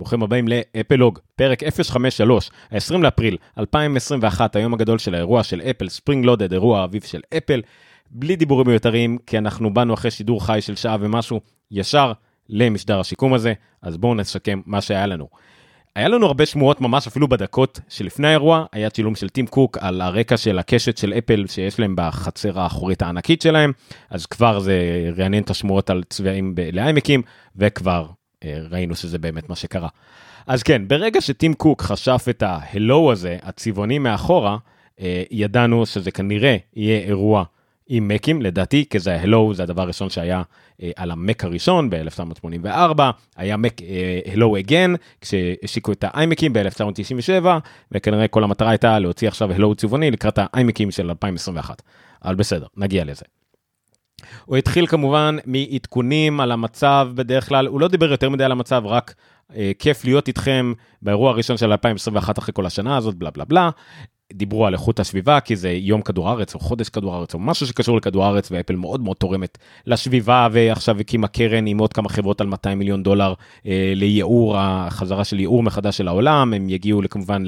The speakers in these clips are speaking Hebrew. ברוכים הבאים לאפלוג, פרק 053, ה-20 לאפריל 2021, היום הגדול של האירוע של אפל, ספרינג לודד, אירוע האביב של אפל, בלי דיבורים מיותרים, כי אנחנו באנו אחרי שידור חי של שעה ומשהו, ישר למשדר השיקום הזה, אז בואו נשקם מה שהיה לנו. היה לנו הרבה שמועות ממש אפילו בדקות שלפני האירוע, היה צילום של טים קוק על הרקע של הקשת של אפל שיש להם בחצר האחורית הענקית שלהם, אז כבר זה רענן את השמועות על צבעים לעיימקים, וכבר ראינו שזה באמת מה שקרה. אז כן, ברגע שטים קוק חשף את ההלו הזה, הצבעוני מאחורה, ידענו שזה כנראה יהיה אירוע עם מקים, לדעתי, כי זה ההלו, זה הדבר הראשון שהיה על המק הראשון ב-1984, היה מק הלו אגן, כשהשיקו את האיימקים ב-1997, וכנראה כל המטרה הייתה להוציא עכשיו הלו צבעוני לקראת האיימקים של 2021. אבל בסדר, נגיע לזה. הוא התחיל כמובן מעדכונים על המצב בדרך כלל, הוא לא דיבר יותר מדי על המצב, רק כיף להיות איתכם באירוע הראשון של 2021 אחרי כל השנה הזאת, בלה בלה בלה, דיברו על איכות השביבה, כי זה יום כדור הארץ או חודש כדור הארץ, או משהו שקשור לכדור הארץ, ואפל מאוד מאוד תורמת לשביבה, ועכשיו הקימה קרן עם עוד כמה חברות על $200 מיליון, לייעור, החזרה של ייעור מחדש של העולם, הם יגיעו כמובן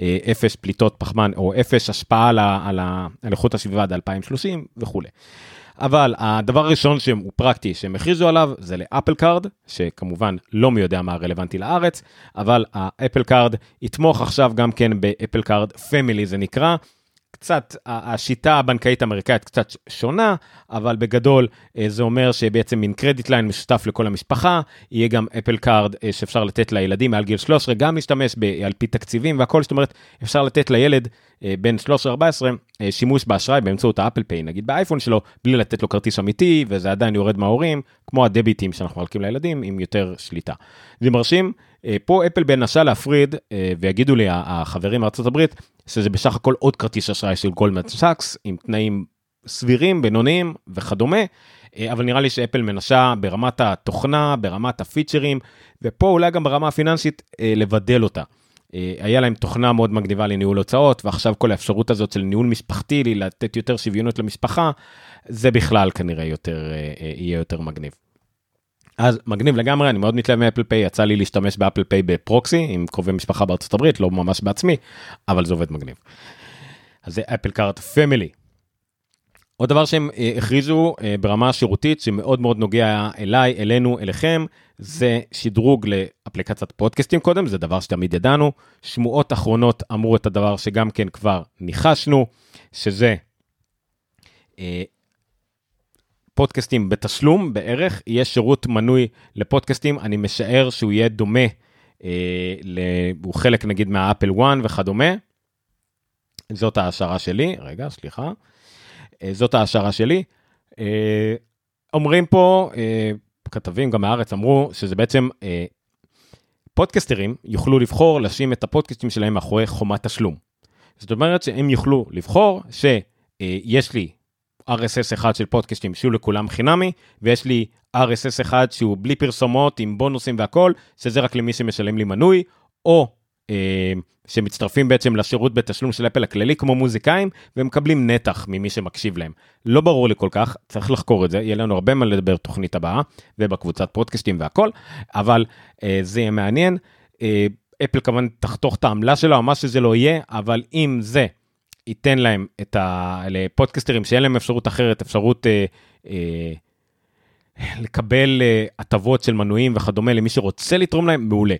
לאפס פליטות פחמן, או אפס השפעה על איכות השביבה עד 2030 וכו'. אבל הדבר הראשון שהוא פרקטי, שהם הכריזו עליו, זה לאפל קארד, שכמובן לא מי יודע מה רלוונטי לארץ, אבל האפל קארד יתמוך עכשיו גם כן באפל קארד פמילי, זה נקרא, קצת השיטה הבנקאית האמריקאית קצת שונה, אבל בגדול זה אומר שבעצם מין קרדיט ליין משותף לכל המשפחה, יהיה גם אפל קארד שאפשר לתת לילדים מעל גיל 13, גם להשתמש על פי תקציבים והכל, זאת אומרת אפשר לתת לילד בין 13-14 שימוש באשראי באמצעות האפל פיי, נגיד באייפון שלו, בלי לתת לו כרטיס אמיתי, וזה עדיין יורד מההורים, כמו הדביטים שאנחנו מחלקים לילדים עם יותר שליטה. זה מרשים, פה אפל בנשה להפריד, ויגידו לי החברים מארצות הברית, שזה בשך הכל עוד כרטיס אשראי של גולדמן סאקס, עם תנאים סבירים, בינוניים וכדומה, אבל נראה לי שאפל מנסה ברמת התוכנה, ברמת הפיצ'רים, ופה אולי גם ברמה הפיננסית לבדל אותה. היה להם תוכנה מאוד מגניבה לניהול הוצאות, ועכשיו כל האפשרות הזאת של ניהול משפחתי, לתת יותר שוויונות למשפחה, זה בכלל כנראה יהיה יותר מגניב. אז מגניב לגמרי, אני מאוד מתלהב מאפל פיי, יצא לי להשתמש באפל פיי בפרוקסי, עם קרובי משפחה בארצות הברית, לא ממש בעצמי, אבל זה עובד מגניב. אז זה אפל קארד פמילי. עוד דבר שהם הכריזו ברמה השירותית, שמאוד מאוד נוגע אליי, אלינו, אליכם, זה שדרוג לאפליקציית פודקאסטים קודם, זה דבר שתמיד ידענו, שמועות אחרונות אמרו את הדבר שגם כן כבר ניחשנו, שזה פודקאסטים בתשלום בערך, יהיה שירות מנוי לפודקאסטים, אני משער שהוא יהיה דומה, הוא חלק נגיד מהאפל וואן וכדומה, זאת ההשערה שלי, רגע, סליחה, זאת ההשערה שלי, אומרים פה, כתבים גם מהארץ אמרו, שזה בעצם פודקסטרים יוכלו לבחור לשים את הפודקסטים שלהם מאחורי חומת תשלום. זאת אומרת שהם יוכלו לבחור שיש לי RSS אחד של פודקסטים שהוא לכולם חינמי, ויש לי RSS אחד שהוא בלי פרסומות, עם בונוסים והכל, שזה רק למי שמשלם לי מנוי, או שמצטרפים בעצם לשירות בתשלום של אפל הכללי, כמו מוזיקאים, והם מקבלים נתח ממי שמקשיב להם. לא ברור לי כל כך, צריך לחקור את זה, יהיה לנו הרבה מה לדבר תוכנית הבאה, ובקבוצת פודקאסטים והכל, אבל זה יהיה מעניין, אפל כמובן תחתוך את העמלה שלה, או מה שזה לא יהיה, אבל אם זה ייתן להם את הפודקאסטרים, שאין להם אפשרות אחרת, אפשרות לקבל עטבות של מנויים וכדומה, למי שרוצה לתרום להם, מעולה.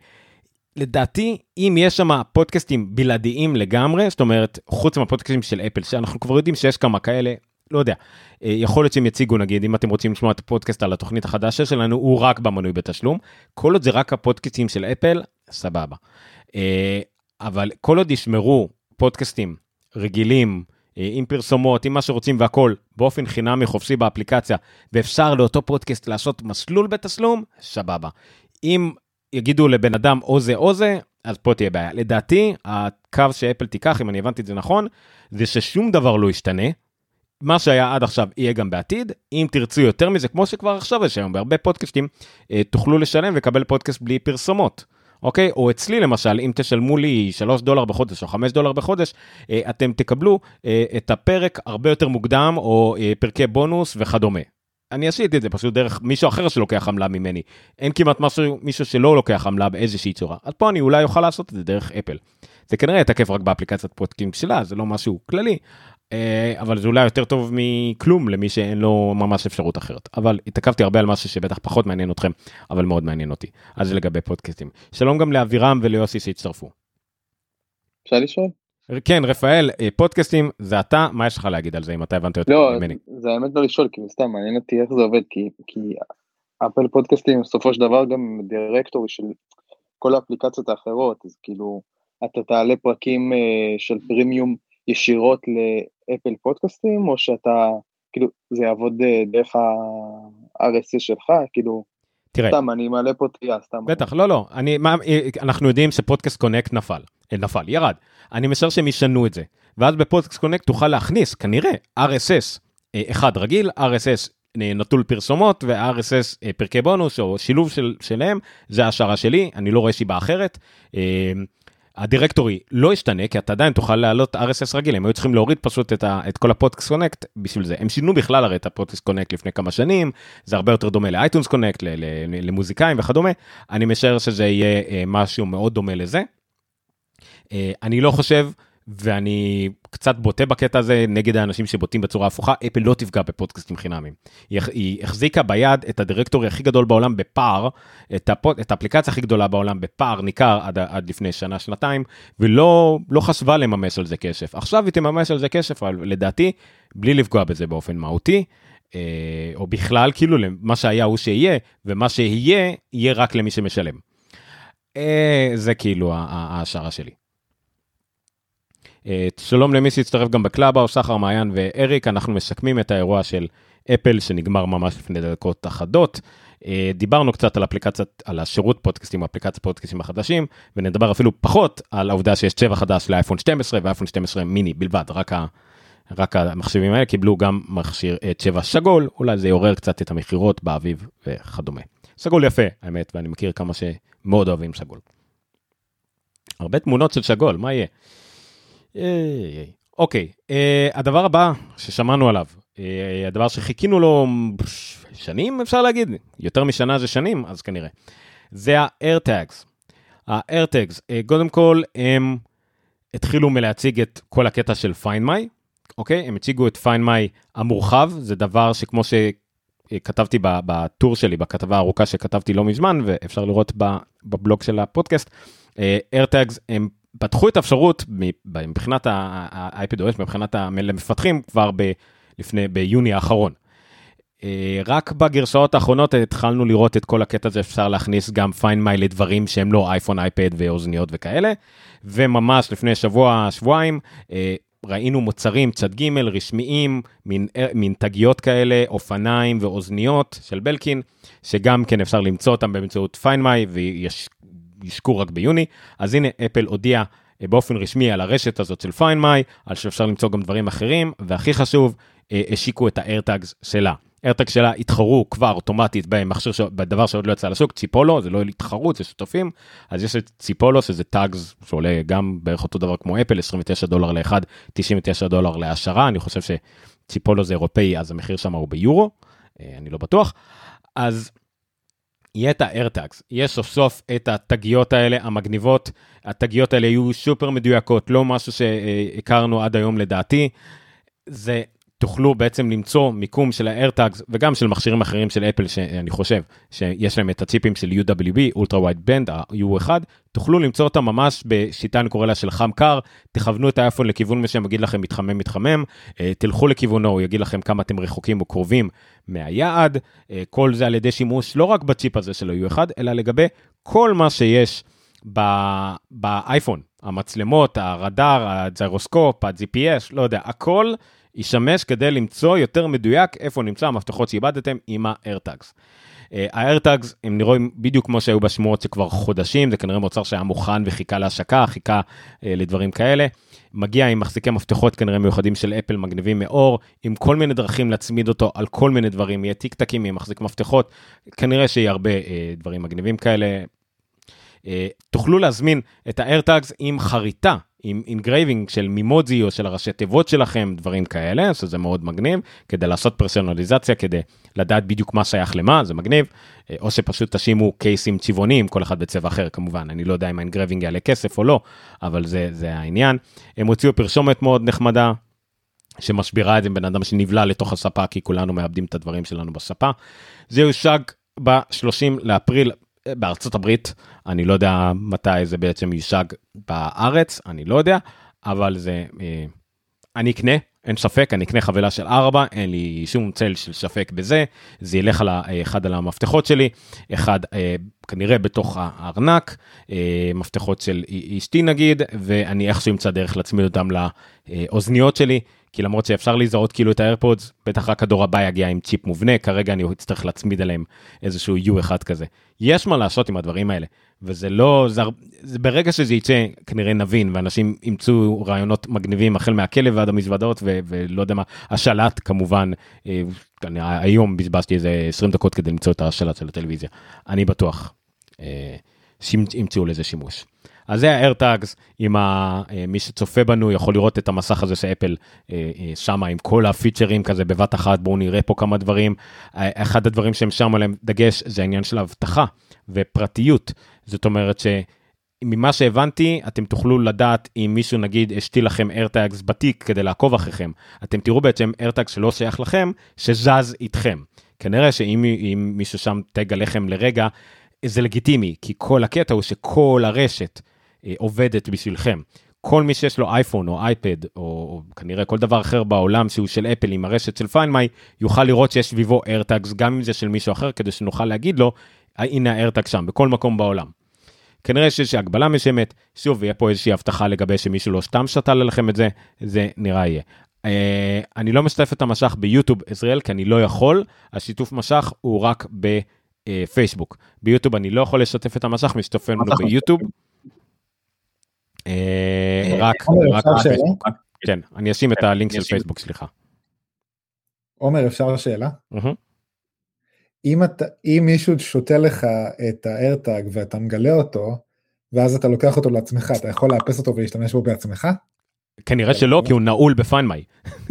לדעתי, אם יש שם פודקאסטים בלעדיים לגמרי, זאת אומרת, חוץ מהפודקאסטים של אפל, שאנחנו כבר יודעים שיש כמה כאלה, לא יודע, יכול להיות שהם יציגו, נגיד, אם אתם רוצים לשמוע את הפודקאסט על התוכנית החדשה שלנו, הוא רק במנוי בתשלום, כל עוד זה רק הפודקאסטים של אפל, סבבה. אבל כל עוד ישמרו פודקאסטים רגילים, עם פרסומות, עם מה שרוצים והכל, באופן חינמי חופשי באפליקציה, ואפשר לאותו פודקאסט לעשות מסלול בתשלום, סבבה. אם יגידו לבן אדם או זה או זה, אז פה תהיה בעיה. לדעתי, הקו שאפל תיקח, אם אני הבנתי את זה נכון, זה ששום דבר לא ישתנה, מה שהיה עד עכשיו יהיה גם בעתיד, אם תרצו יותר מזה, כמו שכבר עכשיו יש היום, בהרבה פודקאסטים, תוכלו לשלם וקבל פודקאסט בלי פרסומות, אוקיי? או אצלי למשל, אם תשלמו לי $3 בחודש או $5 בחודש, אתם תקבלו את הפרק הרבה יותר מוקדם, או פרקי בונוס וכדומה. אני עשיתי את זה פשוט דרך מישהו אחר שלוקח עמלה ממני. אין כמעט מישהו שלא לוקח עמלה באיזושהי צורה. אז פה אני אולי אוכל לעשות את זה דרך אפל. זה כנראה תקף רק באפליקציית פודקאסט שלה, זה לא משהו כללי, אבל זה אולי יותר טוב מכלום למי שאין לו ממש אפשרות אחרת. אבל התעכבתי הרבה על משהו שבטח פחות מעניין אתכם, אבל מאוד מעניין אותי. אז זה לגבי פודקאסטים. שלום גם לאבירם וליוסי שהצטרפו. אפשר לשאול? כן, רפאל, פודקאסטים, זה אתה, מה יש לך להגיד על זה, אם אתה הבנת יותר ממני? לא, זה האמת לא לשאול, כי סתם, מעניין אותי איך זה עובד, כי אפל פודקאסטים, בסופו של דבר גם דירקטורי של כל האפליקציות האחרות, אז כאילו, אתה תעלה פרקים של פרימיום ישירות לאפל פודקאסטים, או שאתה, כאילו, זה יעבוד דרך ה-RSS שלך, כאילו, סתם, אני מעלה פה תהיה, סתם. בטח, לא, לא, אנחנו יודעים שפודקאסט קונקט נפל, ירד. אני משער שהם ישנו את זה. ואז בפודקאסט קונקט תוכל להכניס, כנראה, RSS אחד רגיל, RSS נטול פרסומות, ו-RSS פרקי בונוס, או שילוב שלהם, זה השערה שלי, אני לא רואה שיבה אחרת. הדירקטורי לא ישתנה, כי אתה עדיין תוכל להעלות RSS רגיל, הם היו צריכים להוריד פשוט את כל הפודקאסט קונקט בשביל זה. הם שינו בכלל הרי את הפודקאסט קונקט לפני כמה שנים, זה הרבה יותר דומה לאייטונס קונקט, למוזיקאים וכדומה. אני משער שזה יהיה משהו מאוד דומה לזה. אני לא חושב, ואני קצת בוטה בקטע הזה, נגד האנשים שבוטים בצורה הפוכה, אפל לא תפגע בפודקאסטים חינמיים. היא החזיקה ביד את הדירקטורי הכי גדול בעולם בפער, את האפליקציה הכי גדולה בעולם בפער ניכר עד לפני שנה, שנתיים, ולא חשבה לממש על זה כשף. עכשיו היא תממש על זה כשף, אבל לדעתי, בלי לפגוע בזה באופן מהותי, או בכלל, כאילו, מה שהיה הוא שיהיה, ומה שיהיה, יהיה רק למי שמשלם. זה כאילו ההשערה שלי. שלום למי שהצטרף גם בקלאבה, שחר מעיין ואריק, אנחנו משקמים את האירוע של אפל שנגמר ממש לפני דקות אחדות, דיברנו קצת על אפליקציית, על השירות פודקאסטים, אפליקציית פודקאסטים החדשים, ונדבר אפילו פחות על העובדה שיש צבע חדש לאייפון 12 ואייפון 12 מיני בלבד, רק המחשבים האלה קיבלו גם מכשיר צבע שגול, אולי זה יעורר קצת את המחירות באביב וכדומה. שגול יפה, האמת, ואני מכיר כמה שמאוד אוהבים שגול. הרבה תמונות של שגול, מה יהיה? אוקיי, הדבר הבא ששמענו עליו, הדבר שחיכינו לו שנים, אפשר להגיד, יותר משנה זה שנים, אז כנראה, זה ה-AirTags. ה-AirTags, קודם כל, הם התחילו מלהציג את כל הקטע של Find My, אוקיי? הם הציגו את Find My המורחב, זה דבר שכמו ש... כתבתי בטור שלי, בכתבה הארוכה שכתבתי לא מזמן, ואפשר לראות בבלוג של הפודקאסט, AirTags, הם פתחו את האפשרות, מבחינת ה-iPadOS, מבחינת המפתחים, כבר ביוני האחרון. רק בגרסאות האחרונות, התחלנו לראות את כל הקטע הזה, אפשר להכניס גם Find My לדברים, שהם לא אייפון, אייפד ואוזניות וכאלה, וממש לפני שבוע, שבועיים, ראינו מוצרים צד ג' רשמיים, מין תגיות כאלה, אופניים ואוזניות של בלקין, שגם כן אפשר למצוא אותם באמצעות Find My, וישקו רק ביוני. אז הנה אפל הודיע באופן רשמי על הרשת הזאת של Find My, על שאפשר למצוא גם דברים אחרים, והכי חשוב, השיקו את ה-AirTags שלה. AirTags שלה התחרו כבר אוטומטית בדבר שעוד לא יצא לשוק, ציפולו, זה לא התחרות, זה שותפים, אז יש את ציפולו, שזה טאגס שעולה גם בערך אותו דבר כמו אפל, $29 לאחד, $99 להשרה, אני חושב שציפולו זה אירופאי, אז המחיר שם הוא ביורו, אני לא בטוח, אז יהיה את ה-AirTags, יש סוף סוף את התגיות האלה, המגניבות, התגיות האלה יהיו סופר מדויקות, לא משהו שהכרנו עד היום לדעתי, זה... תוכלו בעצם למצוא מיקום של ה-AirTags, וגם של מכשירים אחרים של אפל, שאני חושב שיש להם את הציפים של UWB, Ultra Wide Band, ה-U1, תוכלו למצוא אותם ממש בשיטה, אני קורא לה של חם קר, תכוונו את האייפון לכיוון משם, יגיד לכם מתחמם, תלכו לכיוונו, הוא יגיד לכם כמה אתם רחוקים או קרובים מהיעד, כל זה על ידי שימוש לא רק בציפ הזה של ה-U1, אלא לגבי כל מה שיש באייפון, המצלמות, הרדאר, הזיירוסקופ, ה-GPS, לא יודע, הכל ישמש כדי למצוא יותר מדויק איפה נמצא המפתחות שאיבדתם עם ה-AirTags. ה-AirTags הם נראים בדיוק כמו שהיו בשמועות שכבר חודשים, זה כנראה מוצר שהיה מוכן וחיכה להשקה, חיכה לדברים כאלה, מגיע עם מחזיקי מפתחות כנראה מיוחדים של אפל מגניבים מאור, עם כל מיני דרכים להצמיד אותו על כל מיני דברים, יהיה טיק-טקים, יהיה מחזיק מפתחות, כנראה שיהיה הרבה דברים מגניבים כאלה, תוכלו להזמין את ה-AirTags עם חריטה, עם אינגרייבינג של מימוג'י או של הראשי תיבות שלכם, דברים כאלה, שזה מאוד מגניב, כדי לעשות פרסונליזציה, כדי לדעת בדיוק מה שייך למה, זה מגניב, או שפשוט תשימו קייסים צבעוניים, כל אחד בצבע אחר כמובן, אני לא יודע אם האינגרייבינג יעלה כסף או לא, אבל זה העניין. הם הוציאו פרשומת מאוד נחמדה, שמשבירה את זה עם בן אדם שנבלה לתוך הספה, כי כולנו מאבדים את הדברים שלנו בספה. זה יושג ב-30 לאפריל, בארצות הברית, אני לא יודע מתי זה בעצם יושג בארץ, אני לא יודע, אבל זה, אני אקנה, אין ספק, אני אקנה חבילה של 4, אין לי שום צל של ספק בזה, זה ילך אחד על המפתחות שלי, אחד כנראה בתוך הארנק, מפתחות של אשתי נגיד, ואני איכשהו אמצא דרך להצמיד אותם לאוזניות שלי, כי למרות שאפשר לזהות כאילו את האיירפודס, בטח רק הדור הבא יגיע עם צ'יפ מובנה, כרגע אני אצטרך להצמיד עליהם איזשהו U1 כזה. יש מה לעשות עם הדברים האלה, וזה לא, ברגע שזה יצא כנראה נבין, ואנשים ימצאו רעיונות מגניבים, החל מהכלב ועד המזוודות, ולא יודע מה, השלט כמובן, היום בזבזתי איזה 20 דקות כדי למצוא את השלט של הטלוויזיה, אני בטוח, שימצאו לזה שימוש. אז זה האיירטאגס, עם מי שצופה בנו יכול לראות את המסך הזה שאפל שמה, עם כל הפיצ'רים כזה בבת אחת, בואו נראה פה כמה דברים, אחד הדברים שהם שם עליהם דגש, זה העניין של הבטחה ופרטיות, זאת אומרת שממה שהבנתי, אתם תוכלו לדעת אם מישהו נגיד השתיל לכם איירטאגס בתיק כדי לעקוב אחריכם, אתם תראו בעצם איירטאגס שלא שייך לכם, שזז איתכם, כנראה שאם מישהו שם תג עליכם לרגע, זה לגיטימי, כי כל הקטע הוא שכל הרשת עובדת בשבילכם. כל מי שיש לו אייפון או אייפד, או כנראה כל דבר אחר בעולם שהוא של אפל עם הרשת של Find My, יוכל לראות שיש סביבו AirTags, גם אם זה של מישהו אחר, כדי שנוכל להגיד לו, הנה ה-AirTag שם, בכל מקום בעולם. כנראה שיש הגבלה משמת, שוב, יהיה פה איזושהי הבטחה לגבי שמישהו לא סתם שתל לכם את זה, זה נראה יהיה. אני לא משתף את המשך ביוטיוב ישראל, כי אני לא יכול, השיתוף משך הוא רק בפייסבוק. ביוטיוב אני לא יכול לשתף את המשך, משתפנו ביוטיוב. רק פייסבוק, כן, אני אשים את הלינק של פייסבוק, סליחה. עומר, אפשר שאלה? אם מישהו שותה לך את האיירטאג ואתה מגלה אותו, ואז אתה לוקח אותו לעצמך, אתה יכול לאפס אותו ולהשתמש בו בעצמך? כנראה שלא, כי הוא נעול בפיינמיי,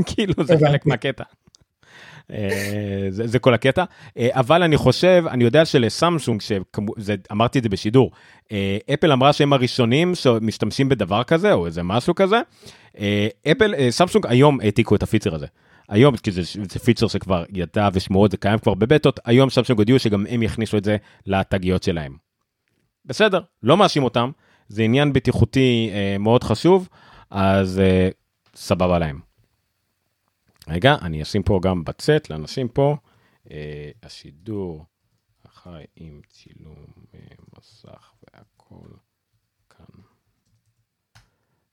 כאילו זה חלק מהקטע. זה כל הקטע, אבל אני חושב, אני יודע שלסמסונג, אמרתי את זה בשידור, אפל אמרה שהם הראשונים שמשתמשים בדבר כזה, או איזה משהו כזה, סמסונג היום העתיקו את הפיצ'ר הזה, היום, כי זה פיצ'ר שכבר ידע ושמועות, זה קיים כבר בבטות, היום סמסונג הודיעו שגם הם יכניסו את זה לתגיות שלהם. בסדר, לא מאשים אותם, זה עניין בטיחותי מאוד חשוב, אז סבבה להם. רגע, אני אשים פה גם בצט, לאנשים פה, השידור, אחרי עם צילום מסך והכל כאן.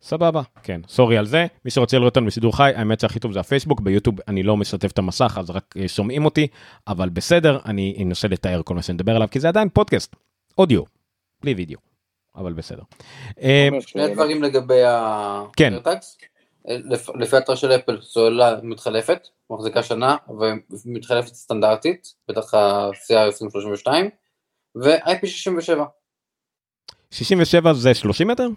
סבבה, כן, סורי על זה, מי שרוצה לראות אותנו בשידור חי, האמת שהכי טוב זה הפייסבוק, ביוטיוב אני לא משתף את המסך, אז רק שומעים אותי, אבל בסדר, אני אנסה לתאר כל מה שנדבר עליו, כי זה עדיין פודקאסט, אודיו, בלי וידאו, אבל בסדר. שני הדברים לגבי האיירטאגס? לפי התראה של אפל, סוללה מתחלפת, מחזיקה שנה, ומתחלפת סטנדרטית, בטח ה-CR 2032, ו-IP67. 67 זה 30 מטר?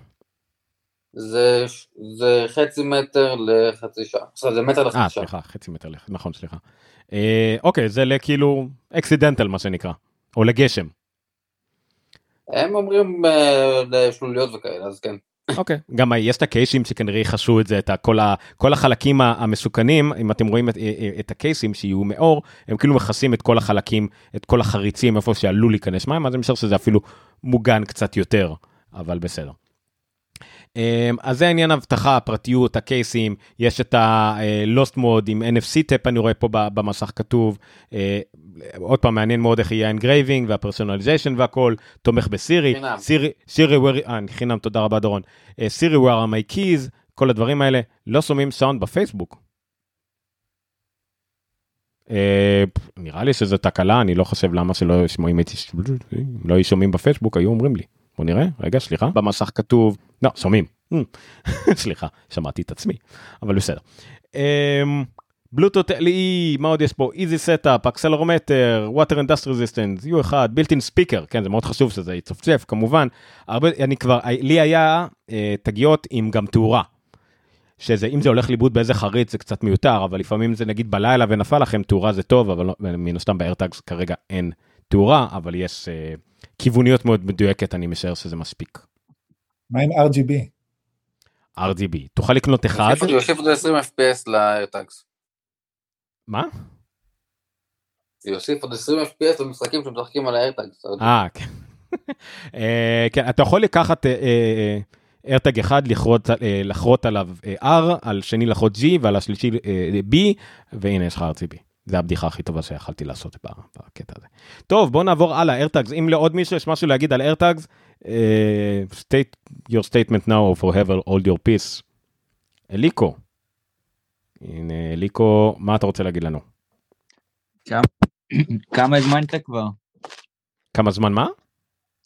זה חצי מטר לחצי שעה. זה מטר לחצי שעה. סליחה, חצי מטר, נכון, סליחה. אוקיי, זה כאילו אקסידנטל, מה שנקרא, או לגשם. הם אומרים לשלוליות וכאלה, אז כן. אוקיי, גם יש את הקייסים שכנראה חשו את זה, כל החלקים המסוכנים, אם אתם רואים את הקייסים שיהיו מאור, הם כאילו מכסים את כל החלקים, את כל החריצים, איפה שעלול להיכנס מים, אז אני חושב שזה אפילו מוגן קצת יותר, אבל בסדר. אז זה העניין הבטחה, פרטיות, הקייסים, יש את ה-Lost Mode עם NFC-Tap, אני רואה פה במסך כתוב, עוד פעם מעניין מאוד איך יהיה ה-Engraving וה-Personalization והכל, תומך בסירי, חינם, תודה רבה דורון, סירי, where are my keys, כל הדברים האלה, לא שומעים סאונד בפייסבוק. נראה לי שזו תקלה, אני לא חושב למה שלא שומעים בפייסבוק, היו אומרים לי. בוא נראה, רגע, סליחה, במסך כתוב, לא, שומעים, סליחה, שמעתי את עצמי, אבל בסדר, בלוטות LE, מה עוד יש פה? Easy Setup, Accelerometer, Water and Dust Resistance, U1, Built-in Speaker, כן, זה מאוד חשוב שזה יצפצף, כמובן, הרבה, אני כבר, לי היה תגיות עם גם תאורה, שזה, אם זה הולך ליבוד באיזה חריץ, זה קצת מיותר, אבל לפעמים זה נגיד בלילה ונפל לכם, תאורה זה טוב, אבל מן הסתם ב-AirTags כרגע אין תאורה, אבל יש כיווניות מאוד מדויקת, אני משער שזה מספיק. מה עם RGB? RGB, תוכל לקנות אחד? יוסיף עוד 20 FPS ל-AirTags. מה? זה יוסיף עוד 20 FPS למשחקים שמשחקים על ה-AirTags. כן. כן, אתה יכול לקחת AirTag אחד, לחרות עליו R, על שני לחרות G, ועל השלישי B, והנה יש לך RGB. זו הבדיחה הכי טובה שיכלתי לעשות בקטע הזה. טוב, בואו נעבור הלאה, AirTags. אם לעוד מישהו יש משהו להגיד על AirTags, your statement now or forever hold your peace. אליקו. הנה, ליקו, מה אתה רוצה להגיד לנו? כמה הזמנת כבר? כמה זמן מה?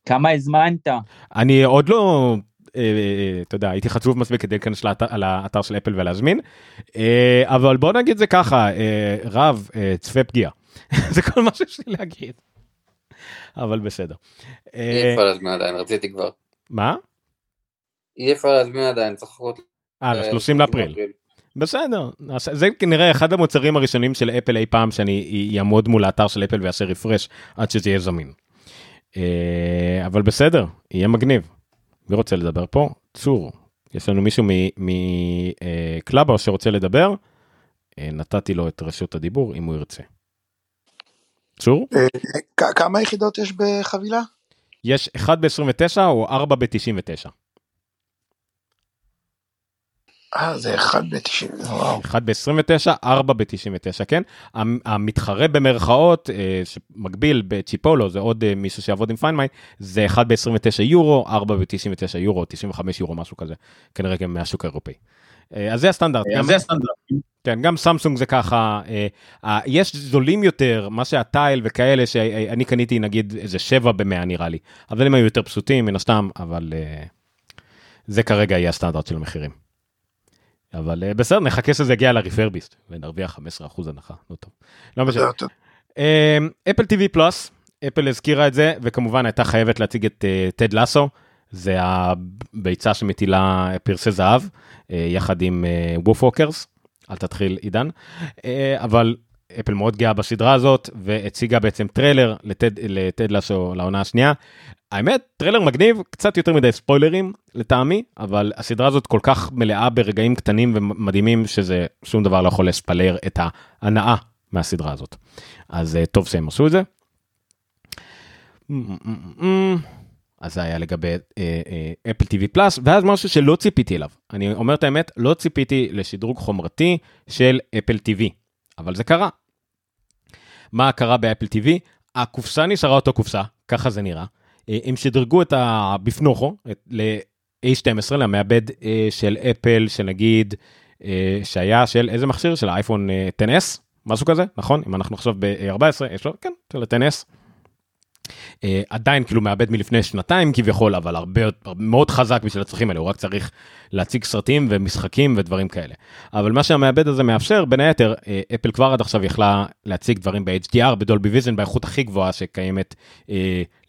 כמה הזמנת? אני עוד לא, אתה יודע, הייתי חצוף מספיק כדי להיכנס לאתר של אפל ולהזמין, אבל בוא נגיד זה ככה, רב, צפה פגיעה. זה כל מה שיש לי להגיד. אבל בסדר. אי אפשר להזמין עדיין, רציתי כבר. מה? אי אפשר להזמין עדיין, צריך לראות. 30 לאפריל. בסדר, זה כנראה אחד המוצרים הראשונים של אפל אי פעם, שאני יעמוד מול האתר של אפל ויעשה רפרש, עד שזה יהיה זמין. אבל בסדר, יהיה מגניב. מי רוצה לדבר פה? צור. יש לנו מישהו מקלאבה שרוצה לדבר, נתתי לו את רשות הדיבור, אם הוא ירצה. צור? כמה יחידות יש בחבילה? יש 1 ב-29 או 4 ב-99. זה 1 ב-99, וואו. 1 ב-29, 4 ב-99, כן? המתחרה במרכאות, שמקביל בצ'יפולו, זה עוד מישהו שיעבוד עם פיינמיי, זה 1 ב-29 יורו, 4 ב-99 יורו, 95 יורו, משהו כזה, כנראה גם מהשוק האירופאי. אז זה הסטנדרט. כן, גם סמסונג זה ככה, יש זולים יותר, מה שהטייל וכאלה, שאני קניתי נגיד איזה 7 ב-100 נראה לי, אבל הם היו יותר פשוטים מן הסתם, אבל זה כרגע יהיה הסטנדרט של המחירים. אבל בסדר, נחכה שזה יגיע לריפרביסט, ונרוויח 15% הנחה, לא טוב. לא משנה. אפל TV פלוס, אפל הזכירה את זה, וכמובן הייתה חייבת להציג את טד לסו, זה הביצה שמטילה פרסי זהב, יחד עם וופוקרס, אל תתחיל עידן, אבל אפל מאוד גאה בסדרה הזאת, והציגה בעצם טריילר לטד לסו לעונה השנייה, האמת, טריילר מגניב, קצת יותר מדי ספוילרים לטעמי, אבל הסדרה הזאת כל כך מלאה ברגעים קטנים ומדהימים, שזה שום דבר לא יכול לספלר את ההנאה מהסדרה הזאת. אז טוב שהם עשו את זה. אז זה היה לגבי אפל TV פלאס, ואז משהו שלא ציפיתי אליו. אני אומר את האמת, לא ציפיתי לשדרוג חומרתי של אפל TV, אבל זה קרה. מה קרה באפל TV? הקופסה נשארה אותו קופסה, ככה זה נראה. הם שדרגו את הבפנוכו, ל-A12, למעבד של אפל, שנגיד, שהיה של איזה מכשיר? של האייפון 10S, משהו כזה, נכון? אם אנחנו עכשיו ב-14, יש לו, כן, של ה-10S. עדיין כאילו מעבד מלפני 2 כביכול, אבל הרבה, מאוד חזק בשביל הצרכים האלה, הוא רק צריך להציג סרטים ומשחקים ודברים כאלה. אבל מה שהמעבד הזה מאפשר, בין היתר, אפל כבר עד עכשיו יכלה להציג דברים ב-HDR, בדולבי ויז'ן, באיכות הכי גבוהה שקיימת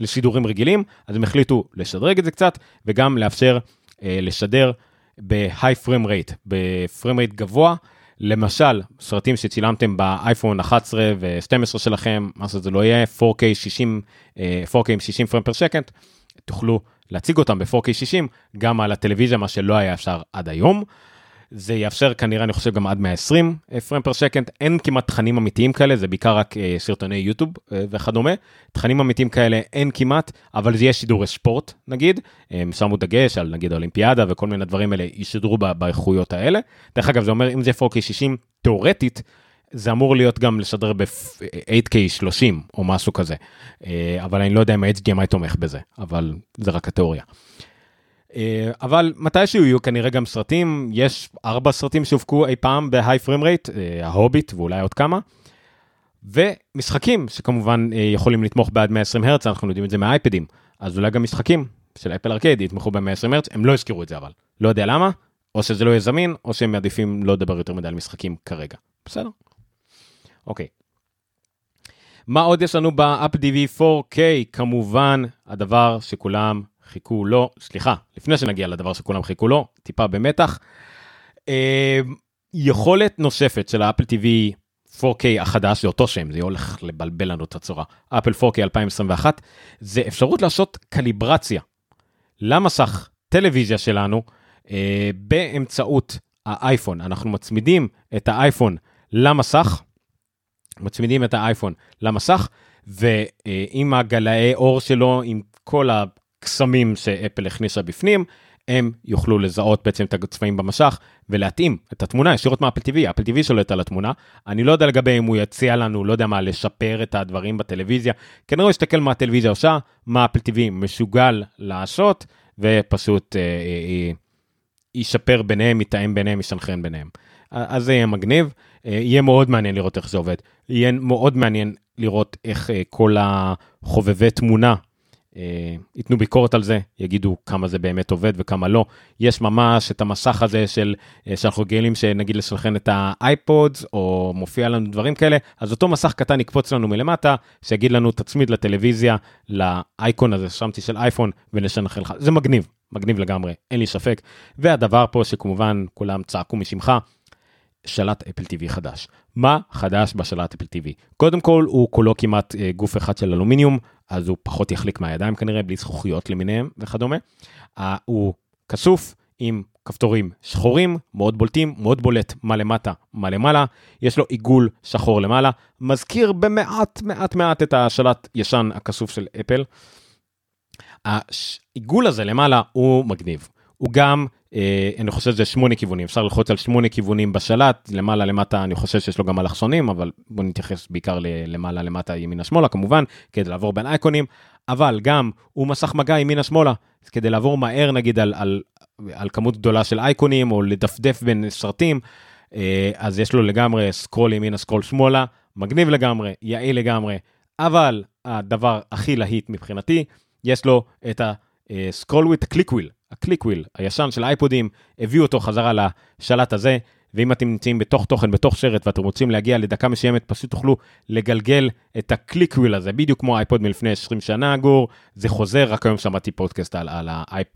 לשידורים רגילים, אז הם החליטו לשדרג את זה קצת, וגם לאפשר לשדר ב-high frame rate, ב-frame rate גבוה, למשל, סרטים שצילמתם באייפון 11 ו-12 שלכם, מה שזה לא יהיה 4K עם 60 פריים פר שקנט, תוכלו להציג אותם ב-4K 60, גם על הטלוויזיה, מה שלא היה אפשר עד היום, זה יאפשר כנראה, אני חושב, גם עד 120 פריים פר שקנט, אין כמעט תכנים אמיתיים כאלה, זה בעיקר רק סרטוני יוטיוב וכדומה, תכנים אמיתיים כאלה אין כמעט, אבל זה יהיה שידורי ספורט, נגיד, הם שמו דגש על, נגיד, אולימפיאדה, וכל מיני דברים האלה ישדרו באיכויות האלה, דרך אגב, זה אומר, אם זה 4K 60, תיאורטית, זה אמור להיות גם לשדר ב-8K 30, או משהו כזה, אבל אני לא יודע אם ה-HDMI תומך בזה, אבל זה רק התיאוריה. אבל מתי שיהיו כנראה גם סרטים, יש 4 סרטים שהופקו אי פעם ב-high frame rate, ההוביט ואולי עוד כמה, ומשחקים שכמובן יכולים לתמוך בעד 120 הרץ, אנחנו יודעים את זה מהאייפדים, אז אולי גם משחקים של אפל ארקייד יתמכו ב-120 הרץ, הם לא הזכירו את זה אבל, לא יודע למה, או שזה לא יהיה זמין, או שהם מעדיפים לא לדבר יותר מדי על משחקים כרגע, בסדר. אוקיי. מה עוד יש לנו ב-AppDV 4K? כמובן, הדבר שכולם חיכו לו, סליחה, לפני שנגיע לדבר שכולם חיכו לו, טיפה במתח, יכולת נוספת של ה-Apple TV 4K החדש, זה אותו שם, זה הולך לבלבל לנו את הצורה, Apple 4K 2021, זה אפשרות לעשות קליברציה, למסך טלוויזיה שלנו, באמצעות האייפון, אנחנו מצמידים את האייפון למסך, מצמידים את האייפון למסך, ועם הגלאי אור שלו, עם כל הקסמים שאפל הכניסה בפנים, הם יוכלו לזהות בעצם את הצבעים במשך, ולהתאים את התמונה, ישירות מאפל TV, אפל TV שולט על התמונה, אני לא יודע לגבי אם הוא יציע לנו, לא יודע מה, לשפר את הדברים בטלוויזיה, כנראה ישתכל מה הטלוויזיה עושה, מה אפל TV משוגל לעשות, ופשוט ישפר ביניהם, יתאם ביניהם, ישנחן ביניהם. אז זה יהיה מגניב, יהיה מאוד מעניין לראות איך זה עובד, יהיה מאוד מעניין לראות איך כל החובבי תמונה, ייתנו ביקורת על זה, יגידו כמה זה באמת עובד וכמה לא, יש ממש את המסך הזה של, שאנחנו גאלים שנגיד לשלחן את האייפודס, או מופיע לנו דברים כאלה, אז אותו מסך קטן יקפוץ לנו מלמטה, שיגיד לנו תצמיד לטלוויזיה, לאייקון הזה, שמתי של אייפון, ונשנחל לך, זה מגניב, מגניב לגמרי, אין לי ספק, והדבר פה שכמובן כולם צעקו משמחה, שלט אפל TV חדש. מה חדש בשלט אפל TV? קודם כל, הוא כולו כמעט גוף אחד של אלומיניום, אז הוא פחות יחליק מהידיים כנראה, בלי זכוכיות למיניהם וכדומה. הוא כסוף עם כפתורים שחורים, מאוד בולטים, מאוד בולט מה למטה, מה למעלה. יש לו עיגול שחור למעלה, מזכיר במעט, מעט, מעט את השלט ישן הכסוף של אפל. העיגול הזה למעלה הוא מגניב. הוא גם, אני חושב שזה 8 כיוונים, אפשר ללחוץ על 8 כיוונים בשלט, למעלה למטה אני חושב שיש לו גם אלכסונים, אבל בוא נתייחס בעיקר למעלה למטה ימינה שמאלה כמובן, כדי לעבור בין אייקונים, אבל גם הוא מסך מגע ימינה שמאלה, כדי לעבור מהר נגיד על כמות גדולה של אייקונים, או לדפדף בין סרטים, אז יש לו לגמרי סקרול ימינה סקרול שמאלה, מגניב לגמרי, יעיל לגמרי, אבל הדבר הכי להיט מבחינתי, יש לו את הסקרול וויט קליק וויל, הקליק וויל, הישן של האייפודים, הביאו אותו חזרה לשלט הזה, ואם אתם נמצאים בתוך תוכן, בתוך שרת, ואתם רוצים להגיע לדקה מסוימת, פשוט תוכלו לגלגל את הקליק וויל הזה, בדיוק כמו האייפוד מלפני 20 שנה, גור, זה חוזר, רק היום שמעתי פודקאסט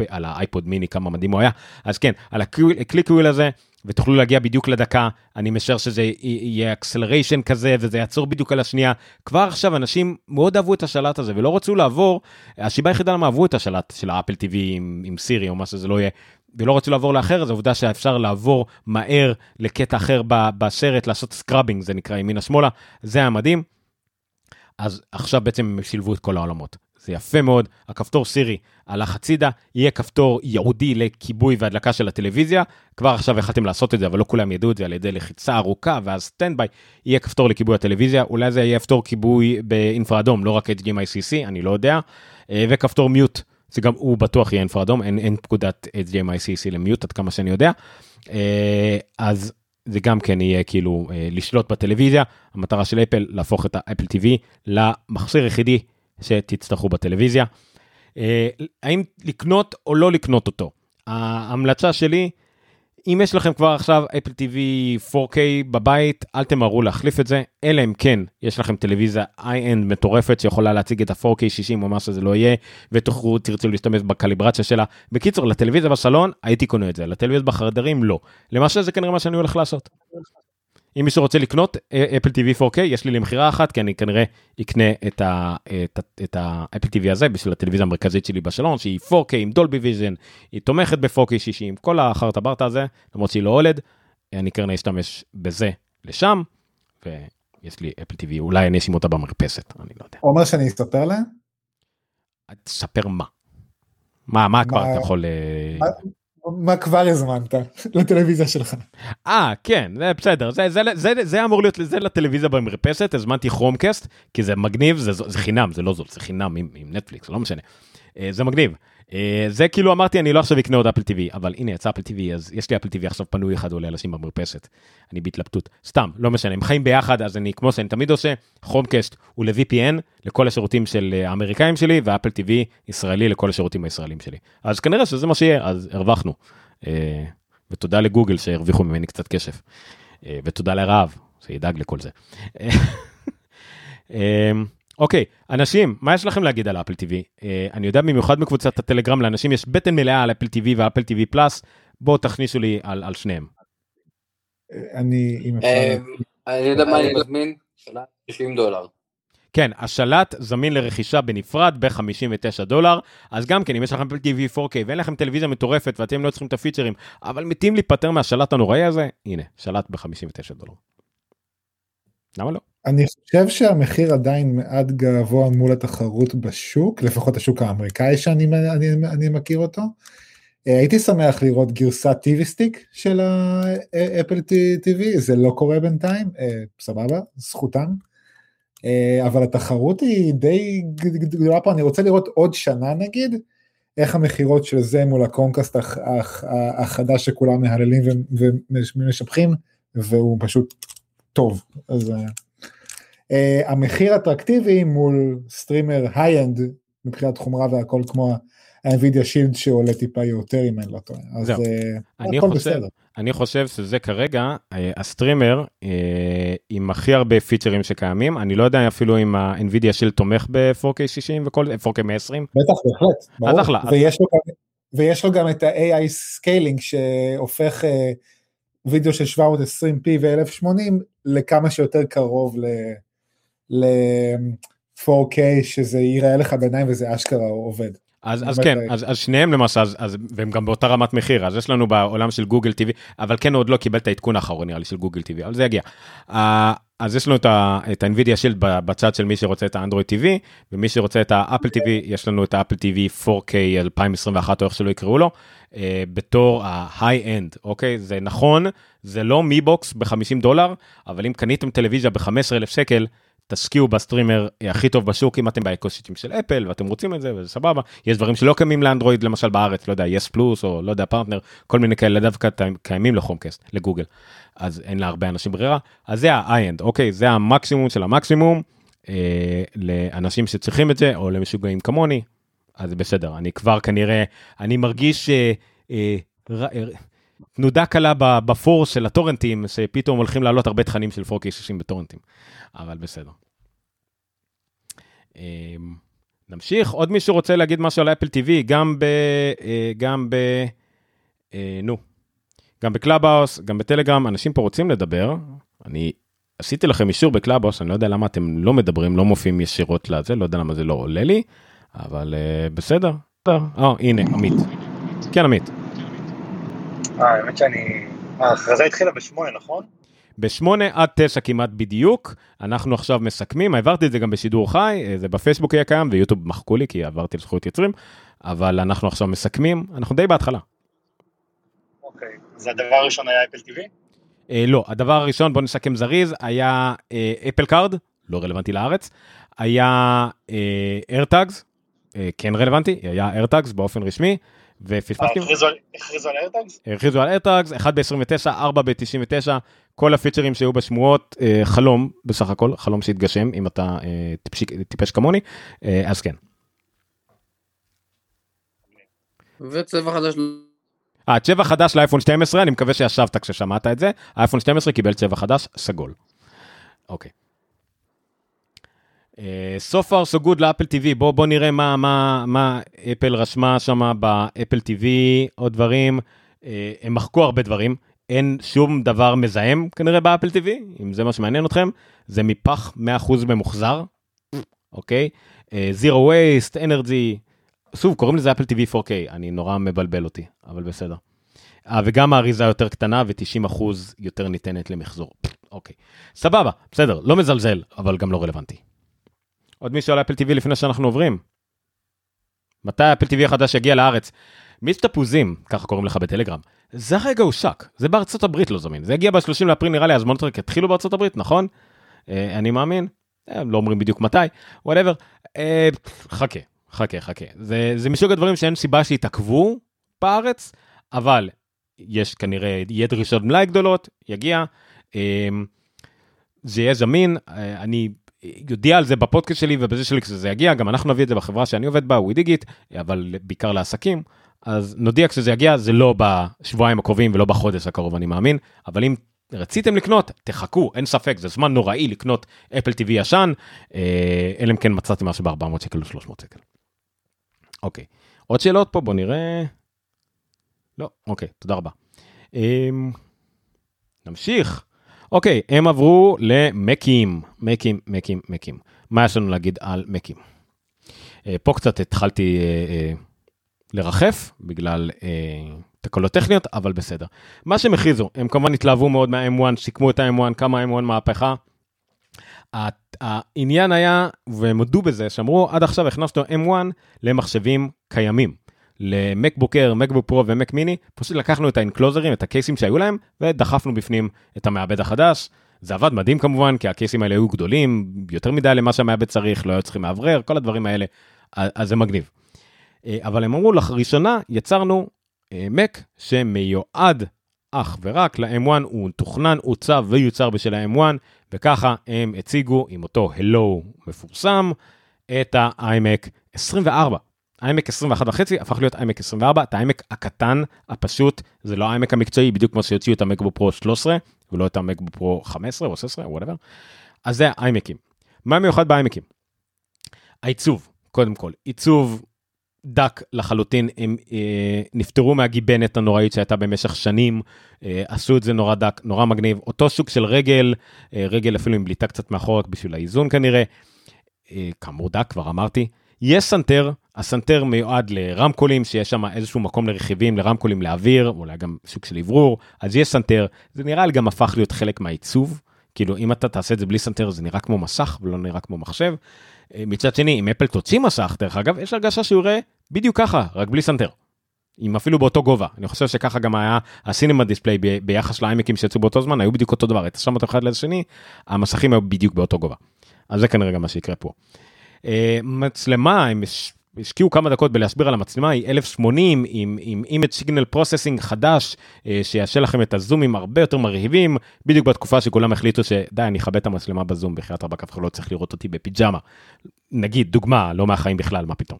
על האייפוד מיני, כמה מדהים הוא היה, אז כן, על הקליק וויל הזה, ותוכלו להגיע בדיוק לדקה, אני משער שזה יהיה אקסלריישן כזה, וזה יעצור בדיוק על השנייה, כבר עכשיו אנשים מאוד אהבו את השלט הזה, ולא רצו לעבור, השיבה היחידה למה אהבו את השלט של האפל TV עם סירי, או מה שזה לא יהיה, ולא רצו לעבור לאחר, זו עובדה שאפשר לעבור מהר לקטע אחר בסרט, לעשות סקראבינג, זה נקרא ימינה שמאלה, זה היה מדהים, אז עכשיו בעצם הם שילבו את כל העולמות. זה יפה מאוד, הכפתור סירי הלך הצידה, יהיה כפתור ייעודי לכיבוי והדלקה של הטלוויזיה, כבר עכשיו יכלתם לעשות את זה, אבל לא כולם ידעו את זה, על ידי לחיצה ארוכה, ואז סטנדביי, יהיה כפתור לכיבוי הטלוויזיה, אולי זה יהיה כפתור כיבוי באינפרדום, לא רק HDMI-CC, אני לא יודע, וכפתור מיוט, זה גם הוא בטוח יהיה אינפרדום, אין פקודת HDMI-CC למיוט, עד כמה שאני יודע, אז זה גם כן יהיה כאילו לשלוט בטלוויזיה, המטרה של אפל, להפוך את האפל TV למכשיר יחידי שתצטרכו בטלוויזיה. האם לקנות או לא לקנות אותו? ההמלצה שלי, אם יש לכם כבר עכשיו אפל TV 4K בבית, אל תמהרו להחליף את זה, אלא אם כן, יש לכם טלוויזיה high-end מטורפת, שיכולה להציג את ה-4K 60 או מה שזה לא יהיה, ותרצו להשתמש בקליברציה שלה. בקיצור, לטלוויזיה בסלון, הייתי קונה את זה, לטלוויזיה בחדרים, לא. למעשה זה כנראה מה שאני הולך לעשות. אם מישהו רוצה לקנות אפל TV 4K, יש לי למחירה אחת, כי אני כנראה אקנה את האפל TV הזה, בשביל הטלוויזיה המרכזית שלי בשלון, שהיא 4K עם דולבי ויז'ן, היא תומכת ב-4K 60, כל האחרת הברטה הזה, למרות שהיא לא הולד, אני כנראה אשתמש בזה לשם, ויש לי אפל TV, אולי אני אשים אותה במרפסת, אני לא יודע. אומר שאני אספר לה? אספר מה? מה כבר אתה יכול... מה כבר הזמנת לטלוויזיה שלך? כן, זה בסדר, זה אמור להיות לזה לטלוויזיה במרפסת, הזמנתי כרומקאסט, כי זה מגניב, זה חינם, זה לא זול, זה חינם עם נטפליקס, לא משנה, זה מגניב, זה כאילו אמרתי, אני לא עכשיו אקנה עוד אפל TV, אבל הנה יצא אפל TV, אז יש לי אפל TV עכשיו פנוי אחד עולה לשים במרפסת, אני בהתלבטות, סתם, לא משנה, הם חיים ביחד, אז אני כמו שאני תמיד עושה, כרומקאסט הוא ל-VPN, לכל השירותים של האמריקאים שלי, ואפל TV ישראלי לכל השירותים הישראלים שלי, אז כנראה שזה מה שיהיה, אז הרווחנו, ותודה לגוגל שהרוויחו ממני קצת קשף, ותודה לרעב, זה ידאג לכל זה. אוקיי, אנשים, מה יש לכם להגיד על אפל טיווי? אני יודע במיוחד מקבוצת הטלגרם, לאנשים יש בטן מלאה על אפל טיווי ואפל טיווי פלאס, בואו תכניסו לי על שניהם. אני יודע מה אני מזמין, שלט $90. כן, השלט זמין לרכישה בנפרד ב$59, אז גם כן, אם יש לכם אפל טיווי 4K ואין לכם טלוויזיה מטורפת ואתם לא צריכים את הפיצ'רים, אבל מתים להיפטר מהשלט הנוראי הזה, הנה, שלט ב$59. למה לא? אני חושב שהמחיר עדיין מעט גבוה מול התחרות בשוק, לפחות השוק האמריקאי שאני מכיר אותו. הייתי שמח לראות גרסת טיווי-סטיק של האפל טיווי, זה לא קורה בינתיים, סבבה, זכותם, אבל התחרות היא די גדולה פה, אני רוצה לראות עוד שנה נגיד, איך המחירות של זה מול הקומקאסט החדש שכולם מהללים ומשבחים, והוא פשוט טוב, אז... המחיר אטרקטיבי מול סטרימר היי-אנד, מבחינת חומרה והכל כמו ה-NVIDIA Shield שעולה טיפה יותר אם אין לא טועה. אז הכל בסדר. אני חושב שזה כרגע הסטרימר עם הכי הרבה פיצ'רים שקיימים, אני לא יודע אפילו אם ה-NVIDIA Shield תומך ב-4K 60 ו-4K 120. בטח, בהחלט, ברור. ויש לו גם את ה-AI Scaling שהופך... וידאו של 720p ו-1080 לכמה שיותר קרוב ל-4K, שזה ייראה לך בעיניים וזה אשכרה עובד. אז כן, אז שניהם למעשה, והם גם באותה רמת מחיר, אז יש לנו בעולם של גוגל TV, אבל כן עוד לא קיבל את העדכון האחרון נראה לי של גוגל TV, אבל זה יגיע. אז יש לנו את ה-NVIDIA Shield בצד של מי שרוצה את האנדרואיד TV, ומי שרוצה את האפל TV, יש לנו את האפל TV 4K 2021, או איך שלא יקראו לו, בתור ה-high-end, אוקיי? זה נכון, זה לא מי-בוקס ב$50, אבל אם קניתם טלוויזיה ב$15,000, תשקיעו בסטרימר הכי טוב בשוק, אם אתם באקוסיסטם של אפל, ואתם רוצים את זה, וזה סבבה. יש דברים שלא קיימים לאנדרואיד, למשל בארץ, לא יודע, יס פלוס, או לא יודע, פרטנר, כל מיני כאלה דווקא קיימים לחומקאסט, לגוגל. אז אין לה הרבה אנשים ברירה. אז זה ה-end, אוקיי, זה המקסימום של המקסימום, לאנשים שצריכים את זה, או למשוגעים כמוני, אז בסדר. אני כבר כנראה, אני מרגיש תנודה קלה בפורס של הטורנטים, שפתאום הולכים לעלות הרבה תכנים של 4K 60 בטורנטים, אבל בסדר. נמשיך, עוד מישהו רוצה להגיד משהו על אפל טיווי, גם בקלאבהאוס, גם בטלגרם, אנשים פה רוצים לדבר, אני עשיתי לכם אישור בקלאבהאוס, אני לא יודע למה אתם לא מדברים, לא מופיעים ישירות לזה, לא יודע למה זה לא עולה לי, אבל בסדר. הנה, עמית. כן, עמית. האמת שאני... ההכרזה התחילה ב8, נכון? ב8-9 כמעט בדיוק, אנחנו עכשיו מסכמים, העברתי את זה גם בשידור חי, זה בפייסבוק היה קיים, ויוטיוב מחקו לי, כי עברתי לזכויות יוצרים, אבל אנחנו עכשיו מסכמים, אנחנו די בהתחלה. אוקיי, אז הדבר הראשון היה אפל טיווי? לא, הדבר הראשון, בוא נסכם זריז, היה אפל קארד, לא רלוונטי לארץ, היה איירטאגס, כן רלוונטי, היה איירטאגס באופן רשמי, הכריזו על איירטאגס? הכריזו על איירטאגס, 1 ב-29, 4 ב-99, כל הפיצ'רים שהיו בשמועות, חלום בסך הכל, חלום שהתגשם, אם אתה טיפש כמוני, אז כן. וצבע חדש... צבע חדש לאייפון 12, אני מקווה שישבת כששמעת את זה, האייפון 12 קיבל צבע חדש, סגול. אוקיי. So far so good לאפל TV, בוא נראה מה אפל רשמה שם באפל TV, עוד דברים, הם מחקו הרבה דברים, אין שום דבר מזהם כנראה באפל TV, אם זה מה שמעניין אתכם, זה מפח 100% ממוחזר, אוקיי, Zero Waste, Energy, שוב קוראים לזה אפל TV 4K, אני נורא מבלבל אותי, אבל בסדר, וגם האריזה יותר קטנה ו-90% יותר ניתנת למחזור, אוקיי, סבבה, בסדר, לא מזלזל, אבל גם לא רלוונטי. עוד מישהו על אפל טיווי לפני שאנחנו עוברים? מתי אפל טיווי החדש יגיע לארץ? מסתפוזים, ככה קוראים לך בטלגרם. זה הרגע הוא שק, זה בארצות הברית לא זמין. זה הגיע ב-30 לאפריל נראה לי, אז מונטרק התחילו בארצות הברית, נכון? אני מאמין, לא אומרים בדיוק מתי, whatever, חכה. זה משהו הדברים שאין סיבה שהתעכבו בארץ, אבל יש כנראה, יהיה דרישות מלאי גדולות, יגיע, זה יהיה זמין, אני... יודיע על זה בפודקאסט שלי ובזה שלי כשזה יגיע, גם אנחנו נביא את זה בחברה שאני עובד בה, WeDigit, אבל בעיקר לעסקים, אז נודיע כשזה יגיע, זה לא בשבועיים הקרובים ולא בחודש הקרוב, אני מאמין, אבל אם רציתם לקנות, תחכו, אין ספק, זה זמן נוראי לקנות אפל TV ישן, אלא אם כן מצאתי משהו ב-400 שקל או 300 שקל. אוקיי, עוד שאלות פה, בוא נראה. לא, אוקיי, תודה רבה. נמשיך. אוקיי, הם עברו למקים, מקים, מקים, מקים. מה יש לנו להגיד על מקים? פה קצת התחלתי לרחף, בגלל תקלות טכניות, אבל בסדר. מה שהם הכריזו, הם כמובן התלהבו מאוד מה-M1, שיקמו את ה-M1, כמה ה-M1 מהפכה. העניין היה, והם הודו בזה, שאמרו, עד עכשיו הכנסנו M1 למחשבים קיימים. למקבוק אייר, מקבוק פרו ומק מיני, פשוט לקחנו את האנקלוזרים, את הקייסים שהיו להם, ודחפנו בפנים את המעבד החדש. זה עבד מדהים כמובן, כי הקייסים האלה היו גדולים, יותר מדי למה שהמעבד צריך, לא היו צריכים מעברר, כל הדברים האלה, אז זה מגניב. אבל הם אמרו, לראשונה יצרנו מק שמיועד אך ורק ל-M1, הוא תוכנן, עוצב ויוצר בשל ה-M1, וככה הם הציגו עם אותו הלו מפורסם, את ה-iMac 24. iMac 21.5 הפך להיות iMac 24, את ה-iMac הקטן, הפשוט, זה לא ה-iMac המקצועי, בדיוק כמו שיוציאו את ה-MacBook Pro 13, ולא את ה-MacBook Pro 15 או 16, whatever. אז זה ה-iMac'ים. מה מיוחד ב-iMac'ים? העיצוב, קודם כל, עיצוב דק לחלוטין, הם נפטרו מהגיבנת הנוראית שהייתה במשך שנים, עשו את זה נורא דק, נורא מגניב, אותו שוק של רגל, רגל אפילו עם בליטה קצת מאחור, בשביל האיזון כנראה, כאמור דק, כבר אמרתי, יש סנטר, הסנטר מיועד לרמקולים, שיש שם איזשהו מקום לרכיבים, לרמקולים לאוויר, אולי גם שוק של עברור, אז יש סנטר, זה נראה לי גם הפך להיות חלק מהעיצוב, כאילו אם אתה תעשה את זה בלי סנטר, זה נראה כמו מסך, ולא נראה כמו מחשב, מצד שני, אם אפל תוציא מסך, דרך אגב, יש הרגשה שהוא יראה בדיוק ככה, רק בלי סנטר, אם אפילו באותו גובה, אני חושב שככה גם היה הסינמה דיספליי, ביחס לאיימקים שיצאו באותו זמן, היו בדיוק אותו דבר, אתה שם אותו אחד ליד השני, המסכים היו בדיוק באותו גובה, אז זה כנראה גם מה שיקרה פה. מצלמה, הם השקיעו כמה דקות בלהסביר על המצלמה, היא 1080 עם image signal processing חדש, שיעשה לכם את הזומים הרבה יותר מרהיבים, בדיוק בתקופה שכולם החליטו שדי, אני אחבא את המצלמה בזום, בחיית הרבה כפך לא צריך לראות אותי בפיג'מה, נגיד, דוגמה, לא מהחיים בכלל, מה פתאום.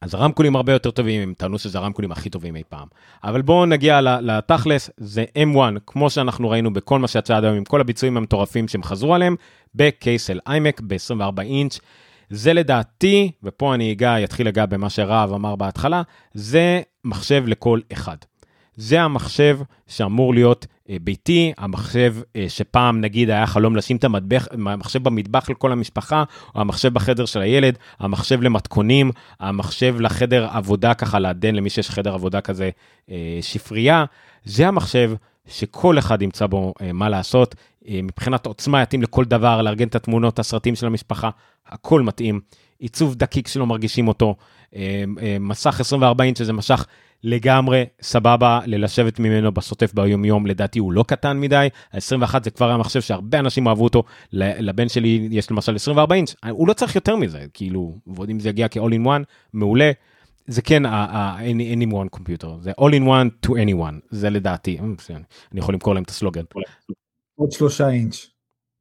אז הרמקולים הרבה יותר טובים, הם טענו שזה הרמקולים הכי טובים אי פעם. אבל בואו נגיע לתכלס, זה M1, כמו שאנחנו ראינו בכל מה שיצא עד היום, עם כל הביצועים המטורפים שהם חזרו עליהם, בקייס של iMac ב-24 אינץ', זה לדעתי, ופה אני אתחיל לגע במה שרב אמר בהתחלה, זה מחשב לכל אחד. זה המחשב שאמור להיות ביתי, המחשב שפעם נגיד היה חלום לשים את המחשב במטבח לכל המשפחה, או המחשב בחדר של הילד, המחשב למתכונים, המחשב לחדר עבודה ככה לעדן, למי שיש חדר עבודה כזה שפרייה, זה המחשב שכל אחד ימצא בו מה לעשות, מבחינת עוצמה יתאים לכל דבר, לארגן את התמונות, הסרטים של המשפחה, הכל מתאים, עיצוב דקיק שלא מרגישים אותו, מסך 24 אינץ' שזה משך, לגמרי סבבה ללשבת ממנו בסוטף ביום יום, לדעתי הוא לא קטן מדי, ה-21 זה כבר המחשב שהרבה אנשים אהבו אותו, לבן שלי יש למשל 24 אינץ', הוא לא צריך יותר מזה, כאילו, ועוד אם זה יגיע כ-all in one, מעולה, זה כן ה-any one computer, זה all in one to any one, זה לדעתי, אני יכול למכור להם את הסלוגן. עוד 3 אינץ'.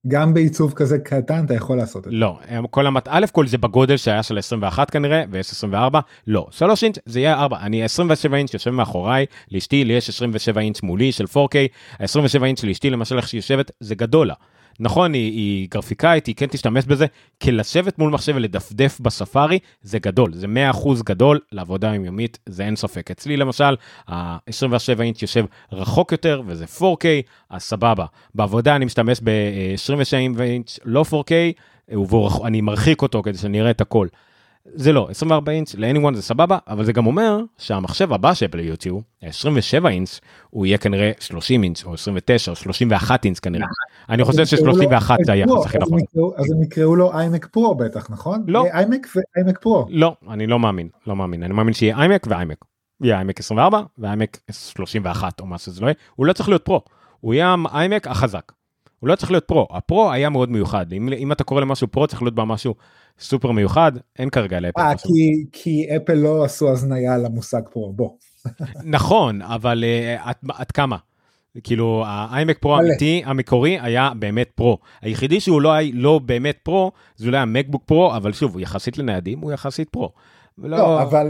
גם בעיצוב כזה קטן, אתה יכול לעשות את זה. לא, א' כל זה בגודל שהיה של 21 כנראה, ויש 24, לא, 3 אינץ' זה יהיה 4, אני 27 אינץ' יושב מאחוריי, לאשתי, לי יש 27 אינץ' מולי של 4K, ה-27 אינץ' לאשתי, למשל איך שהיא יושבת, זה גדולה. נכון, היא גרפיקאית, היא כן תשתמש בזה, כי לשבת מול מחשב ולדפדף בספארי, זה גדול, זה 100% גדול, לעבודה היומיומית, זה אין ספק. אצלי למשל, ה-27 אינץ' יושב רחוק יותר, וזה 4K, אז סבבה. בעבודה אני משתמש ב-27 אינץ' לא 4K, אני מרחיק אותו כדי שנראה את הכל. זה לא, 24 אינץ' ל-anyone זה סבבה, אבל זה גם אומר שהמחשב הבא שאפל יוציאו, 27 אינץ', הוא יהיה כנראה 30 אינץ' או 29 או 31 אינץ' כנראה. אני חושב ש31 זה היחס הכי נכון. אז הם יקראו לו iMac Pro בטח, נכון? לא. iMac ו-iMac Pro. לא, אני לא מאמין, לא מאמין. אני מאמין שיהיה iMac ו-iMac. יהיה iMac 24 ו-iMac 31 או מה שזה לא יהיה. הוא לא צריך להיות Pro, הוא יהיה iMac החזק. הוא לא צריך להיות פרו, הפרו היה מאוד מיוחד, אם אתה קורא למשהו פרו, צריך להיות בה משהו סופר מיוחד, אין כרגע לאפל. כי אפל לא עשו הזניה למושג פרו, בוא. נכון, אבל עד כמה? כאילו, האיימק פרו האמיתי, המקורי, היה באמת פרו. היחידי שהוא לא באמת פרו, זה אולי המקבוק פרו, אבל שוב, הוא יחסית לניידים, הוא יחסית פרו. לא, אבל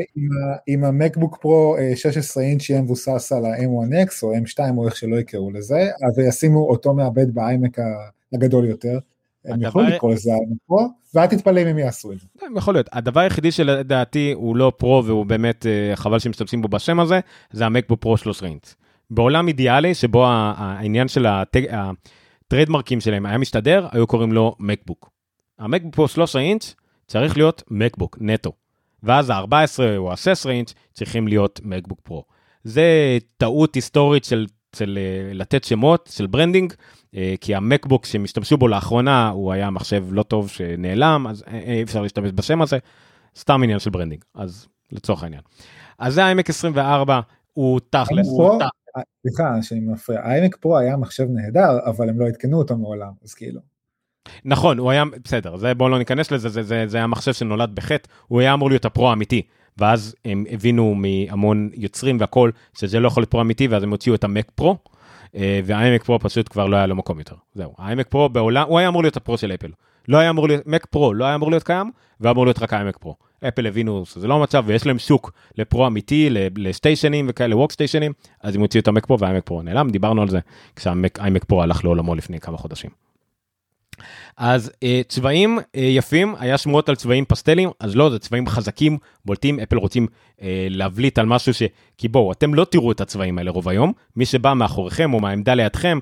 אם המקבוק פרו 16 אינץ' יהיה מבוסס על ה-M1X או M2 או איך שלא יקראו לזה, אז ישימו אותו מעבד באיימק הגדול יותר, הם יכולים לקרוא לזה פרו, ואת תתפלא אם הם יעשו את זה. יכול להיות, הדבר היחידי שלדעתי הוא לא פרו, והוא באמת חבל שמשתמשים בו בשם הזה, זה המקבוק פרו 13 אינץ'. בעולם אידיאלי שבו העניין של הטריידמרקים שלהם היה משתדר, היו קוראים לו מקבוק. המקבוק פרו 13 אינץ' צריך להיות מקבוק נטו. ואז ה-14 או ה-16 אינץ' צריכים להיות מקבוק פרו. זה טעות היסטורית של לתת שמות, של ברנדינג, כי המקבוק שמשתמשו בו לאחרונה, הוא היה מחשב לא טוב שנעלם, אז אי אפשר להשתמש בשם הזה, סתם עניין של ברנדינג, אז לצורך העניין. אז זה ה-IMEC 24, הוא תכלס. סליחה, שאני מפריע, ה-IMEC פרו היה מחשב נהדר, אבל הם לא התקנו אותו מעולם, אז כאילו. נכון, הוא היה, בסדר, זה, בואו לא ניכנס לזה, זה היה מחשב שנולד בחטא, הוא היה אמור להיות הפרו האמיתי, ואז הם הבינו מהמון יוצרים והכל, שזה לא יכול להיות פרו אמיתי, ואז הם הוציאו את המק פרו, והאיימק פרו פשוט כבר לא היה לו מקום יותר, זהו, האיימק פרו בעולם, הוא היה אמור להיות הפרו של אפל, לא היה אמור להיות, מק פרו לא היה אמור להיות קיים, ואמור להיות רק האיימק פרו, אפל הבינו שזה לא המצב, ויש להם שוק לפרו אמיתי, לסטיישנים וכאלה, וורקסטיישנים, אז הם הוציאו את המק פרו והאיימק פרו נעלם, דיברנו על זה, כשהאיימק פרו הלך לעולמו לפני כמה חודשים. אז צבעים יפים, היה שמועות על צבעים פסטלים, אז לא, זה צבעים חזקים, בולטים, אפל רוצים להבליט על משהו כי בואו, אתם לא תראו את הצבעים האלה רוב היום, מי שבא מאחוריכם או מהעמדה לידכם,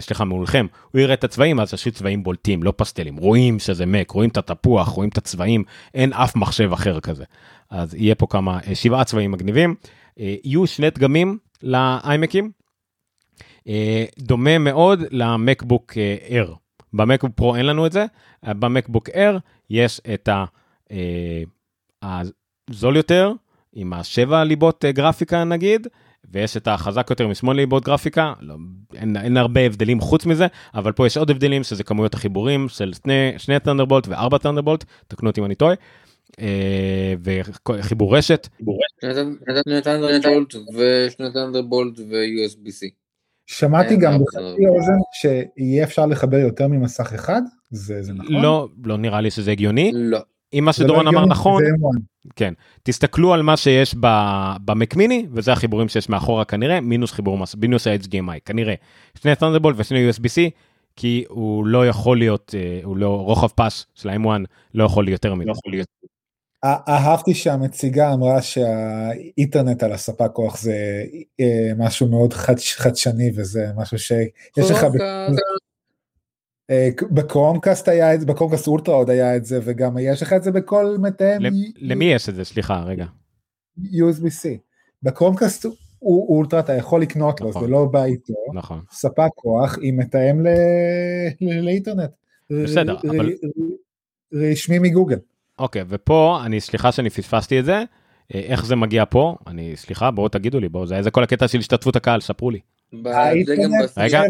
סליחה, מעולכם, הוא יראה את הצבעים, אז יש צבעים בולטים, לא פסטלים, רואים שזה מק, רואים את התפוח, רואים את הצבעים, אין אף מחשב אחר כזה, אז יהיה פה 7 צבעים מגניבים, יהיו 2 דגמים לאיימקים, דומה מאוד למקבוק Air, במקבוק פרו אין לנו את זה, במקבוק אייר יש את הזול יותר, עם 7 ליבות גרפיקה נגיד, ויש את החזק יותר עם 8 ליבות גרפיקה, לא, אין הרבה הבדלים חוץ מזה, אבל פה יש עוד הבדלים, שזה כמויות החיבורים של 2 טנדרבולט ו4 טנדרבולט, תקנו אותי אם אני טועה, וחיבור רשת. 2 טנדרבולט ו2 טנדרבולט ו-USB-C. שמעתי גם בחצי אוזן שיהיה אפשר לחבר יותר ממסך אחד, זה נכון? לא נראה לי שזה הגיוני. לא. אם מה שדורון אמר נכון, כן, תסתכלו על מה שיש במק מיני, וזה החיבורים שיש מאחורה כנראה, מינוס חיבור, מינוס ה-HDMI, כנראה. 2 Thunderbolt ו2 USB-C, כי הוא לא יכול להיות, הוא לא, רוחב פס של ה-M1 לא יכול יותר מזה. אהבתי שהמציגה אמרה שהאינטרנט על הספק כוח זה משהו מאוד חדשני, וזה משהו שיש לך בקרומקאסט היה את זה, בקרומקאסט אולטרה עוד היה את זה, וגם יש לך את זה בכל מתאם. למי יש את זה? סליחה, רגע. USB-C. בקרומקאסט אולטרה אתה יכול לקנות לו, זה לא בא איתו. נכון. ספק כוח עם מתאם לאינטרנט. בסדר, אבל... רשמי מגוגל. אוקיי, ופה, סליחה שאני פספסתי את זה, איך זה מגיע פה? סליחה, בואו תגידו לי, בואו, זה כל הקטע של השתתפות הקהל, ספרו לי. רגע,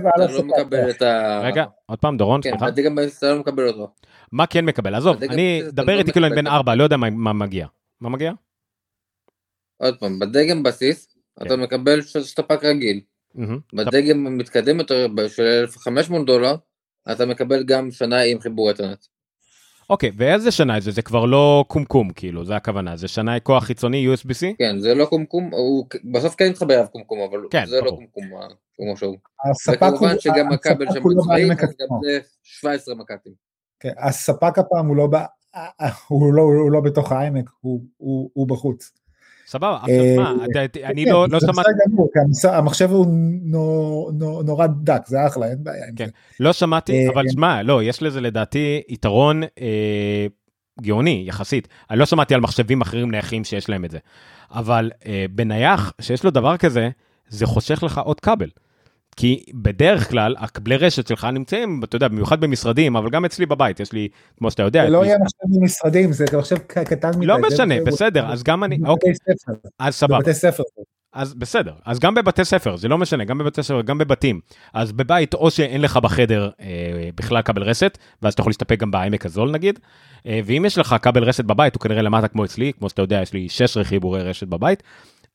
רגע, עוד פעם, דורון, סליחה. אתה גם לא מקבל אותו. מה כן מקבל? עזוב, אני דבר איתי כאילו אני בן 4, לא יודע מה מגיע. מה מגיע? עוד פעם, בדגם בסיס, אתה מקבל ספק רגיל. בדגם המתקדם יותר, של $1,500, אתה מקבל גם שנה עם חיבור אינטרנט. אוקיי, ואיזה שנה זה? זה כבר לא קומקום, כאילו, זה הכוונה, זה שנה כוח חיצוני, USB-C? כן, זה לא קומקום, הוא בסוף כן מתחבר אליו קומקום, אבל כן, זה ברור. לא קומקום, כמו שהוא. וכמובן שגם הקבל שם מצבעים, לא גם זה 17 מקטים. כן, הספק הפעם הוא לא, הוא לא בתוך העמק, הוא בחוץ. סבבה, עכשיו מה, אני לא שמעתי... המחשב הוא נורא דק, זה אחלה, אין בעיה עם זה. לא שמעתי, אבל שמע, לא, יש לזה לדעתי יתרון גאוני, יחסית. אני לא שמעתי על מחשבים אחרים נייחים שיש להם את זה. אבל בנייח, שיש לו דבר כזה, זה חושך לך עוד כבל. כי בדרך כלל, הקבלי רשת שלך נמצאים, אתה יודע, במיוחד במשרדים, אבל גם אצלי בבית, יש לי, כמו שאתה יודע... זה לא יהיה מחשב במשרדים, זה מחשב קטן מדי. לא משנה, בסדר, אז גם אני... אז סבבה. בבתי ספר. אז בסדר, אז גם בבתי ספר, זה לא משנה, גם בבתי ספר, גם בבתים. אז בבית, או שאין לך בחדר בכלל קבל רשת, ואז אתה יכול להסתפק גם בעמק הזול, נגיד, ואם יש לך קבל רשת בבית, הוא כנראה למטה כמו אצלי, כמו שאתה יודע, יש לי 6 חיבורי רשת בבית,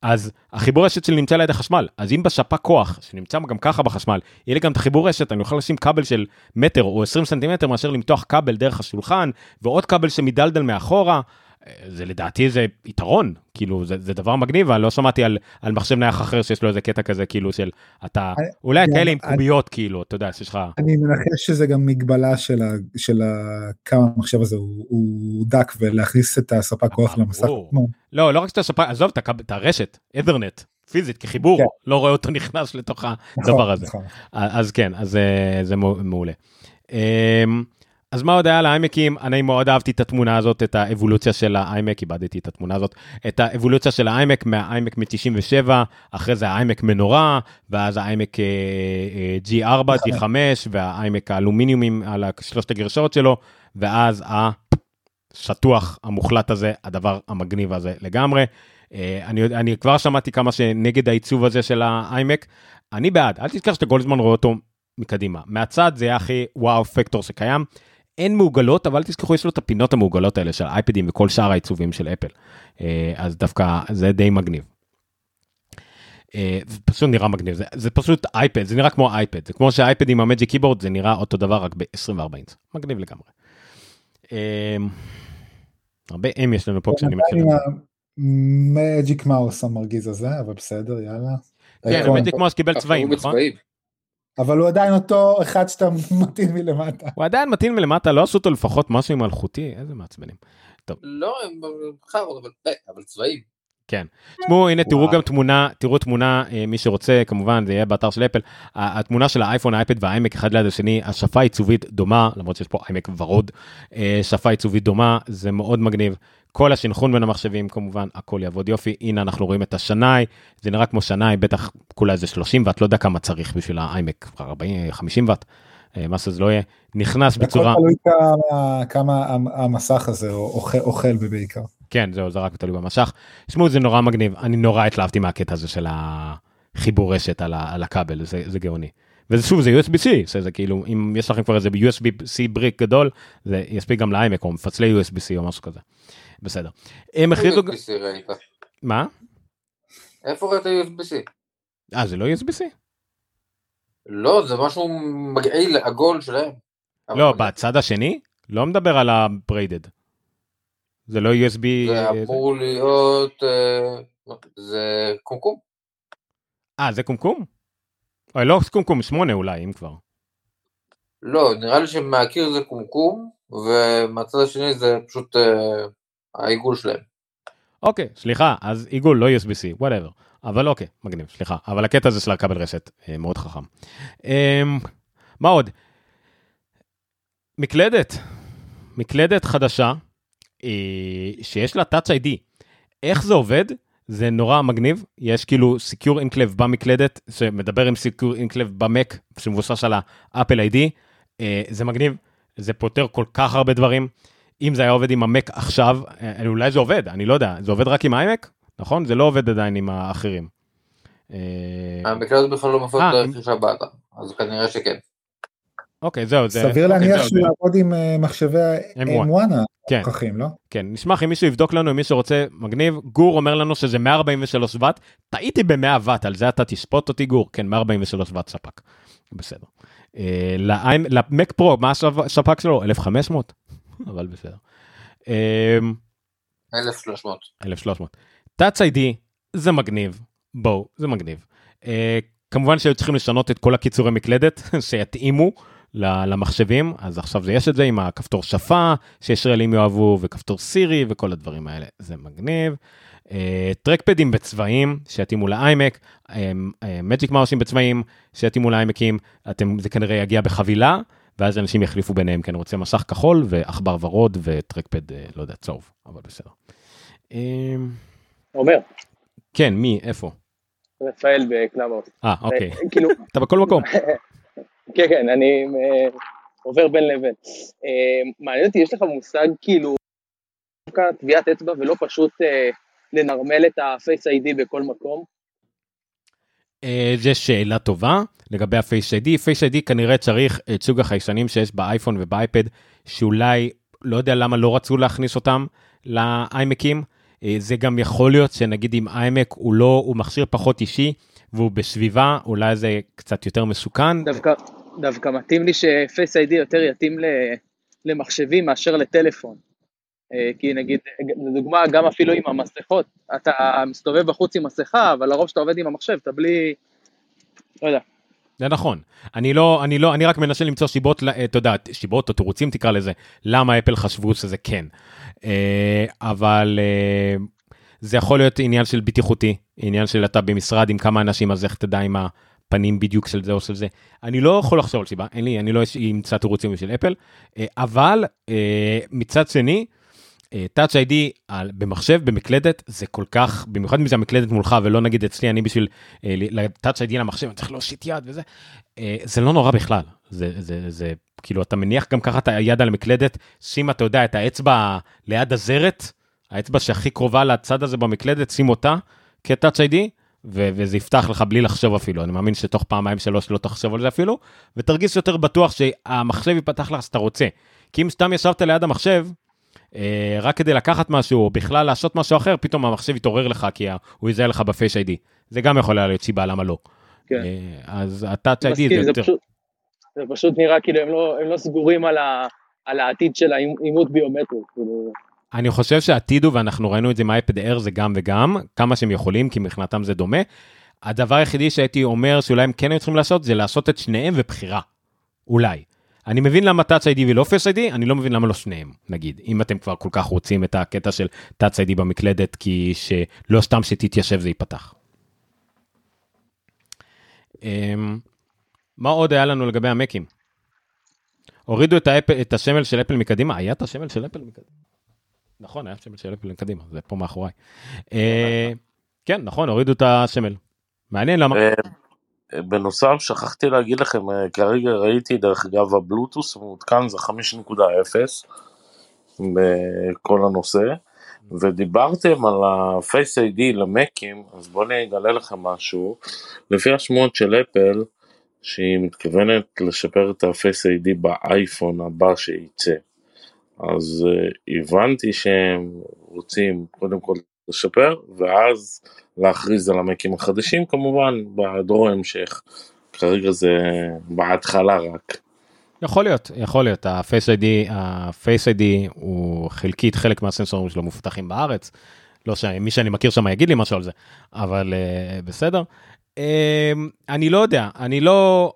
אז החיבור רשת שלי נמצא ליד החשמל, אז אם בשפ"ק כוח, שנמצא גם ככה בחשמל, יהיה לי גם את החיבור רשת, אני אוכל לשים כבל של מטר או 20 סנטימטר, מאשר למתוח כבל דרך השולחן, ועוד כבל שמדלדל מאחורה, זה לדעתי זה יתרון, כאילו זה דבר מגניב, אני לא שמעתי על מחשב נייח אחר שיש לו איזה קטע כזה, כאילו של אתה, אולי כאלה עם קוביות, כאילו, אתה יודע, שיש לך... אני מנחש שזה גם מגבלה של כמה המחשב הזה הוא דק, ולהכניס את הספק כוח למסך. לא, לא רק שאתה ספק, עזוב, אתה רשת, אתרנט, פיזית, כחיבור, לא רואה אותו נכנס לתוך הדבר הזה. אז כן, אז זה מעולה. אז מה עוד היה לאיימקים? אני מאוד אהבתי את התמונה הזאת, את האבולוציה של האיימק, איבדתי את התמונה הזאת, את האבולוציה של האיימק, מהאיימק מ-97, אחרי זה האיימק מנורה, ואז האיימק G4, G5, והאיימק האלומיניומים על שלושת הגרשאות שלו, ואז השטוח המוחלט הזה, הדבר המגניב הזה לגמרי. אני כבר שמעתי כמה שנגד העיצוב הזה של האיימק, אני בעד, אל תזכר שאתה כל הזמן רואה אותו מקדימה, מהצד זה היה הכי וואו פקטור שקיים, אין מעוגלות, אבל תזכחו, יש לו את הפינות המעוגלות האלה של אייפדים וכל שאר העיצובים של אפל. אז דווקא זה די מגניב. זה פשוט נראה מגניב, זה פשוט אייפד, זה נראה כמו אייפד, זה כמו שהאייפד עם המג'יק קיבורד, זה נראה אותו דבר רק ב-24 אינץ. מגניב לגמרי. הרבה M יש לנו פה כשאני מתחיל. מג'יק מאוס המרגיז הזה, אבל בסדר, יאללה. כן, מג'יק מאוס קיבל צבעים, נכון? אבל הוא עדיין אותו אחד שאתה מתאים מלמטה. הוא עדיין מתאים מלמטה, לא עשו אותו לפחות משהו עם מלכותי, איזה מעצבנים. לא, אבל צבעים. כן. תשמעו, הנה תראו גם תמונה, תראו תמונה, מי שרוצה, כמובן, זה יהיה באתר של אפל, התמונה של האייפון, האייפד והאיימק, אחד ליד השני, השפה עיצובית דומה, למרות שיש פה איימק ורוד, שפה עיצובית דומה, זה מאוד מגניב. כל השנכון בין המחשבים, כמובן, הכל יעבוד יופי. הנה אנחנו רואים את השנאי, זה נראה כמו שנאי, בטח כולה איזה 30 ואת, לא יודע כמה צריך בשביל האיימק, 40, 50 ואת, מה שזה לא יהיה, נכנס בצורה... הכל תלוי כמה המסך הזה אוכל בבעיקר. כן, זהו, זה רק תלוי במשך. שמעו, זה נורא מגניב, אני נורא התלהבתי מהקטע הזה של החיבור רשת על הכבל, זה גאוני. וזה שוב, זה USB-C, שזה כאילו, אם יש לכם כבר איזה USB-C בריק גדול, זה יספיק גם לאיימק, או מפצלי USB-C או משהו כזה. בסדר. הם הכריזו... מה? איפה ראית USB-C? זה לא USB-C? לא, זה משהו מגעיל, עגול שלהם. לא, בצד השני, לא מדבר על הבריידד. זה לא USB... זה אמור להיות... זה קומקום. זה קומקום? או לא קומקום 8 אולי, אם כבר. לא, נראה לי שמהקיר זה קומקום, ומהצד השני זה פשוט העיגול שלהם. אוקיי, סליחה, אז עיגול, לא USB-C, whatever. אבל אוקיי, מגניב, סליחה. אבל הקטע הזה של הכבל רשת, מאוד חכם. מה עוד? מקלדת. מקלדת חדשה, שיש לה Touch ID. איך זה עובד? זה נורא מגניב, יש כאילו Secure Enclave במקלדת, שמדבר עם Secure Enclave במק, שמבוסס על ה-Apple ID, זה מגניב, זה פותר כל כך הרבה דברים, אם זה היה עובד עם המק עכשיו, אולי זה עובד, אני לא יודע, זה עובד רק עם האיימק, נכון? זה לא עובד עדיין עם האחרים. המקלדת בכלל לא מפות לרכישה באתר, אז כנראה שכן. אוקיי, זהו. סביר להניח שהוא יעבוד עם מחשבי M1 הכרחים, לא? כן, נשמח אם מישהו יבדוק לנו, אם מישהו רוצה מגניב, גור אומר לנו שזה 143 וט, טעיתי ב-100 וט, על זה אתה תשפוט אותי גור, כן, 143 וט ספק, בסדר. למק פרו, מה הספק שלו? 1500, אבל בסדר. 1300. 1300. טאץ איי-די, זה מגניב, בואו, זה מגניב. כמובן שהיו צריכים לשנות את כל הקיצורי מקלדת, שיתאימו, למחשבים, אז עכשיו זה יש את זה עם הכפתור שפה, שישראלים יאהבו, וכפתור סירי, וכל הדברים האלה, זה מגניב, טרקפדים בצבעים, שיתאימו לאיימק, מג'יק מאושים בצבעים, שיתאימו לאיימקים, זה כנראה יגיע בחבילה, ואז אנשים יחליפו ביניהם, כי אני רוצה מסך כחול, ואחבר ורוד, וטרקפד, לא יודע, צהוב, אבל בסדר. אומר. כן, מי, איפה? רפאל בקלאמוס. אוקיי, אתה בכל מקום. כן, אני עובר בין לבין. מעניין אותי, יש לך מושג כאילו טביעת אצבע ולא פשוט לנרמל את ה-Face ID בכל מקום? זו שאלה טובה לגבי ה-Face ID. Face ID כנראה צריך את סוג החיישנים שיש באייפון ובאייפד, שאולי לא יודע למה לא רצו להכניס אותם לאיימקים. זה גם יכול להיות שנגיד אם איימק הוא מכשיר פחות אישי, והוא בסביבה, אולי זה קצת יותר מסוכן. דווקא מתאים לי שפייס איי-די יותר יתאים למחשבים מאשר לטלפון. כי נגיד, לדוגמה, גם אפילו עם המסכות, אתה מסתובב בחוץ עם מסכה, אבל לרוב שאתה עובד עם המחשב, אתה בלי, לא יודע. זה נכון. אני רק מנסה למצוא שיבות, אתה יודע, שיבות או תירוצים תקרא לזה, למה אפל חשבו שזה כן. אבל זה יכול להיות עניין של בטיחותי, עניין של אתה במשרד עם כמה אנשים, אז איך תדע עם הפנים בדיוק של זה או של זה. אני לא יכול לחשוב על שיבה, אין לי, אני לא אמצא תירוצים של אפל, אבל מצד שני, Touch ID במחשב, במקלדת, זה כל כך, במיוחד אם זה המקלדת מולך, ולא נגיד אצלי, אני בשביל Touch ID למחשב, אני צריך להושיט יד וזה, זה לא נורא בכלל, זה כאילו, אתה מניח גם ככה את היד על המקלדת, שים, אתה יודע, את האצבע ליד הזרת, האצבע שהכי קרובה לצד הזה במקלדת, שים אותה כ-Touch ID, וזה יפתח לך בלי לחשוב אפילו, אני מאמין שתוך פעמיים שלוש לא תחשוב על זה אפילו, ותרגיש יותר בטוח שהמחשב ייפתח לך שאתה רוצה, כי אם סתם ישבת ליד המחשב, רק כדי לקחת משהו, או בכלל לעשות משהו אחר, פתאום המחשב יתעורר לך, כי הוא יזהה לך בפייס איי-די. זה גם יכול להיות שיבה, למה לא. כן. אז הטאצ' איי-די זה יותר... זה פשוט נראה כאילו, הם לא סגורים על העתיד של האימות ביומטרי. אני חושב שהעתיד הוא, ואנחנו ראינו את זה עם האייפד אייר, זה גם וגם, כמה שהם יכולים, כי מבחינתם זה דומה. הדבר היחידי שהייתי אומר, שאולי הם כן היו צריכים לעשות, זה לעשות את שניהם ובחירה. אולי. אני מבין למה Touch ID ולא Face ID, אני לא מבין למה לא שניהם, נגיד, אם אתם כבר כל כך רוצים את הקטע של Touch ID במקלדת, כי שלא סתם שתתיישב זה ייפתח. מה עוד היה לנו לגבי המקים? הורידו את השמל של אפל מקדימה, היה את השמל של אפל מקדימה? נכון, היה את השמל של אפל מקדימה, זה פה מאחוריי. כן, נכון, הורידו את השמל. מעניין למה... בנוסף, שכחתי להגיד לכם, כרגע ראיתי דרך אגב הבלוטוס, ומותקן זה 5.0 בכל הנושא, ודיברתם על ה-Face ID למקים, אז בואו אני אגלה לכם משהו, לפי השמועות של אפל, שהיא מתכוונת לשפר את ה-Face ID באייפון הבא שייצא, אז הבנתי שהם רוצים קודם כל לשפר, ואז להכריז על המקים החדשים, כמובן, בדור המשך. כרגע זה בהתחלה רק. יכול להיות. ה-Face ID הוא חלקית, חלק מהסנסורים שלו מופתחים בארץ. לא שמי שאני מכיר שם יגיד לי משהו על זה, אבל בסדר. אני לא יודע,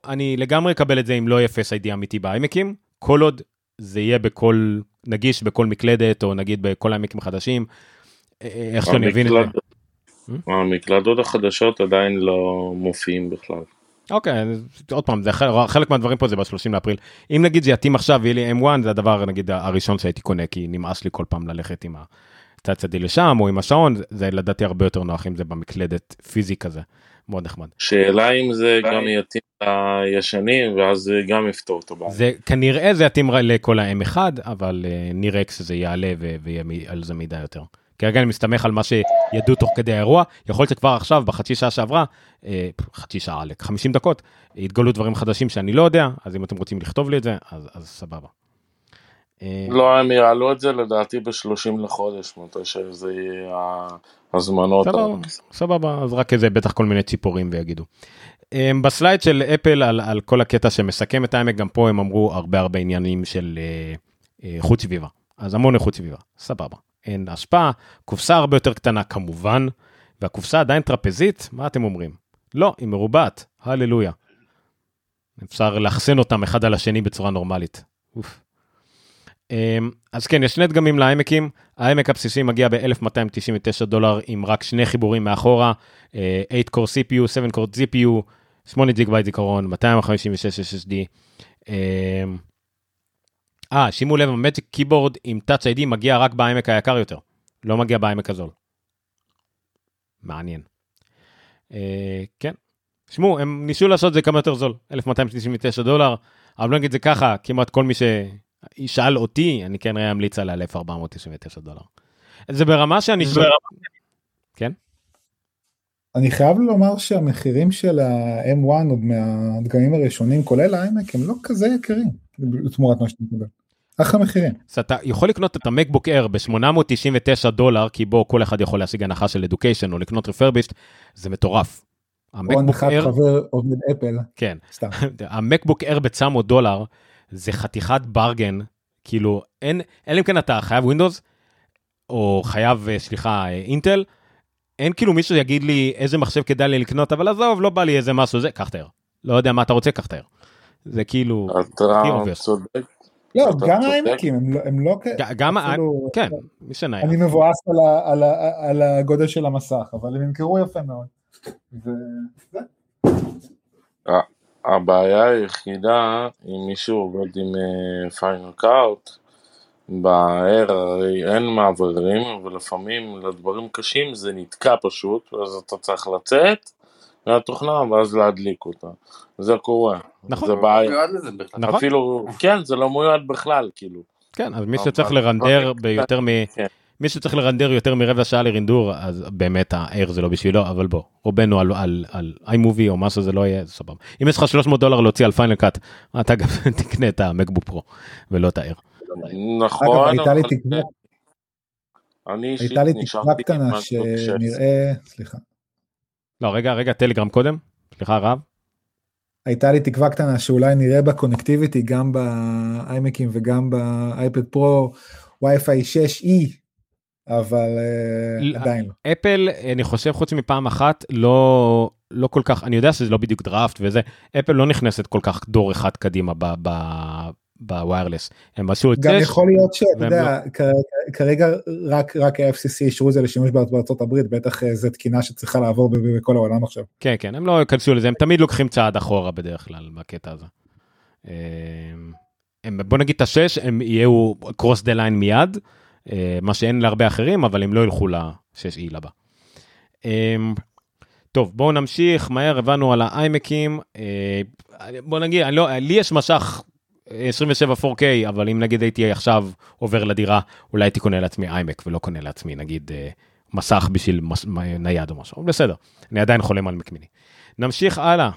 אני לגמרי אקבל את זה אם לא יהיה Face ID אמיתי באיימקים, כל עוד זה יהיה בכל, נגיש בכל מקלדת, או נגיד בכל האיימקים חדשים, איך שאני מבין את זה. המקלדות החדשות עדיין לא מופיעים בכלל. אוקיי, עוד פעם, חלק מהדברים פה זה ב-30 לאפריל. אם נגיד זה יתאים עכשיו ויהיה לי M1, זה הדבר נגיד הראשון שהייתי קונה, כי נמאס לי כל פעם ללכת עם הצד לשם או עם השעון, זה לדעתי הרבה יותר נוח אם זה במקלדת פיזי כזה, מאוד נחמד. שאלה אם זה גם יתאים לישנים, ואז זה גם יפתור אותו בעיה. כנראה זה יתאים לכל ה-M1, אבל נראה כשזה יעלה ויהיה על זה מידע יותר. כרגע אני מסתמך על מה שידעו תוך כדי האירוע, יכול להיות שכבר עכשיו, בחצי שעה שעברה, 50 דקות, התגלו דברים חדשים שאני לא יודע, אז אם אתם רוצים לכתוב לי את זה, אז סבבה. לא, הם יעלו את זה לדעתי ב-30 לחודש, מתי שזה יהיה הזמנות. סבבה, אז רק איזה בטח כל מיני ציפורים ויגידו. בסלייד של אפל, על כל הקטע שמסכם את העמק, גם פה הם אמרו הרבה עניינים של חוץ סביבה, אז המון חוץ סביבה, סבבה. אין השפעה, קופסה הרבה יותר קטנה כמובן, והקופסה עדיין טרפזית, מה אתם אומרים? לא, היא מרובעת, הללויה. אפשר להחסן אותם אחד על השני בצורה נורמלית. אוף. אז כן, יש שני דגמים לעמקים, העמק הבסיסי מגיע ב-$1,299 דולר, עם רק שני חיבורים מאחורה, 8 core CPU, 7 core GPU, 8 ג'יגבייט זיכרון, 256 SSD, שימו לב, המג'יק קיבורד עם טאץ' איי-די מגיע רק בעמק היקר יותר, לא מגיע בעמק הזול. מעניין. כן. שמעו, הם ניסו לעשות זה כמה יותר זול, $1,299, אבל לא נגיד זה ככה, כמעט כל מי שישאל אותי, אני כן ראה המליץ על $1,499. זה ברמה שאני... כן? אני חייב לומר שהמחירים של ה-M1 עוד מהדגמים הראשונים, כולל העמק, הם לא כזה יקרים, לתמורת מה שאתה מדבר. אחלה מחירים. אז אתה יכול לקנות את המקבוק אייר $899, כי בו כל אחד יכול להשיג הנחה של אדוקיישן, או לקנות רפרבישט, זה מטורף. או הנחת חבר עובד אפל. כן. סתם. המקבוק אייר $900, זה חתיכת ברגן, כאילו, אין, אלא אם כן אתה חייב ווינדוס, או חייב, סליחה, אינטל, אין כאילו מישהו יגיד לי איזה מחשב כדאי לי לקנות, אבל עזוב, לא בא לי איזה משהו, זה, קח תאר. לא יודע מה אתה רוצה, קח תאר. זה כאילו... אתה צודק. לא, גם העמקים, הם לא... גם העמקים, כן, מי שניים. אני מבואס על הגודל של המסך, אבל הם ימכרו יפה מאוד. הבעיה היחידה, אם מישהו עובד עם פיינל קאוט, בער, הרי אין מעברים, ולפעמים לדברים קשים זה נתקע פשוט, אז אתה צריך לצאת מהתוכנה, ואז להדליק אותה. זה קורה. נכון. זה בעיה. מיועד לזה בכלל. נכון. אפילו, כן, זה לא מיועד בכלל, כאילו. כן, אז מי שצריך לרנדר ביותר מ... מי שצריך לרנדר יותר מרבע שעה לרינדור, אז באמת הער זה לא בשבילו, אבל בוא, רובנו על iMovie או משהו, זה לא יהיה סבבה. אם יש לך $300 להוציא על פיינל קאט, אתה גם תקנה את המקבוק פרו, ולא את הער. נכון. הייתה לי תקווה. הייתה לי תקווה קטנה שנראה, סליחה. לא, רגע, טלגרם קודם, סליחה רב. הייתה לי תקווה קטנה שאולי נראה בקונקטיביטי, גם ב-iMac'ים וגם ב-iPad פרו, Wi-Fi 6E, אבל עדיין לא. אפל, אני חושב, חוץ מפעם אחת, לא כל כך, אני יודע שזה לא בדיוק דראפט וזה, אפל לא נכנסת כל כך דור אחד קדימה בוויירלס. הם עשו את זה. גם יכול להיות שאתה יודע, כרגע רק ה-FCC אישרו זה לשימוש בארצות הברית, בטח זו תקינה שצריכה לעבור בכל העולם עכשיו. כן, כן, הם לא ייכנסו לזה, הם תמיד לוקחים צעד אחורה בדרך כלל, בקטע הזה. בוא נגיד את השש, הם יהיו קרוס דה ליין מיד, מה שאין להרבה אחרים, אבל הם לא ילכו לשש אי לבא. טוב, בואו נמשיך, מהר הבנו על האיימקים, בואו נגיד, לי יש משך 27 4K, אבל אם נגיד הייתי עכשיו עובר לדירה, אולי הייתי קונה לעצמי איימק, ולא קונה לעצמי, נגיד, מסך בשביל נייד או משהו, בסדר, אני עדיין חולם על מקמיני. נמשיך הלאה,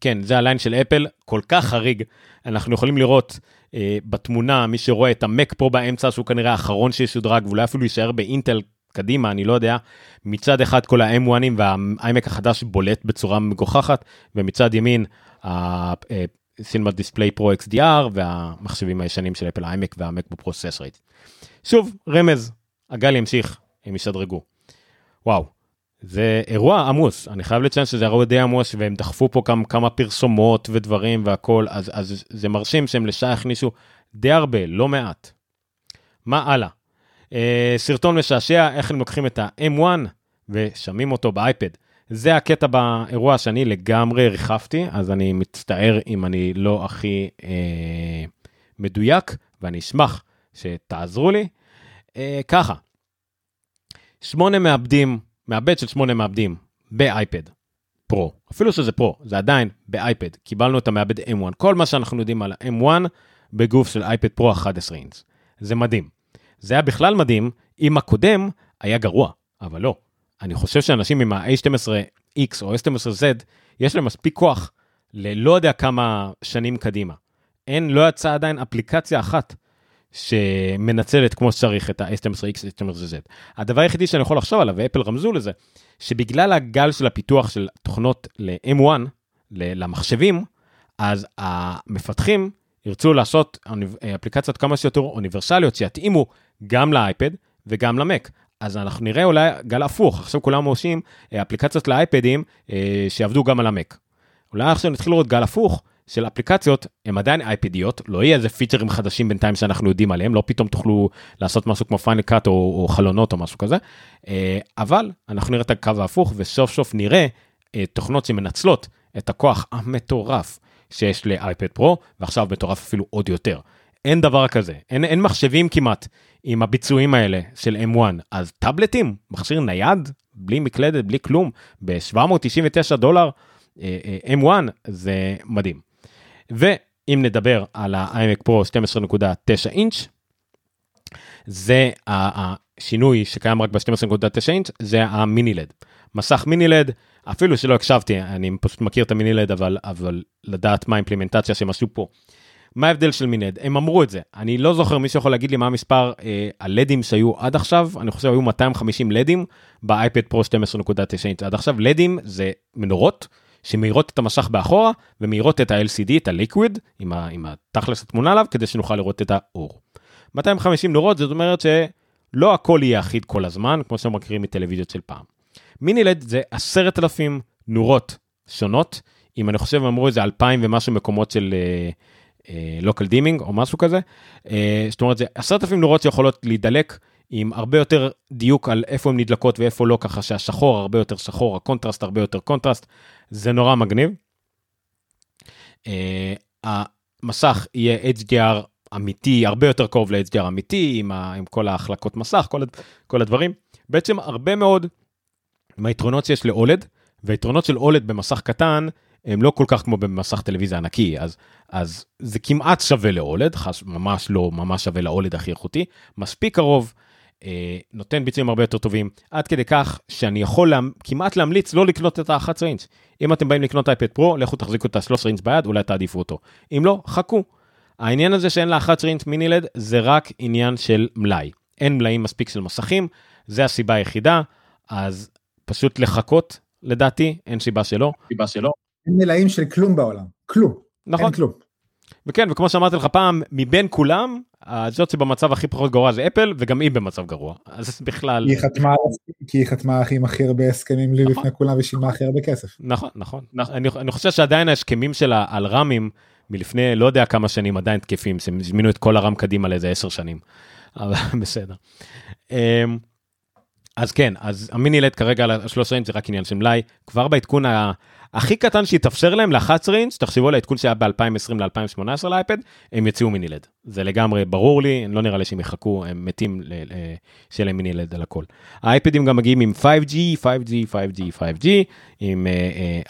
כן, זה הליין של אפל, כל כך חריג, אנחנו יכולים לראות, בתמונה, מי שרואה את המק פרו באמצע, שהוא כנראה האחרון שישודרג, ואולי אפילו יישאר באינטל קדימה, אני לא יודע, מצד אחד כל ה-M1ים, והאיימק החדש בולט בצורה מגוחכת, ומצד ימין, ה-Cinema Display Pro XDR, והמחשבים הישנים של אפל האיימק, והמק בפרוסס רייט. שוב, רמז, הגל ימשיך, הם ישדרגו. וואו. זה אירוע עמוס, אני חייב לציין שזה אירוע די עמוס, והם דחפו פה כמה פרסומות ודברים והכל, אז זה מרשים שהם לשעה הכניסו די הרבה, לא מעט. מה הלאה? סרטון משעשע, איך הם לוקחים את ה-M1 ושמים אותו באייפד. זה הקטע באירוע שאני לגמרי ריחפתי, אז אני מצטער אם אני לא הכי מדויק, ואני אשמח שתעזרו לי. ככה, 8 מעבדים באייפד פרו, אפילו שזה פרו, זה עדיין באייפד, קיבלנו את המעבד M1, כל מה שאנחנו יודעים על ה-M1 בגוף של אייפד פרו 11 אינץ, זה מדהים, זה היה בכלל מדהים, אם הקודם היה גרוע, אבל לא, אני חושב שאנשים עם ה-A12X או A12Z, יש להם מספיק כוח, ללא יודע כמה שנים קדימה, לא יצאה עדיין אפליקציה אחת, שמנצלת כמו שצריך את ה-A12X, A12Z. הדבר היחידי שאני יכול לחשוב עליו, ואפל רמזו לזה, שבגלל הגל של הפיתוח של תוכנות ל-M1, למחשבים, אז המפתחים ירצו לעשות אפליקציות כמה שיותר אוניברסליות, שיתאימו גם לאייפד וגם למק. אז אנחנו נראה אולי גל הפוך, עכשיו כולם עושים אפליקציות לאייפדים שיעבדו גם על המק. אולי עכשיו נתחיל לראות גל הפוך, של אפליקציות, הן עדיין אייפדיות, לא יהיה איזה פיצ'רים חדשים בינתיים שאנחנו יודעים עליהם, לא פתאום תוכלו לעשות משהו כמו פיינל קאט או חלונות או משהו כזה, אבל אנחנו נראה את הקו ההפוך, וסוף סוף נראה תוכנות שמנצלות את הכוח המטורף שיש לאייפד פרו, ועכשיו מטורף אפילו עוד יותר. אין דבר כזה, אין מחשבים כמעט עם הביצועים האלה של M1, אז טאבלטים, מכשיר נייד, בלי מקלדת, בלי כלום, $799, M1 זה מדהים. ואם נדבר על ה-iMac Pro 12.9 אינץ', זה השינוי שקיים רק ב-12.9 אינץ', זה המיני-לד. מסך מיני-לד, אפילו שלא הקשבתי, אני פשוט מכיר את המיני-לד, אבל לדעת מה האימפלימנטציה שהם עשו פה. מה ההבדל של מיני-לד? הם אמרו את זה. אני לא זוכר מי שיכול להגיד לי מה המספר הלדים שהיו עד עכשיו, אני חושב היו 250 לדים ב-iPad Pro 12.9 אינץ'. עד עכשיו לדים זה מנורות, שמאירות את המשך באחורה, ומאירות את ה-LCD, את ה-Liquid, עם התכלס התמונה עליו, כדי שנוכל לראות את האור. 250 נורות, זאת אומרת שלא הכל יהיה אחיד כל הזמן, כמו שאנחנו מכירים מטלוויזיות של פעם. מינילד זה 10,000 נורות שונות, אם אני חושב אמרו איזה 2,000 ומשהו מקומות של local dimming או משהו כזה, זאת אומרת זה 10,000 נורות שיכולות להידלק עם הרבה יותר דיוק על איפה הן נדלקות ואיפה לא, ככה שהשחור הרבה יותר שחור, הקונטרסט הרבה יותר קונטרסט, זה נורא מגניב. המסך יהיה HDR אמיתי, הרבה יותר קרוב ל-HDR אמיתי, עם כל ההחלקות מסך, כל הדברים. בעצם הרבה מאוד מהיתרונות שיש ל-OLED, והיתרונות של OLED במסך קטן, הם לא כל כך כמו במסך טלוויזיה ענקי, אז זה כמעט שווה ל-OLED, ממש לא ממש שווה ל-OLED הכי איכותי, מספיק קרוב, נותן ביצועים הרבה יותר טובים, עד כדי כך שאני יכול כמעט להמליץ לא לקנות את ה-11 אינץ'. אם אתם באים לקנות אייפד פרו, לכו תחזיקו את ה-13 אינץ' ביד, אולי תעדיפו אותו. אם לא, חכו. העניין הזה שאין לה 11 אינץ' מיני-לד, זה רק עניין של מלאי. אין מלאים מספיק של מסכים, זה הסיבה היחידה, אז פשוט לחכות, לדעתי, אין סיבה שלא. אין מלאים של כלום בעולם, כלום. נכון. אין כלום. וכן, וכמו שאמרתי לך פעם, מבין כולם, זאת שבמצב הכי פחות גרוע זה אפל, וגם היא במצב גרוע. אז בכלל... כי היא חתמה הכי הרבה הסכמים לי לפני כולם, ושילמה הכי הרבה כסף. נכון, נכון. אני חושב שעדיין ההסכמים שלה על רמים, מלפני לא יודע כמה שנים עדיין תקפים, שזמינו את כל הרם קדימה לאיזה 10 שנים. אבל בסדר. אז כן, אז המיני-לד כרגע על ה-13 אינץ' זה רק עניין של מלאי, כבר בעדכון הכי קטן שהתאפשר להם ל-11 אינץ', תחשבו על העדכון שהיה ב-2020 ל-2018 לאייפד, הם יציאו מיני-לד. זה לגמרי ברור לי, לא נראה לי שהם יחכו, הם מתים שיהיה להם מיני-לד על הכל. האייפדים גם מגיעים עם 5G, עם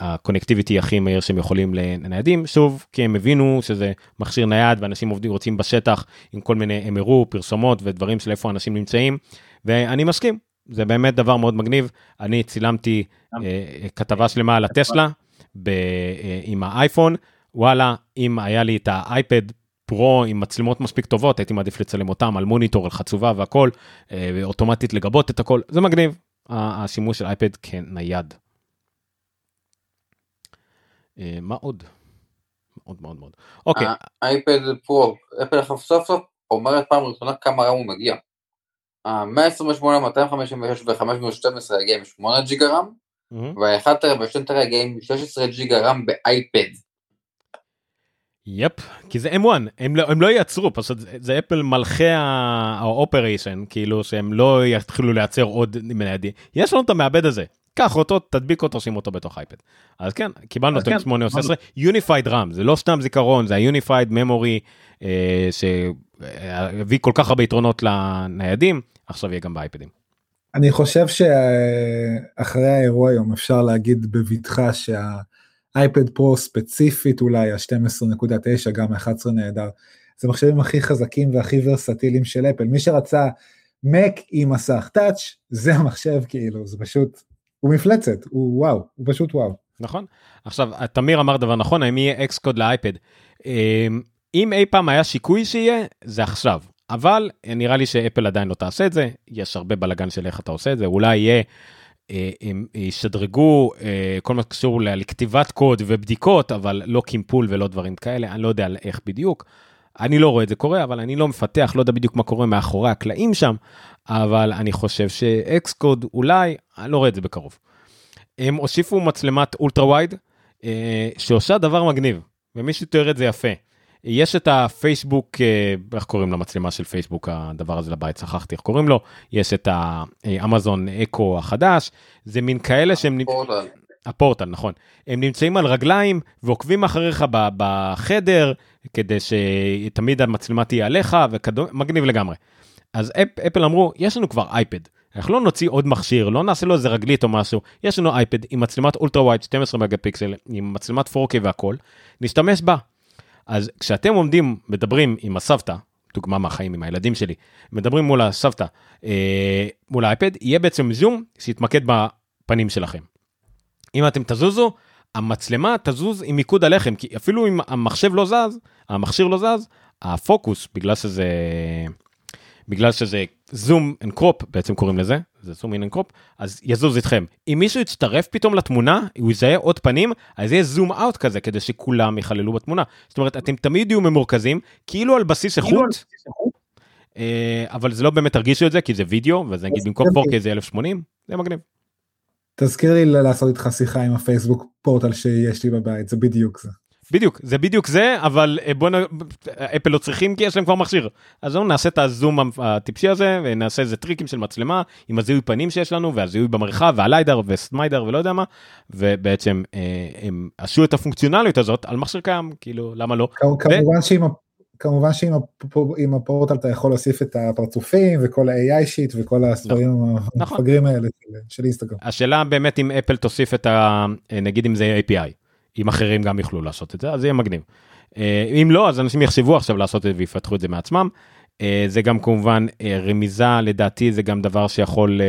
הקונקטיביטי הכי מהיר שהם יכולים לניידים, שוב, כי הם הבינו שזה מכשיר נייד, ואנשים רוצים בשטח עם כל מיני אמירו, פרסומות ודברים של איפה אנשים נמצאים, ואני מסכים. זה באמת דבר מאוד מגניב, אני צילמתי כתבה שלמה על הטסלה, עם האייפון, וואלה, אם היה לי את האייפד פרו, עם מצלמות מספיק טובות, הייתי מעדיף לצלם אותם, על מוניטור, על חצובה והכל, ואוטומטית לגבות את הכל, זה מגניב, השימוש של אייפד כנייד. מה עוד? מאוד. אוקיי. האייפד פרו, אפל סוף אומרת פעם ראשונה כמה רם הוא מגיע. 128, 256 ו-512 הגיע עם 8 ג'יגה רם, וה-128 הגיע עם 16 ג'יגה רם באייפד. יפ, כי זה M1, הם לא ייצרו, פשוט זה אפל מלכי האופריישן, כאילו שהם לא יתחילו לייצר עוד מניידי. יש לנו את המעבד הזה, קח אותו, תדביק אותו, שים אותו בתוך אייפד. אז כן, קיבלנו אותו עם 8 או 16, Unified RAM, זה לא סתם זיכרון, זה ה-Unified Memory, הביא כל כך הרבה יתרונות לניידים, עכשיו יהיה גם באייפדים. אני חושב שאחרי האירוע היום אפשר להגיד בביטחה שהאייפד פרו ספציפית אולי ה-12.9 גם ה-11 נהדר, זה מחשבים הכי חזקים והכי ורסטיליים של אפל, מי שרצה מק עם מסך טאץ' זה המחשב כאילו, זה פשוט, הוא מפלצת, הוא וואו, הוא פשוט וואו. נכון, עכשיו תמיר אמר דבר נכון, האם יהיה אקס קוד לאייפד, אם אי פעם היה שיקוי שיהיה, זה עכשיו. אבל נראה לי שאפל עדיין לא תעשה את זה, יש הרבה בלגן של איך אתה עושה את זה, אולי יהיה, הם ישדרגו כל מה שקשור לכתיבת קוד ובדיקות, אבל לא קימפול ולא דברים כאלה, אני לא יודע איך בדיוק, אני לא רואה את זה קורה, אבל אני לא מפתח, לא יודע בדיוק מה קורה מאחורי הקלעים שם, אבל אני חושב שאקס קוד אולי, אני לא רואה את זה בקרוב. הם הוסיפו מצלמת אולטרה ווייד, שעושה דבר מגניב, ומי שתואר את זה יפה, יש את הפייסבוק, איך קוראים למצלמה של פייסבוק, הדבר הזה לבית, שכחתי איך קוראים לו, יש את האמזון אקו החדש, זה מין כאלה שהם... הפורטל, נכון. הם נמצאים על רגליים, ועוקבים אחריך בחדר, כדי שתמיד המצלמה תהיה עליך, מגניב לגמרי. אז אפל אמרו, יש לנו כבר אייפד, אנחנו לא נוציא עוד מכשיר, לא נעשה לו איזה רגלית או משהו, יש לנו אייפד עם מצלמת אולטרה ווייד, 12 מגה פיקסל, עם מצלמת 4K והכל, נשתמש בה. אז כשאתם עומדים, מדברים עם הסבתא, דוגמה מהחיים עם הילדים שלי, מדברים מול הסבתא, מול האייפד, יהיה בעצם זום שיתמקד בפנים שלכם. אם אתם תזוזו, המצלמה תזוז עם מיקוד עליכם, כי אפילו אם המחשב לא זז, המכשיר לא זז, הפוקוס, בגלל שזה זום אין קרופ, בעצם קוראים לזה, זה זום אין קרופ, אז יזוז איתכם. אם מישהו יצטרף פתאום לתמונה, הוא יזהה עוד פנים, אז יהיה זום אאוט כזה, כדי שכולם יחללו בתמונה. זאת אומרת, אתם תמיד יהיו ממורכזים, כאילו על בסיס איכות, אבל זה לא באמת תרגישו את זה, כי זה וידאו, ואז נגיד במקום 4K זה 1080, זה מגניב. תזכיר לי לעשות איתך שיחה עם הפייסבוק פורטל שיש לי בבית, זה בדיוק זה. בדיוק, זה בדיוק זה, אבל בואו אפל לא צריכים כי יש להם כבר מכשיר. אז בואו נעשה את הזום הטיפשי הזה, ונעשה איזה טריקים של מצלמה, עם הזיהוי פנים שיש לנו, והזיהוי במרחב, והליידר, וסמיידר, ולא יודע מה, ובעצם הם עשו את הפונקציונליות הזאת על מכשיר קיים, כאילו, למה לא? כמובן שאם הפורטל אתה יכול להוסיף את הפרצופים, וכל ה-AI שיט, וכל הסברים המפגרים האלה של אינסטגרם. השאלה באמת אם אפל תוסיף את ה... נגיד אם זה API. אם אחרים גם יוכלו לעשות את זה, אז זה יהיה מגניב. אם לא, אז אנשים יחשבו עכשיו לעשות את זה, ויפתחו את זה מעצמם. זה גם כמובן רמיזה, לדעתי, זה גם דבר שיכול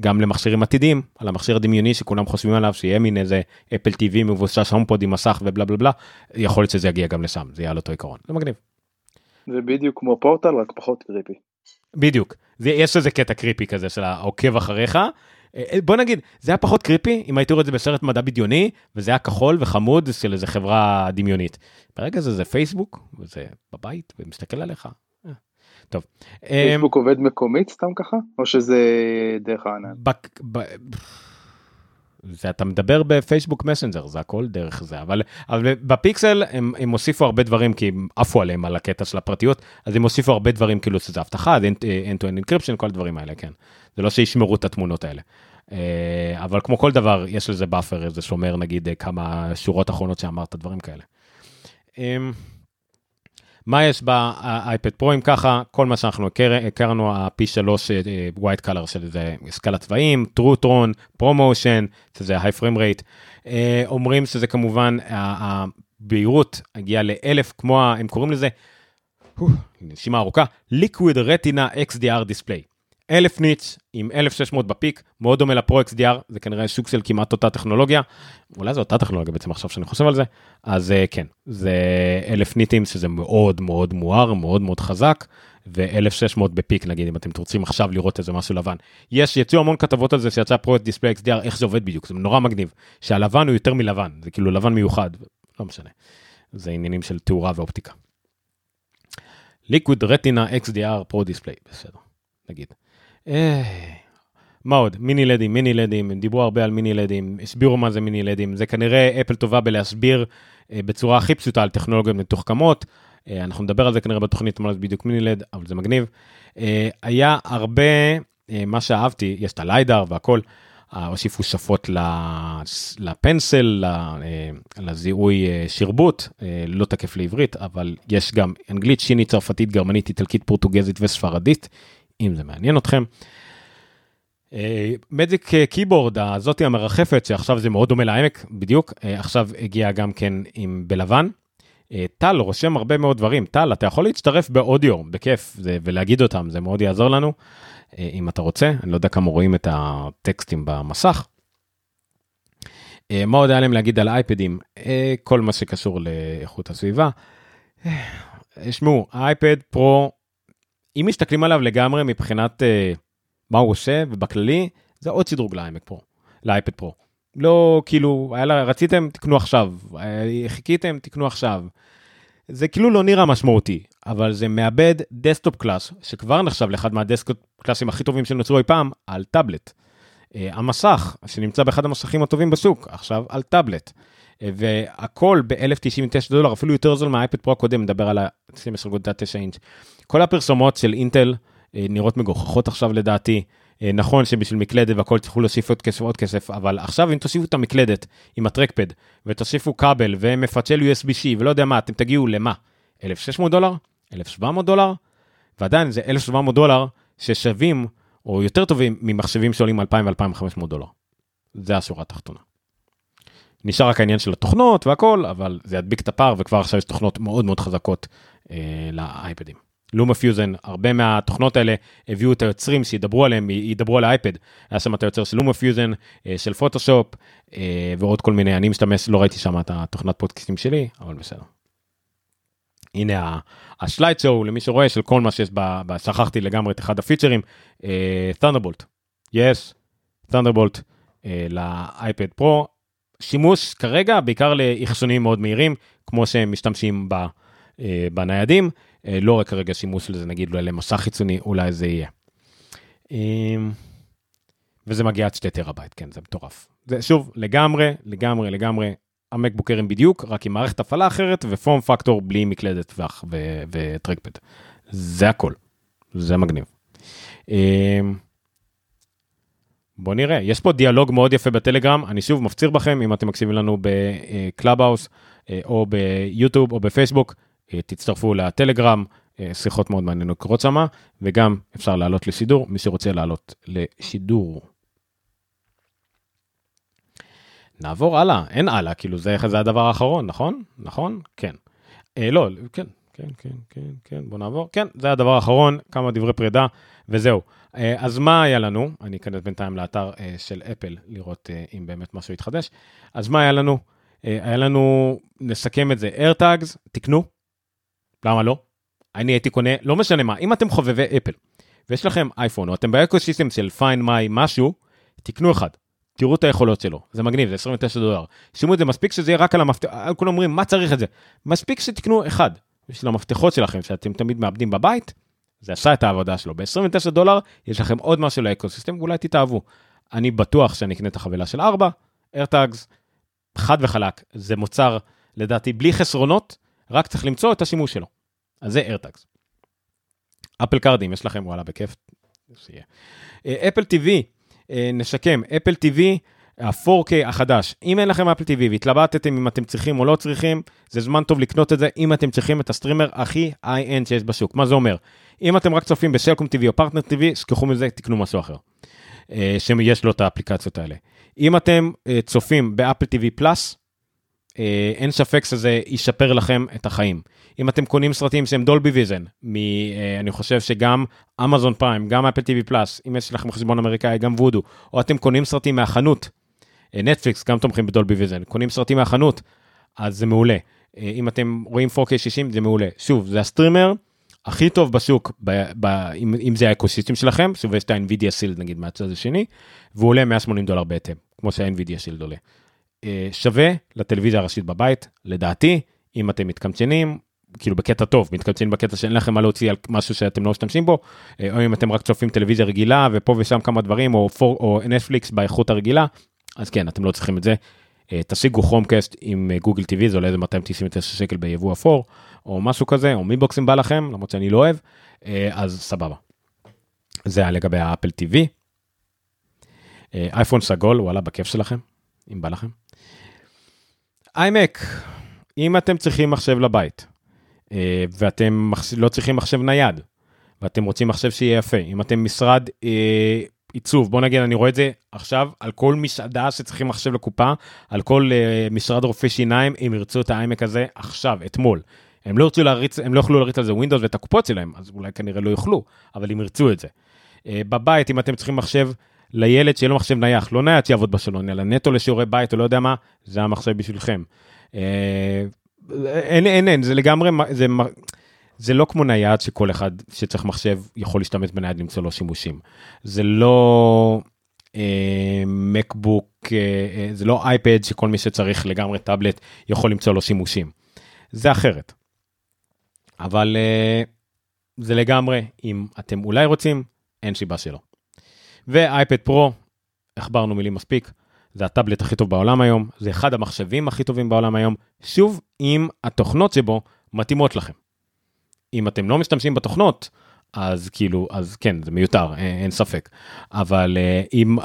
גם למכשירים עתידים, על המכשיר הדמיוני שכולם חושבים עליו, שיהיה מין איזה אפל TV מבוסס הומפוד עם מסך ובלה בלה בלה, יכול להיות שזה יגיע גם לשם, זה יהיה על אותו עיקרון, זה מגניב. זה בדיוק כמו פורטל, רק פחות קריפי. בדיוק, יש איזה קטע קריפי כזה של העוקב אחריך, בוא נגיד, זה היה פחות קריפי, אם הייתי רואה את זה בסרט מדע בדיוני, וזה היה כחול וחמוד של איזו חברה דמיונית. ברגע זה פייסבוק, וזה בבית, ומסתכל עליך. טוב. פייסבוק עובד מקומית סתם ככה? או שזה דרך הענן? אתה מדבר בפייסבוק מסנג'ר, זה הכל דרך זה, אבל בפיקסל הם הוסיפו הרבה דברים, כי הם עפו עליהם על הקטע של הפרטיות, אז הם הוסיפו הרבה דברים כאילו שזה הבטחה, end-to-end encryption, כל הדברים האלה, כן. זה לא שישמרו את התמונות האלה. אבל כמו כל דבר, יש לזה באפר, זה שומר נגיד כמה שורות אחרונות שאמרת, דברים כאלה. מה יש באייפד פרו, אם ככה, כל מה שאנחנו הכרנו, ה-P3 ווייט קלר של זה, סקאלה צבעים, טרוטרון, פרומושן, שזה היי פריים רייט, אומרים שזה כמובן, הבהירות הגיעה ל-1000, כמו הם קוראים לזה, נשימה ארוכה, Liquid Retina XDR Display, 1000 ניץ עם 1600 בפיק, מאוד דומה לפרו XDR, זה כנראה שוק של כמעט אותה טכנולוגיה, אולי זו אותה טכנולוגיה בעצם עכשיו שאני חושב על זה, אז כן, זה 1000 ניטים שזה מאוד מאוד מואר, מאוד מאוד חזק, ו-1600 בפיק נגיד, אם אתם רוצים עכשיו לראות איזה משהו לבן, יש, יצאו המון כתבות על זה שיצא פרו דיספלי XDR, איך זה עובד בדיוק, זה נורא מגניב, שהלבן הוא יותר מלבן, זה כאילו לבן מיוחד, לא משנה, זה עניינים של תאורה ואופטיקה. Liquid Retina XDR Pro Display, בסדר, נגיד. מה עוד? מיני-לדים, מיני-לדים, הם דיברו הרבה על מיני-לדים, הסבירו מה זה מיני-לדים, זה כנראה אפל טובה בלהסביר בצורה הכי פשוטה על טכנולוגיות מתוחכמות, אנחנו נדבר על זה כנראה בתוכנית, מה זה בדיוק מיני-לד, אבל זה מגניב, היה הרבה, מה שאהבתי, יש את הליידר והכל, הוסיפו שפות לפנסל, לזיהוי שרבוט, לא תקף לעברית, אבל יש גם אנגלית, שינית, צרפתית, גרמנית, איטלקית, פורטוגזית וספרדית, אם זה מעניין אתכם. מג'יק קיבורד, הזאתי המרחפת, שעכשיו זה מאוד דומה לעמק, בדיוק, עכשיו הגיע גם כן בלבן. טל רושם הרבה מאוד דברים. טל, אתה יכול להצטרף באודיו, בכיף, ולהגיד אותם, זה מאוד יעזור לנו, אם אתה רוצה. אני לא יודע כמה רואים את הטקסטים במסך. מה עוד היה להם להגיד על האייפדים? כל מה שקשור לאיכות הסביבה. שמעו, האייפד פרו, אם מסתכלים עליו לגמרי מבחינת מה הוא עושה, ובכללי, זה עוד שדרוג לאייפד פרו. לא, כאילו, רציתם, תקנו עכשיו, חיכיתם, תקנו עכשיו. זה כאילו לא נראה משמעותי, אבל זה מאבד דסקטופ קלאס, שכבר נחשב לאחד מהדסקטופ קלאסים הכי טובים שנוצרו אי פעם, על טאבלט. המסך, שנמצא באחד המסכים הטובים בשוק, עכשיו על טאבלט. והכל ב-$1,099 דולר, אפילו יותר זול מהאייפד פרו הקודם, מדבר על ה-12.9 אינץ'. כל הפרסומות של אינטל נראות מגוחכות עכשיו לדעתי, נכון שבשביל מקלדת והכל צריכו להוסיף עוד כסף, אבל עכשיו אם תוסיפו את המקלדת עם הטרקפד, ותוסיפו כבל ומפצ'ל USB-C ולא יודע מה, אתם תגיעו למה? $1,600? $1,700? ועדיין זה $1,700 ששווים או יותר טובים ממחשבים שעולים $2,000 ו-$2,500. זה השורה התחתונה. נשאר רק העניין של התוכנות והכל, אבל זה ידביק את הפער וכבר עכשיו יש תוכנות מאוד מאוד חזקות לאייפדים. לומה פיוזן, הרבה מהתוכנות האלה הביאו את היוצרים שידברו עליהם, ידברו על האייפד, היה שם את היוצר של לומה פיוזן, של פוטושופ, ועוד כל מיני, אני משתמש, לא ראיתי שם את התוכנת פודקאסטים שלי, אבל בסדר. הנה השלייד שואו, למי שרואה, של כל מה שיש, שכחתי לגמרי את אחד הפיצ'רים, Thunderbolt, yes, Thunderbolt, לאייפד פרו, שימוש כרגע, בעיקר לאחסונים מאוד מהירים, כמו שהם משתמשים בניידים, לא רק הרגע שימוש לזה, נגיד לו למסך חיצוני, אולי זה יהיה. וזה מגיע עד 2 טראבייט, כן, זה מטורף. זה שוב, לגמרי, לגמרי, לגמרי, המקבוקרים בדיוק, רק עם מערכת הפעלה אחרת, ופורם פקטור בלי מקלדת וטרקפד. זה הכל. זה מגניב. בוא נראה, יש פה דיאלוג מאוד יפה בטלגרם, אני שוב מפציר בכם, אם אתם מקשיבים לנו בקלאבהאוס, או ביוטיוב, או בפייסבוק, תצטרפו לטלגרם, שיחות מאוד מעניינות קורות שמה, וגם אפשר לעלות לשידור, מי שרוצה לעלות לשידור. נעבור הלאה, אין הלאה, כאילו זה הדבר האחרון, נכון? נכון? כן. לא, כן. כן, בוא נעבור. כן, זה הדבר האחרון, כמה דברי פרידה, וזהו. אז מה היה לנו? אני אכנס בינתיים לאתר של אפל, לראות אם באמת משהו יתחדש. אז מה היה לנו? היה לנו, נסכם את זה, AirTags, תקנו. למה לא? אני הייתי קונה, לא משנה מה, אם אתם חובבי אפל, ויש לכם אייפון, או אתם באקוסיסטם של Find My משהו, תקנו אחד. תראו את היכולות שלו, זה מגניב, זה $29. שימו את זה, מספיק שזה יהיה רק על המפתח, כולם אומרים, מה צריך את זה? מספיק שתקנו אחד. של המפתחות שלכם, שאתם תמיד מאבדים בבית, זה עשה את העבודה שלו. $29, יש לכם עוד משהו לאקוסיסטם, ואולי תתאהבו. אני בטוח שאני אקנה את החבילה של 4, AirTags, חד וחלק, זה מוצר, לדעתי, בלי חסרונות, רק צריך למצוא את השימוש שלו. אז זה AirTags. אפל קארדים, יש לכם, וואלה, בכיף. אפל TV, נשקם, אפל TV, ה-4K החדש, אם אין לכם אפל TV והתלבטתם אם אתם צריכים או לא צריכים, זה זמן טוב לקנות את זה, אם אתם צריכים את הסטרימר הכי high-end שיש בשוק. מה זה אומר? אם אתם רק צופים בסלקום TV או פרטנר TV, שכחו מזה, תקנו משהו אחר, שיש לו את האפליקציות האלה. אם אתם צופים באפל TV פלאס, אין ספק שזה ישפר לכם את החיים. אם אתם קונים סרטים שהם דולבי ויזן, אני חושב שגם אמזון פריים, גם אפל TV פלאס, אם יש לכם חשבון אמריקאי, גם וודו, או אתם קונים סרטים מהחנות, נטפליקס גם תומכים בדולבי ויזן, קונים סרטים מהחנות, אז זה מעולה. אם אתם רואים 4K 60, זה מעולה. שוב, זה הסטרימר הכי טוב בשוק, אם זה האקוסיסטם שלכם, שוב, יש את ה-NVIDIA Shield, נגיד, מהצד השני, והוא עולה $180 בהתאם, כמו שה-NVIDIA Shield עולה. שווה לטלוויזיה הראשית בבית, לדעתי, אם אתם מתקמצנים, כאילו בקטע טוב, מתקמצנים בקטע שאין לכם מה להוציא על משהו שאתם לא משתמשים בו, או אם אתם רק צופים טלוויזיה רגילה, ופה ושם כמה דברים, או נטפליקס באיכות הרגילה, אז כן, אתם לא צריכים את זה. תשיגו Chromecast עם Google TV, זה עולה איזה $299 ביבוא אפור, או משהו כזה, או מיבוקסים בא לכם, למרות שאני לא אוהב, אז סבבה. זה היה לגבי האפל TV. אייפון סגול, וואלה, בכיף שלכם, אם בא לכם. iMac, אם אתם צריכים מחשב לבית, ואתם לא צריכים מחשב נייד, ואתם רוצים מחשב שיהיה יפה, אם אתם משרד עיצוב, בוא נגיד, אני רואה את זה עכשיו, על כל מסעדה שצריכים מחשב לקופה, על כל משרד רופא שיניים, הם ירצו את האיימק הזה עכשיו, אתמול. הם לא יוכלו להריץ על זה ווינדוס ואת הקופות שלהם, אז אולי כנראה לא יוכלו, אבל הם ירצו את זה. בבית, אם אתם צריכים מחשב לילד שיהיה לו מחשב נייח, לא נייד שיעבוד בשלון, אלא נטו לשיעורי בית או לא יודע מה, זה המחשב בשבילכם. אין, זה לגמרי, זה לא כמו נייד שכל אחד שצריך מחשב יכול להשתמש בנייד למצוא לו שימושים. זה לא מקבוק, זה לא אייפד שכל מי שצריך לגמרי טאבלט יכול למצוא לו שימושים. זה אחרת. אבל זה לגמרי, אם אתם אולי רוצים, אין שיבה שלו. ואייפד פרו, הכברנו מילים מספיק, זה הטאבלט הכי טוב בעולם היום, זה אחד המחשבים הכי טובים בעולם היום, שוב, אם התוכנות שבו מתאימות לכם. אם אתם לא משתמשים בתוכנות, אז כן, זה מיותר, אין ספק. אבל אם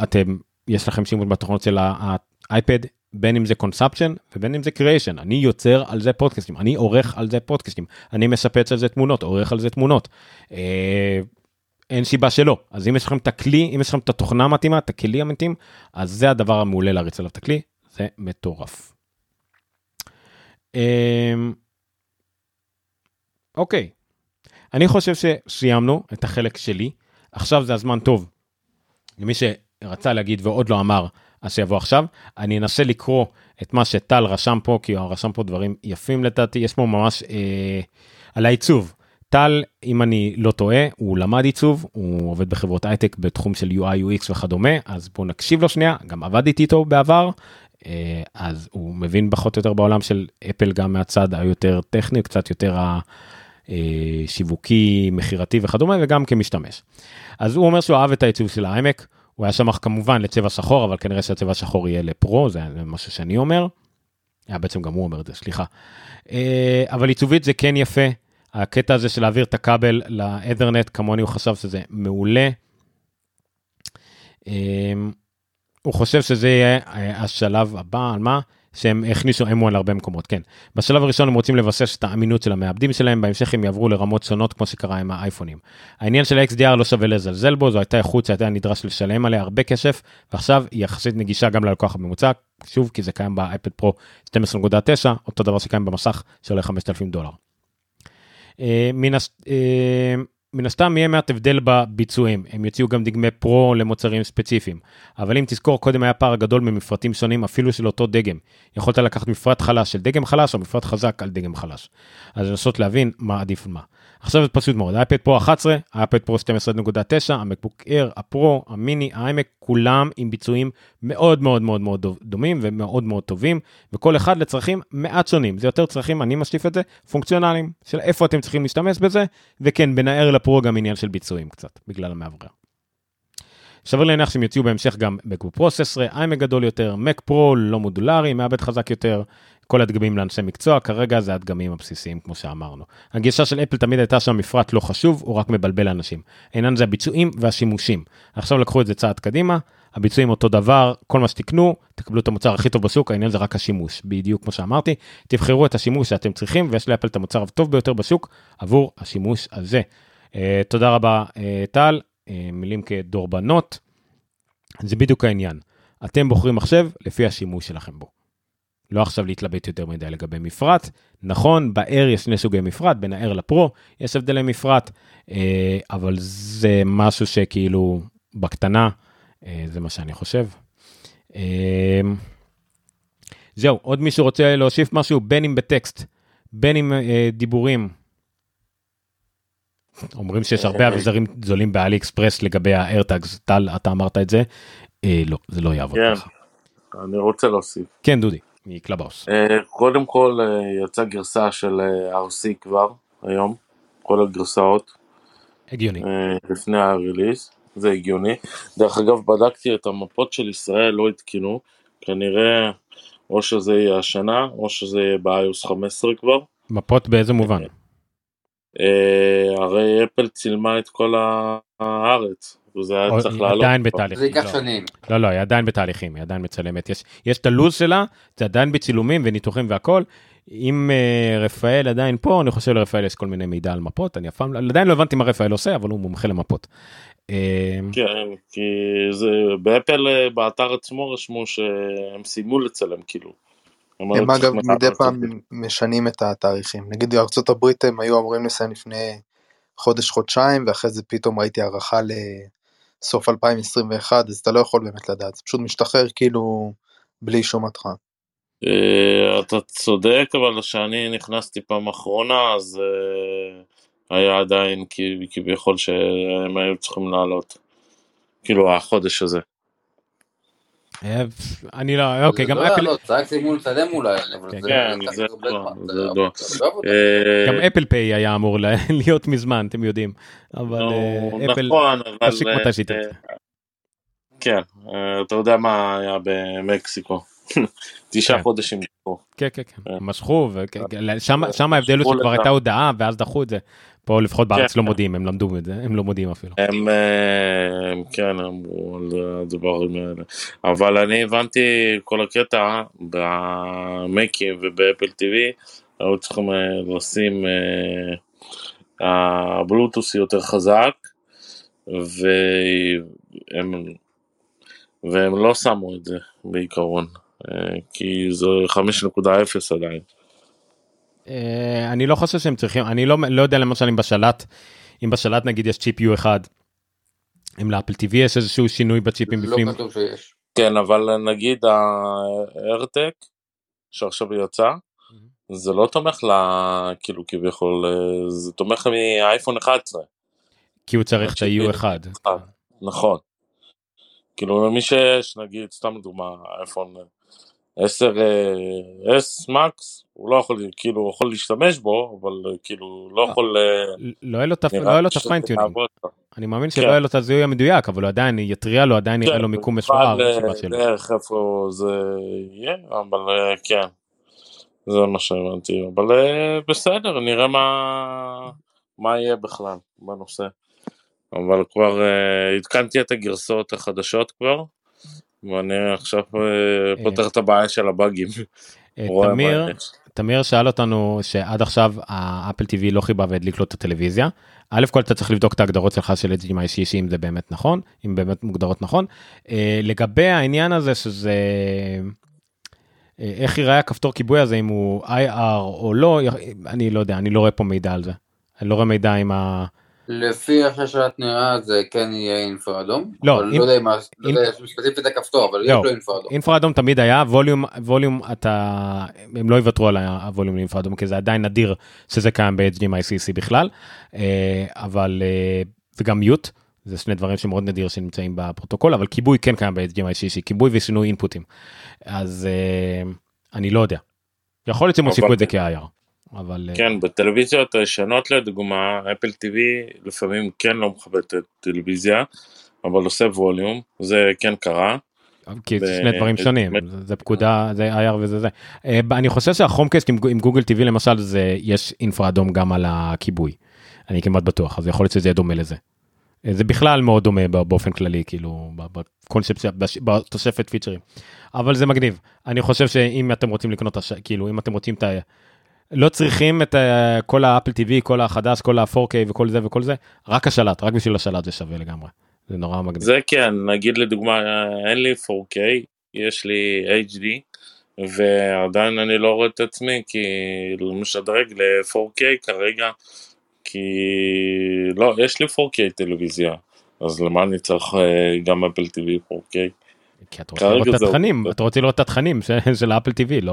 יש לכם שימוש בתוכנות של האייפד, בין אם זה consumption ובין אם זה creation, אני יוצר על זה פודקאסטים, אני עורך על זה פודקאסטים, אני משפץ על זה תמונות, עורך על זה תמונות. אין סיבה שלא. אז אם יש לכם את הכלי, אם יש לכם את התוכנה המתאימה, את הכלי המתאים, אז זה הדבר המעולה להריץ עליו את הכלי, זה מטורף. אוקיי, אני חושב שסיימנו את החלק שלי, עכשיו זה הזמן טוב, למי שרצה להגיד ועוד לא אמר, אז שיבוא עכשיו, אני אנסה לקרוא את מה שטל רשם פה, כי הוא רשם פה דברים יפים לדעתי, יש פה ממש על העיצוב, טל, אם אני לא טועה, הוא למד עיצוב, הוא עובד בחברות הייטק בתחום של UI, UX וכדומה, אז בואו נקשיב לו שנייה, גם עבדתי איתו בעבר, אז הוא מבין פחות או יותר בעולם של אפל, גם מהצד היותר טכני, קצת יותר שיווקי, מחירתי וכדומה, וגם כמשתמש. אז הוא אומר שהוא אהב את העיצוב של העמק, הוא היה שמח כמובן לצבע שחור, אבל כנראה שהצבע שחור יהיה לפרו, זה משהו שאני אומר, בעצם גם הוא אומר את זה, סליחה. אבל עיצובית זה כן יפה, הקטע הזה של להעביר את הכבל לאתרנט, כמוני הוא חשב שזה מעולה, הוא חושב שזה יהיה השלב הבא, על מה? שהם הכניסו אמו על הרבה מקומות, כן. בשלב הראשון הם רוצים לבסס את האמינות של המעבדים שלהם, בהמשך הם יעברו לרמות שונות, כמו שקרה עם האייפונים. העניין של ה-XDR לא שווה לזלזל בו, זו הייתה איכות שהייתה נדרש לשלם עליה הרבה כסף, ועכשיו היא יחסית נגישה גם ללקוח הממוצע, שוב, כי זה קיים באייפד פרו 12.9, אותו דבר שקיים במסך שעולה $5,000. מן הסתם יהיה מעט הבדל בביצועים, הם יוציאו גם דגמי פרו למוצרים ספציפיים, אבל אם תזכור, קודם היה פער גדול ממפרטים שונים, אפילו של אותו דגם, יכולת לקחת מפרט חלש של דגם חלש, או מפרט חזק על דגם חלש, אז לנסות להבין מה עדיף ומה. עכשיו זה פשוט מאוד, האייפד פרו 11, האייפד פרו 12.9, המקבוק אייר, הפרו, המיני, האיימק, כולם עם ביצועים מאוד מאוד מאוד מאוד דומים, ומאוד מאוד טובים, וכל אחד לצרכים מעט שונים, זה יותר צרכים, אני משליף את זה, פונקציונליים, של איפה אתם צריכים להשתמש בזה, וכן, בנער לפרו גם עניין של ביצועים קצת, בגלל המעברר. שבר להניח שהם יוציאו בהמשך גם מקבוק פרו 16, האיימק גדול יותר, מק פרו לא מודולרי, מעבד חזק יותר, כל הדגמים לאנשי מקצוע, כרגע זה הדגמים הבסיסיים, כמו שאמרנו. הגישה של אפל תמיד הייתה שהמפרט לא חשוב, הוא רק מבלבל אנשים. אינן זה הביצועים והשימושים. עכשיו לקחו את זה צעד קדימה, הביצועים אותו דבר, כל מה שתקנו, תקבלו את המוצר הכי טוב בשוק, העניין זה רק השימוש, בדיוק כמו שאמרתי, תבחרו את השימוש שאתם צריכים, ויש לאפל את המוצר הטוב ביותר בשוק, עבור השימוש הזה. תודה רבה, טל, מילים כדורבנות, זה בדיוק העניין. אתם בוחרים מחשב לפי השימוש שלכם בו. לא עכשיו להתלבט יותר מדי לגבי מפרט, נכון, באר יש שני סוגי מפרט, בין האר לפרו יש הבדלי מפרט, אבל זה משהו שכאילו בקטנה, זה מה שאני חושב. זהו, עוד מישהו רוצה להוסיף משהו, בין אם בטקסט, בין אם דיבורים, אומרים שיש הרבה אביזרים זולים באלי אקספרס לגבי הארטאגס, טל, אתה אמרת את זה, לא, זה לא יעבוד ככה. כן, אני רוצה להוסיף. כן, דודי. מקלבאוס. קודם כל יצאה גרסה של RC כבר היום, כל הגרסאות. הגיוני. לפני הריליז, זה הגיוני. דרך אגב בדקתי את המפות של ישראל לא התקינו, כנראה או שזה יהיה השנה או שזה יהיה ב-iOS 15 כבר. מפות באיזה מובן? הרי אפל צילמה את כל הארץ. עדיין בתהליכים. זה ייקח שנים. לא, לא, היא עדיין בתהליכים, היא עדיין מצלמת. יש את הלוז שלה, זה עדיין בצילומים וניתוחים והכל. אם רפאל עדיין פה, אני חושב לרפאל יש כל מיני מידע על מפות, אני עדיין לא הבנתי מה רפאל עושה, אבל הוא מומחה למפות. כן, כי באפל, באתר עצמו רשמו שהם סיימו לצלם, כאילו. הם אגב מדי פעם משנים את התאריכים. נגיד, בארצות הברית הם היו אמורים לסיים לפני... חודש-חודשיים, ואחרי זה פתאום ראיתי הערכה לסוף 2021, אז אתה לא יכול באמת לדעת, זה פשוט משתחרר כאילו בלי שום התחלה. אתה צודק, אבל כשאני נכנסתי פעם אחרונה, אז היה עדיין כביכול שהם היו צריכים לעלות, כאילו החודש הזה. אני לא, אוקיי, גם אפל... לא, צריך סימון לצלם אולי, אבל זה... כן, זה לא. גם אפל פיי היה אמור להיות מזמן, אתם יודעים, אבל אפל... נכון, אבל... כן, אתה יודע מה היה במקסיקו, 9 חודשים. כן, כן, כן, משכו, שם ההבדל הוא שכבר הייתה הודעה, ואז דחו את זה. פה לפחות בארץ לא מודיעים, הם למדו את זה, הם לא מודיעים אפילו. הם כן, אמרו על הדברים האלה. אבל אני הבנתי כל הקטע, במקים ובאפל טיווי, היו צריכים לשים, הבלוטוס יותר חזק, והם לא שמו את זה בעיקרון, כי זה 5.0 עדיין. אני לא חושב שהם צריכים, אני לא יודע למשל אם בשלט נגיד יש צ'יפ U1, אם לאפל TV יש איזשהו שינוי בצ'יפים בפנים. לא כתוב שיש. כן, אבל נגיד הארטק, שעכשיו יצא, זה לא תומך כאילו כביכול, זה תומך מאייפון 11. כי הוא צריך את ה-U1. נכון. כאילו מי שיש, נגיד, סתם דוגמה, אייפון 10S מקס, הוא לא יכול, כאילו, הוא יכול להשתמש בו, אבל כאילו, לא יכול... לא היה לו את הפיינטיונינג. אני מאמין שלא היה לו את הזיהוי המדויק, אבל הוא עדיין יטריע לו, עדיין יראה לו מיקום משוער. דרך איפה זה יהיה, אבל כן. זה מה שהבנתי, אבל בסדר, נראה מה יהיה בכלל בנושא. אבל כבר התקנתי את הגרסאות החדשות כבר, ואני עכשיו פותח את הבעיה של הבאגים. תמיר שאל אותנו שעד עכשיו האפל TV לא חיבה והדליק לו את הטלוויזיה. א' כל אתה צריך לבדוק את ההגדרות שלך של HDMI האישי, אם זה באמת נכון, אם באמת מוגדרות נכון. לגבי העניין הזה שזה... איך ייראה הכפתור כיבוי הזה, אם הוא IR או לא, אני לא יודע, אני לא רואה פה מידע על זה. אני לא רואה מידע עם ה... לפי איך שאת נראה, זה כן יהיה אינפרה אדום. לא, אבל לא יודע, ספציפית הכפתור, אבל יש לו אינפרה אדום. אינפרה אדום תמיד היה, ווליום, הם לא יוותרו על הווליום לאינפרה אדום, כי זה עדיין נדיר שזה קיים ב-HDMI-CC בכלל, אבל, וגם מיוט, זה שני דברים שמאוד נדיר שנמצאים בפרוטוקול, אבל כיבוי כן קיים ב-HDMI-CC, כיבוי ושינוי אינפוטים. אז אני לא יודע. יכול להיות שמוסיפו את זה כ-IR. אבל... כן, בטלוויזיות הישנות לדוגמה, אפל TV לפעמים כן לא מחברת את טלוויזיה, אבל עושה ווליום, זה כן קרה. כי זה שני דברים שונים, זה פקודה, זה IR וזה זה. אני חושב שהחומקאסט עם גוגל TV למשל, יש אינפרה אדום גם על הכיבוי. אני כמעט בטוח, אז יכול להיות שזה דומה לזה. זה בכלל מאוד דומה באופן כללי, כאילו, בקונספט, בתוספת פיצ'רים. אבל זה מגניב. אני חושב שאם אתם רוצים לקנות, כאילו, אם אתם רוצים את ה... לא צריכים את כל האפל TV, כל החדש, כל ה-4K וכל זה וכל זה, רק השלט, רק בשביל השלט זה שווה לגמרי. זה נורא מגניב. זה כן, נגיד לדוגמה, אין לי 4K, יש לי HD, ועדיין אני לא רואה את עצמי, כי משדרג ל-4K כרגע, כי לא, יש לי 4K טלוויזיה, אז למה אני צריך גם אפל TV 4K? כי אתה רוצה לראות את התכנים, אתה רוצה לראות את התכנים של האפל TV,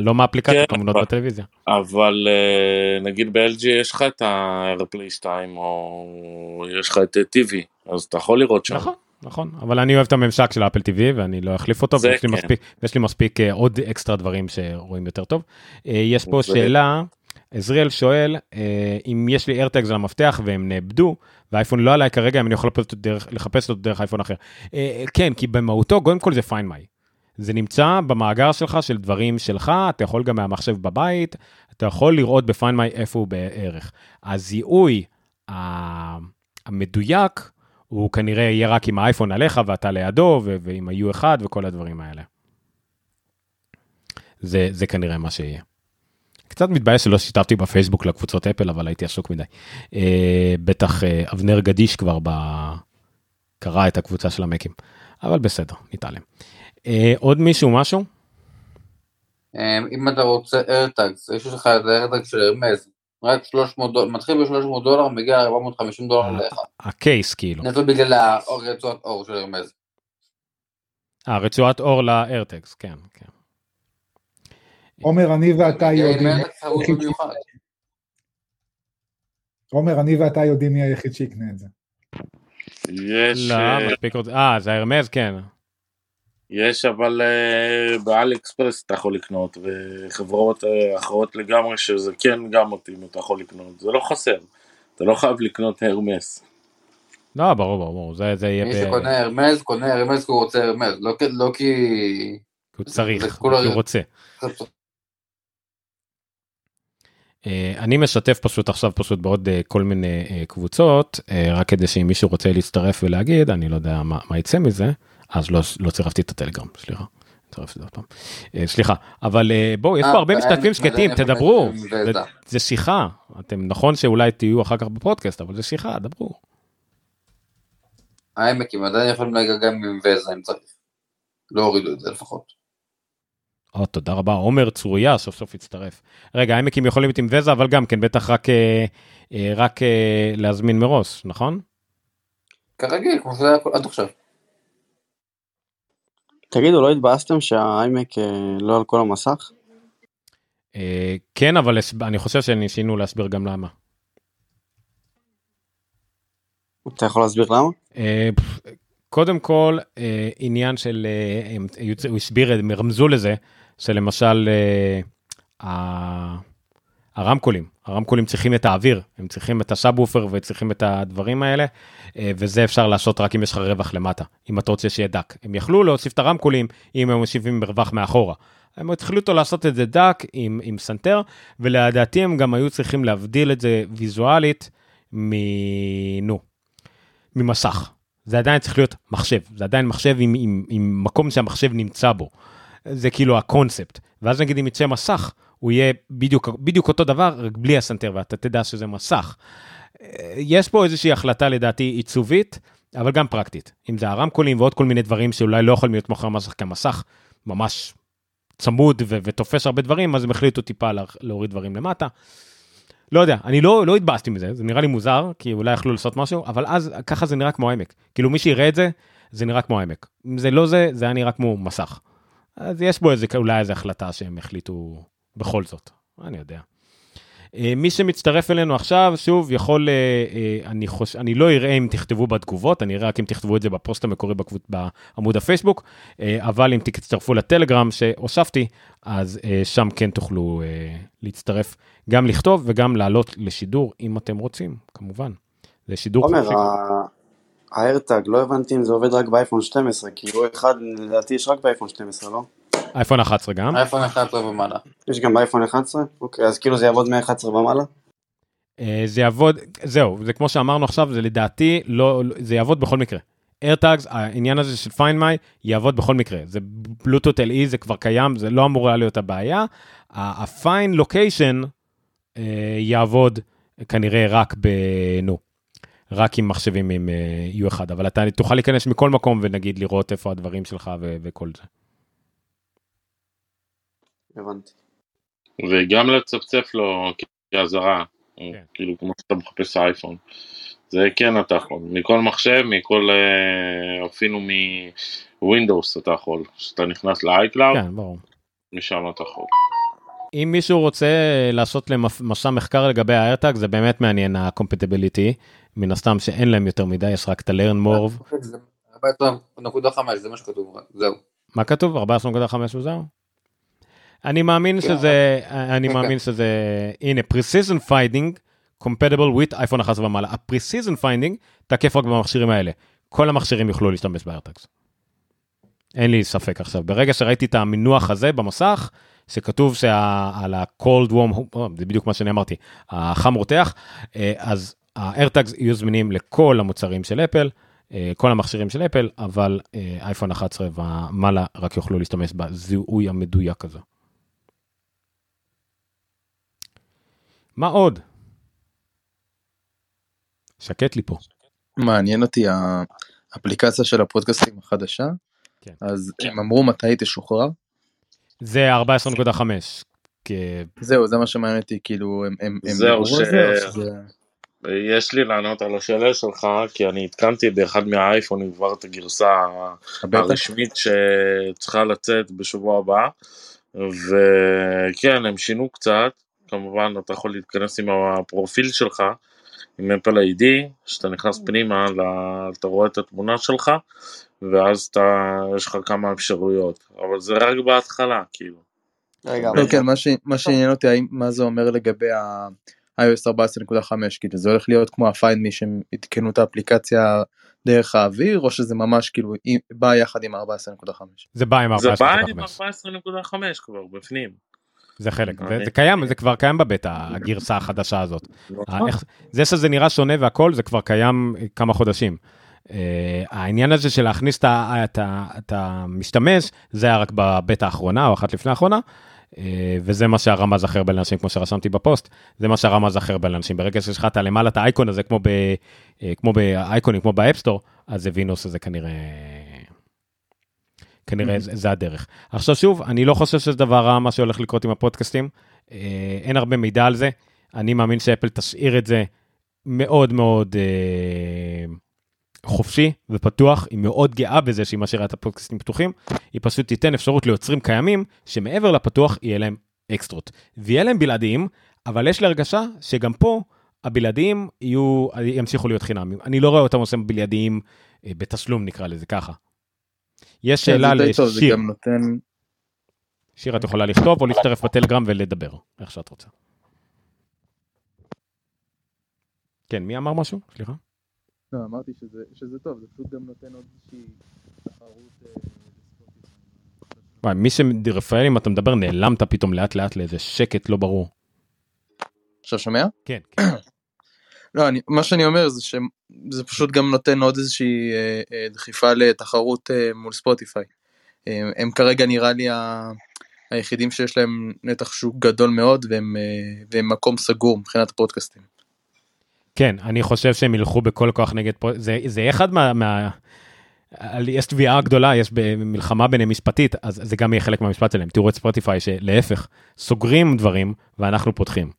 לא מהאפליקציה כמונות בטלוויזיה. אבל נגיד ב-LG יש לך את ה-AirPlay 2, או יש לך את TV, אז אתה יכול לראות שם. נכון, נכון, אבל אני אוהב את הממשק של האפל TV, ואני לא אחליף אותו, ויש לי מספיק עוד אקסטרה דברים שרואים יותר טוב. יש פה שאלה... עזריאל שואל, אם יש לי AirTags למפתח והם נאבדו, והאייפון לא עליי כרגע, אם אני יכול לחפש אותו דרך אייפון אחר. כן, כי במהותו, קודם כל זה Find My. זה נמצא במאגר שלך, של דברים שלך, אתה יכול גם מהמחשב בבית, אתה יכול לראות ב-Find My איפה הוא בערך. הזיהוי המדויק, הוא כנראה יהיה רק עם האייפון עליך, ואתה לידו, ועם ה-U1 וכל הדברים האלה. זה כנראה מה שיהיה. קצת מתבייש שלא שיתפתי בפייסבוק לקבוצות אפל, אבל הייתי עסוק מדי. בטח אבנר גדיש כבר קרא את הקבוצה של המקים. אבל בסדר, נתעלם. עוד מישהו, משהו? אם אתה רוצה AirTags, יש לך את AirTags של הרמז, רק $300, מתחיל ב$300, מגיע $450 לאחד. הקייס כאילו. נתחיל בגלל הרצועת אור של הרמז. רצועת אור ל-AirTags, כן, כן. עומר, אני ואתה יודעים... עומר, אני ואתה יודעים מי היחיד שיקנה את זה. יש... זה הרמז, כן. יש, אבל באל אקספרס אתה יכול לקנות, וחברות אחרות לגמרי שזה כן גם אותי, אתה יכול לקנות. זה לא חסר. אתה לא חייב לקנות הרמז. לא, ברור, ברור. מי שקונה הרמז, קונה הרמז כי הוא רוצה הרמז. לא כי... הוא צריך, הוא רוצה. אני משתף פשוט עכשיו בעוד כל מיני קבוצות, רק כדי שאם מישהו רוצה להצטרף ולהגיד, אני לא יודע מה יצא מזה, אז לא צירפתי את הטלגרם, סליחה, סליחה, אבל בואו, יש פה הרבה משתתפים שקטים, תדברו, זה שיחה, אתם נכון שאולי תהיו אחר כך בפודקאסט, אבל זה שיחה, דברו. העמקים, עדיין יכולים להגגם עם וזה, אם צריך, לא הורידו את זה לפחות. תודה רבה, עומר צוריה, סוף סוף הצטרף. רגע, העמקים יכולים להיות עם וזה, אבל גם כן, בטח רק להזמין מראש, נכון? כרגיל, כמו שזה היה עד עכשיו. תגידו, לא התבאסתם שהעמק לא על כל המסך? כן, אבל אני חושב שניסינו להסביר גם למה. אתה יכול להסביר למה? קודם כל, עניין של, הוא הסביר, הם רמזו לזה, שלמשל, הרמקולים צריכים את האוויר, הם צריכים את הסאבוופר וצריכים את הדברים האלה, וזה אפשר לעשות רק אם יש לך רווח למטה, אם אתה רוצה שיהיה דק. הם יכלו להוסיף את הרמקולים אם הם מוסיפים רווח מאחורה. הם התחילו אותו לעשות את זה דק עם סנטר, ולדעתי הם גם היו צריכים להבדיל את זה ויזואלית ממסך. זה עדיין צריך להיות מחשב, זה עדיין מחשב עם מקום שהמחשב נמצא בו. זה כאילו הקונספט. ואז נגיד אם יצא מסך, הוא יהיה בדיוק אותו דבר, רק בלי הסנטר, ואתה תדע שזה מסך. יש פה איזושהי החלטה לדעתי עיצובית, אבל גם פרקטית. אם זה הרמקולים ועוד כל מיני דברים שאולי לא יכולים להיות מוכר מסך, כי המסך ממש צמוד ותופס הרבה דברים, אז הם החליטו טיפה להוריד דברים למטה. לא יודע, אני לא התבאסתי מזה, זה נראה לי מוזר, כי אולי יכלו לעשות משהו, אבל אז ככה זה נראה כמו העמק. כאילו מי שיראה את זה, זה נראה כמו העמק. אם זה לא זה, זה היה נראה כמו מסך. אז יש בו אולי איזו החלטה שהם החליטו בכל זאת, אני יודע. מי שמצטרף אלינו עכשיו, שוב, יכול, אני לא אראה אם תכתבו בתגובות, אני אראה רק אם תכתבו את זה בפוסט המקורי בעמוד הפייסבוק, אבל אם תצטרפו לטלגרם שהוספתי, אז שם כן תוכלו להצטרף, גם לכתוב וגם לעלות לשידור, אם אתם רוצים, כמובן. זה שידור עומר, האיירטאג, לא הבנתי אם זה עובד רק באייפון 12, כי הוא אחד, לדעתי יש רק באייפון 12, לא? אייפון 11 גם? אייפון 11 ומעלה. יש גם באייפון 11? אוקיי, אז כאילו זה יעבוד מ-11 ומעלה? זה יעבוד, זהו, זה כמו שאמרנו עכשיו, זה לדעתי, זה יעבוד בכל מקרה. AirTags, העניין הזה של Find My, יעבוד בכל מקרה. זה Bluetooth LE, זה כבר קיים, זה לא אמורה להיות הבעיה. ה-Find Location יעבוד כנראה רק רק עם מחשבים עם U1, אבל אתה תוכל להיכנס מכל מקום ונגיד לראות איפה הדברים שלך וכל זה. הבנתי. וגם לצפצף לו כעזרה, כאילו כמו שאתה מחפש האייפון. זה כן אתה יכול, מכל מחשב, מכל, אפילו מווינדוס אתה יכול, שאתה נכנס לאייקלאוד, כן, ברור. משם אתה יכול. אם מישהו רוצה לעשות למסע מחקר לגבי האיירטאג, זה באמת מעניין ה-compatibility, מן הסתם שאין להם יותר מדי, יש רק את ה-learn more. 14.5, זה מה שכתוב, זהו. מה כתוב? 14.5 וזהו? אני מאמין שזה, הנה, Precision Finding, compatible with iPhone 11 ומעלה. ה-Precision Finding תקף רק במכשירים האלה. כל המכשירים יוכלו להשתמש ב-AirTags. אין לי ספק עכשיו. ברגע שראיתי את המינוח הזה במסך, שכתוב שעל ה-Cold Warm, זה בדיוק מה שאני אמרתי, החם רותח, אז ה-AirTags יהיו זמינים לכל המוצרים של אפל, כל המכשירים של אפל, אבל iPhone 11 ומעלה רק יוכלו להשתמש בזיהוי המדויק הזה. מה עוד? שקט לי פה. מעניין אותי האפליקציה של הפודקאסטים החדשה, כן. אז הם אמרו מתי היא תשוחרר? זה 14.5. זהו, זה מה שמעניין אותי, כאילו הם זהו, יש לי לענות על השאלה שלך, כי אני התקנתי באחד מהאייפונים כבר את הגרסה הרשמית שצריכה לצאת בשבוע הבא, וכן, הם שינו קצת, כמובן אתה יכול להתכנס עם הפרופיל שלך, עם אפל ID, שאתה נכנס פנימה, אתה רואה את התמונה שלך, ואז יש לך כמה אפשרויות, אבל זה רק בהתחלה, כאילו. כן, מה שעניין אותי, מה זה אומר לגבי iOS 14.5, כאילו זה הולך להיות כמו ה-Find Me שהם התקנו את האפליקציה דרך האוויר, או שזה ממש כאילו בא יחד עם 14.5? זה בא עם 14.5. זה בא עם 14.5 כבר, בפנים. זה חלק, זה קיים, זה כבר קיים בבטא, הגרסה החדשה הזאת. זה שזה נראה שונה והכל, זה כבר קיים כמה חודשים. העניין הזה של להכניס את המשתמש, זה היה רק בבטא האחרונה, או אחת לפני האחרונה, וזה מה שהרמז אחר בין אנשים, כמו שרשמתי בפוסט, זה מה שהרמז אחר בין אנשים. ברגע ששחת למעלה את האייקון הזה, כמו באייקונים, כמו באפסטור, אז זה וינוס, זה כנראה זה הדרך. עכשיו שוב, אני לא חושב שזה דבר רע מה שהולך לקרות עם הפודקאסטים, אין הרבה מידע על זה, אני מאמין שאפל תשאיר את זה מאוד מאוד חופשי ופתוח, היא מאוד גאה בזה שהיא משאירה את הפודקאסטים פתוחים, היא פשוט תיתן אפשרות ליוצרים קיימים, שמעבר לפתוח יהיה להם אקסטרות, ויהיה להם בלעדיים, אבל יש להרגשה שגם פה הבלעדיים ימשיכו להיות חינם. אני לא רואה אותם עושים בלעדיים בתשלום, נקרא לזה ככה. יש שאלה לשיר. שיר, את יכולה לכתוב או להצטרף בטלגרם ולדבר, איך שאת רוצה. כן, מי אמר משהו? סליחה. לא, אמרתי שזה טוב, זה פשוט גם נותן עוד איזושהי תחרות. וואי, מי שרפאל, אם אתה מדבר, נעלמת פתאום לאט לאט לאיזה שקט לא ברור. עכשיו שומע? כן. לא, מה שאני אומר זה שזה פשוט גם נותן עוד איזושהי דחיפה לתחרות מול ספוטיפיי. הם כרגע נראה לי היחידים שיש להם נתח שוק גדול מאוד, והם מקום סגור מבחינת הפודקאסטים. כן, אני חושב שהם ילכו בכל כוח נגד פודקאסטים. זה אחד מה... יש תביעה גדולה, יש מלחמה ביניהם משפטית, אז זה גם יהיה חלק מהמשפט שלהם. תראו את ספוטיפיי שלהפך, סוגרים דברים ואנחנו פותחים.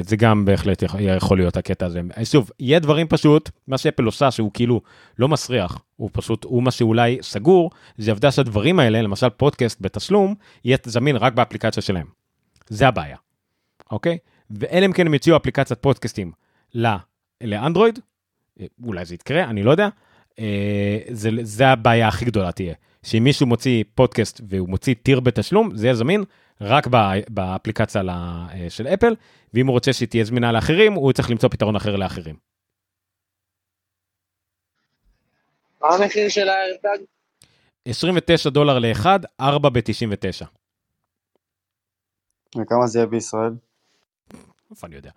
זה גם בהחלט יכול להיות הקטע הזה. שוב, יהיה דברים פשוט, מה שאפל עושה שהוא כאילו לא מסריח, הוא פשוט, הוא מה שאולי סגור, זה עבדה שהדברים האלה, למשל פודקאסט בתשלום, יהיה זמין רק באפליקציה שלהם. זה הבעיה. אוקיי? ואלה אם כן הם יציעו אפליקציית פודקאסטים לאנדרואיד, אולי זה יתקרה, אני לא יודע, זה הבעיה הכי גדולה תהיה. שאם מישהו מוציא פודקאסט והוא מוציא טיר בתשלום, זה יהיה זמין רק באפליקציה של אפל, ואם הוא רוצה שהיא תהיה זמינה לאחרים, הוא צריך למצוא פתרון אחר לאחרים. מה המחיר של האיירטאג? $29 לאחד, 4.99. וכמה זה יהיה בישראל? איפה אני יודע.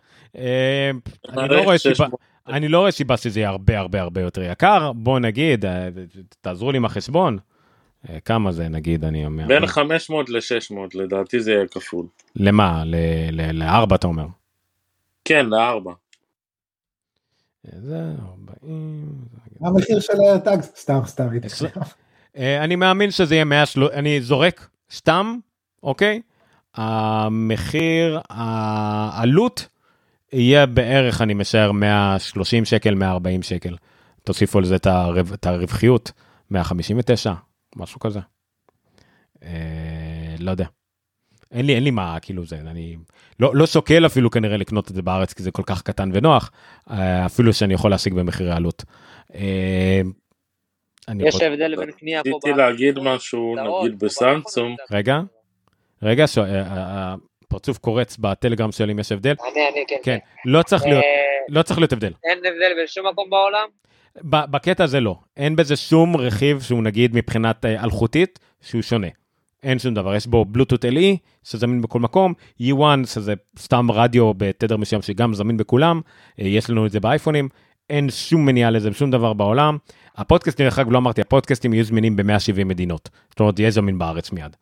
אני לא רואה שיבה שזה יהיה הרבה הרבה הרבה יותר יקר, בוא נגיד, תעזרו לי עם החשבון, כמה זה נגיד, אני אומר. בין 500 ל-600, לדעתי זה יהיה כפול. למה? ל-4 אתה אומר? כן, ל-4. זה 40... המחיר של הטאג סתם. אני מאמין שזה יהיה 100, אני זורק סתם, אוקיי? המחיר, העלות, יהיה בערך, אני משאר, 130 שקל, 140 שקל. תוסיפו על זה את הרווחיות, 159, משהו כזה. לא יודע. אין לי מה, כאילו זה, אני לא שוקל אפילו כנראה לקנות את זה בארץ, כי זה כל כך קטן ונוח, אפילו שאני יכול להשיג במחירי העלות. יש הבדל בין קנייה פה בארץ. רציתי להגיד משהו, נגיד בסמסונג. רגע, פרצוף קורץ בטלגרם שלי אם יש הבדל. אני, כן. לא צריך להיות הבדל. אין הבדל בשום מקום בעולם? בקטע הזה לא. אין בזה שום רכיב שהוא נגיד מבחינת אלחוטית, שהוא שונה. אין שום דבר. יש בו בלוטות LE, שזמין בכל מקום, E1, שזה סתם רדיו בתדר משם שגם זמין בכולם, יש לנו את זה באייפונים, אין שום מניעה לזה בשום דבר בעולם. הפודקאסטים, אחר כך לא אמרתי, הפודקאסטים יהיו זמינים ב-170 מדינות. זאת אומרת, יהיה זמין בארץ מיד.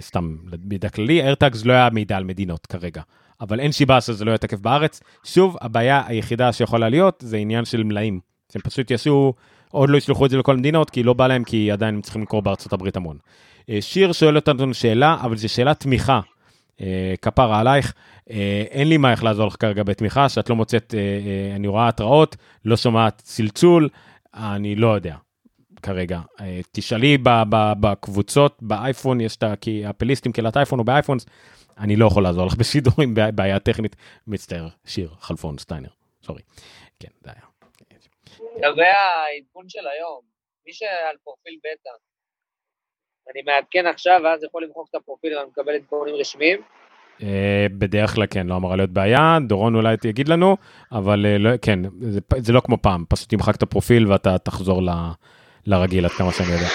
סתם, בידע כללי, AirTags לא היה מידע על מדינות כרגע, אבל אין שיבה שזה לא יתקף בארץ. שוב, הבעיה היחידה שיכולה להיות, זה עניין של מלאים, שהם פשוט ישו, עוד לא ישלחו את זה לכל מדינות, כי לא בא להם, כי עדיין הם צריכים לקרוא בארצות הברית המון. שיר שואל אותנו שאלה, אבל זו שאלה תמיכה, כפרה עלייך, אין לי מה איך לעזור לך כרגע בתמיכה, שאת לא מוצאת, אני רואה התראות, לא שומעת צלצול, אני לא יודע. כרגע, תשאלי בקבוצות, באייפון, יש את האפליסטים קהילת אייפון או באייפונס, אני לא יכול לעזור לך בשידור עם בעיה טכנית, מצטער, שיר, חלפון, סטיינר, סורי, כן, זה היה. לגבי העדכון של היום, מי שעל פרופיל בטא, אני מעדכן עכשיו, ואז יכול למחוק את הפרופיל, ואני מקבל עדכונים רשמיים? בדרך כלל כן, לא אמרה להיות בעיה, דורון אולי תגיד לנו, אבל כן, זה לא כמו פעם, פשוט תמחק את הפרופיל ואתה תחזור לרגיל, עד כמה שאני יודע.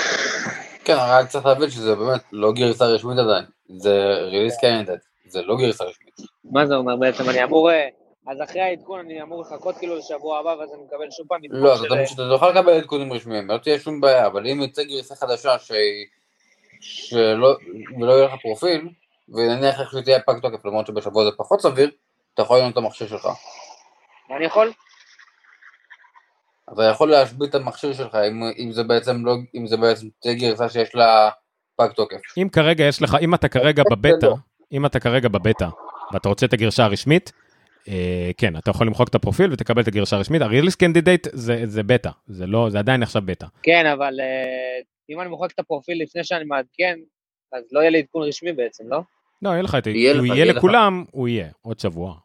כן, רק צריך להבין שזה באמת לא גרסה רשמית עדיין, זה ריליס קיינדד, זה לא גרסה רשמית. מה זה אומר בעצם? אני אמור, אז אחרי העדכון אני אמור לחכות כאילו לשבוע הבא, ואז אני מקבל שוב פעם עדכון של... לא, זאת אומרת שאתה לא יכול לקבל עדכונים רשמיים, לא תהיה שום בעיה, אבל אם יוצא גרסה חדשה שלא יהיה לך פרופיל, ונניח איך שתהיה פג תוקף, למרות שבשבוע זה פחות סביר, אתה יכול לראות את המכשיר שלך. אני יכול? אתה יכול להשבית את המכשיר שלך, אם זה בעצם לא, אם זה בעצם גרסה שיש לה פג תוקף. אם כרגע יש לך, אם אתה כרגע בבטא, ואתה רוצה את הגרסה הרשמית, כן, אתה יכול למחוק את הפרופיל ותקבל את הגרסה הרשמית, ה-Release Candidate זה בטא, זה עדיין עכשיו בטא. כן, אבל אם אני מוחק את הפרופיל לפני שאני מעדכן, אז לא יהיה לי עדכון רשמי בעצם, לא? לא, יהיה לך, הוא יהיה לכולם, הוא יהיה, עוד שבוע.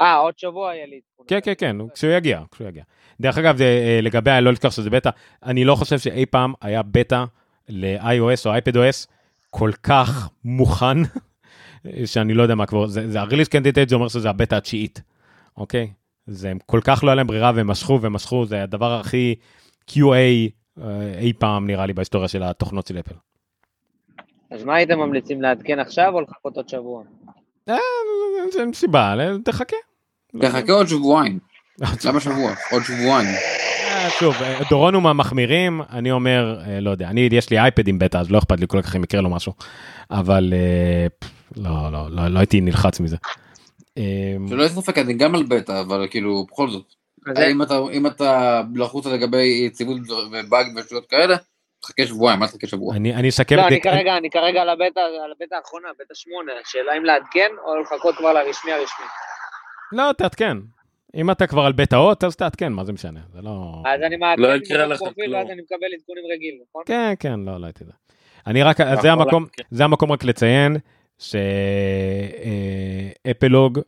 עוד שבוע היה לי. כן, כן, כן, כשהוא יגיע, כשהוא יגיע. דרך אגב, לגבי, לא לתקח שזה בטא, אני לא חושב שאי פעם היה בטא ל-iOS או iPadOS כל כך מוכן, שאני לא יודע מה כבר, זה ה-Release Candidate, זה אומר שזה הבטא התשיעית, אוקיי? זה כל כך לא היה להם ברירה, והם משכו ומשכו, זה הדבר הכי QA אי פעם נראה לי בהיסטוריה של התוכנות של אפל. אז מה הייתם ממליצים, לעדכן עכשיו או לחכות עוד שבוע? זה מסיבה, תחכה. תחכה עוד שבועיים. למה שבוע? עוד שבועיים. שוב, דורון הוא מהמחמירים, אני אומר, לא יודע, יש לי אייפד עם בטא, אז לא אכפת לי כל כך אם יקרה לו משהו, אבל לא הייתי נלחץ מזה. שלא יספק, אני גם על בטא, אבל כאילו, בכל זאת, אם אתה לחוץ לגבי יציבות ובאג ושאלות כאלה, תחכה שבועיים, מה תחכה שבוע? אני כרגע על הבטא האחרונה, בטא 8, שאלה אם לעדכן או לחכות כבר לרשמי הרשמי. לא, תעדכן. אם אתה כבר על בית האות, אז תעדכן, מה זה משנה? זה לא... אז אני מעדכן עם הפרופיל, ואז אני מקבל עדכונים רגיל, נכון? כן, כן, לא, לא תדע. אני רק, זה המקום רק לציין, שאפלוג,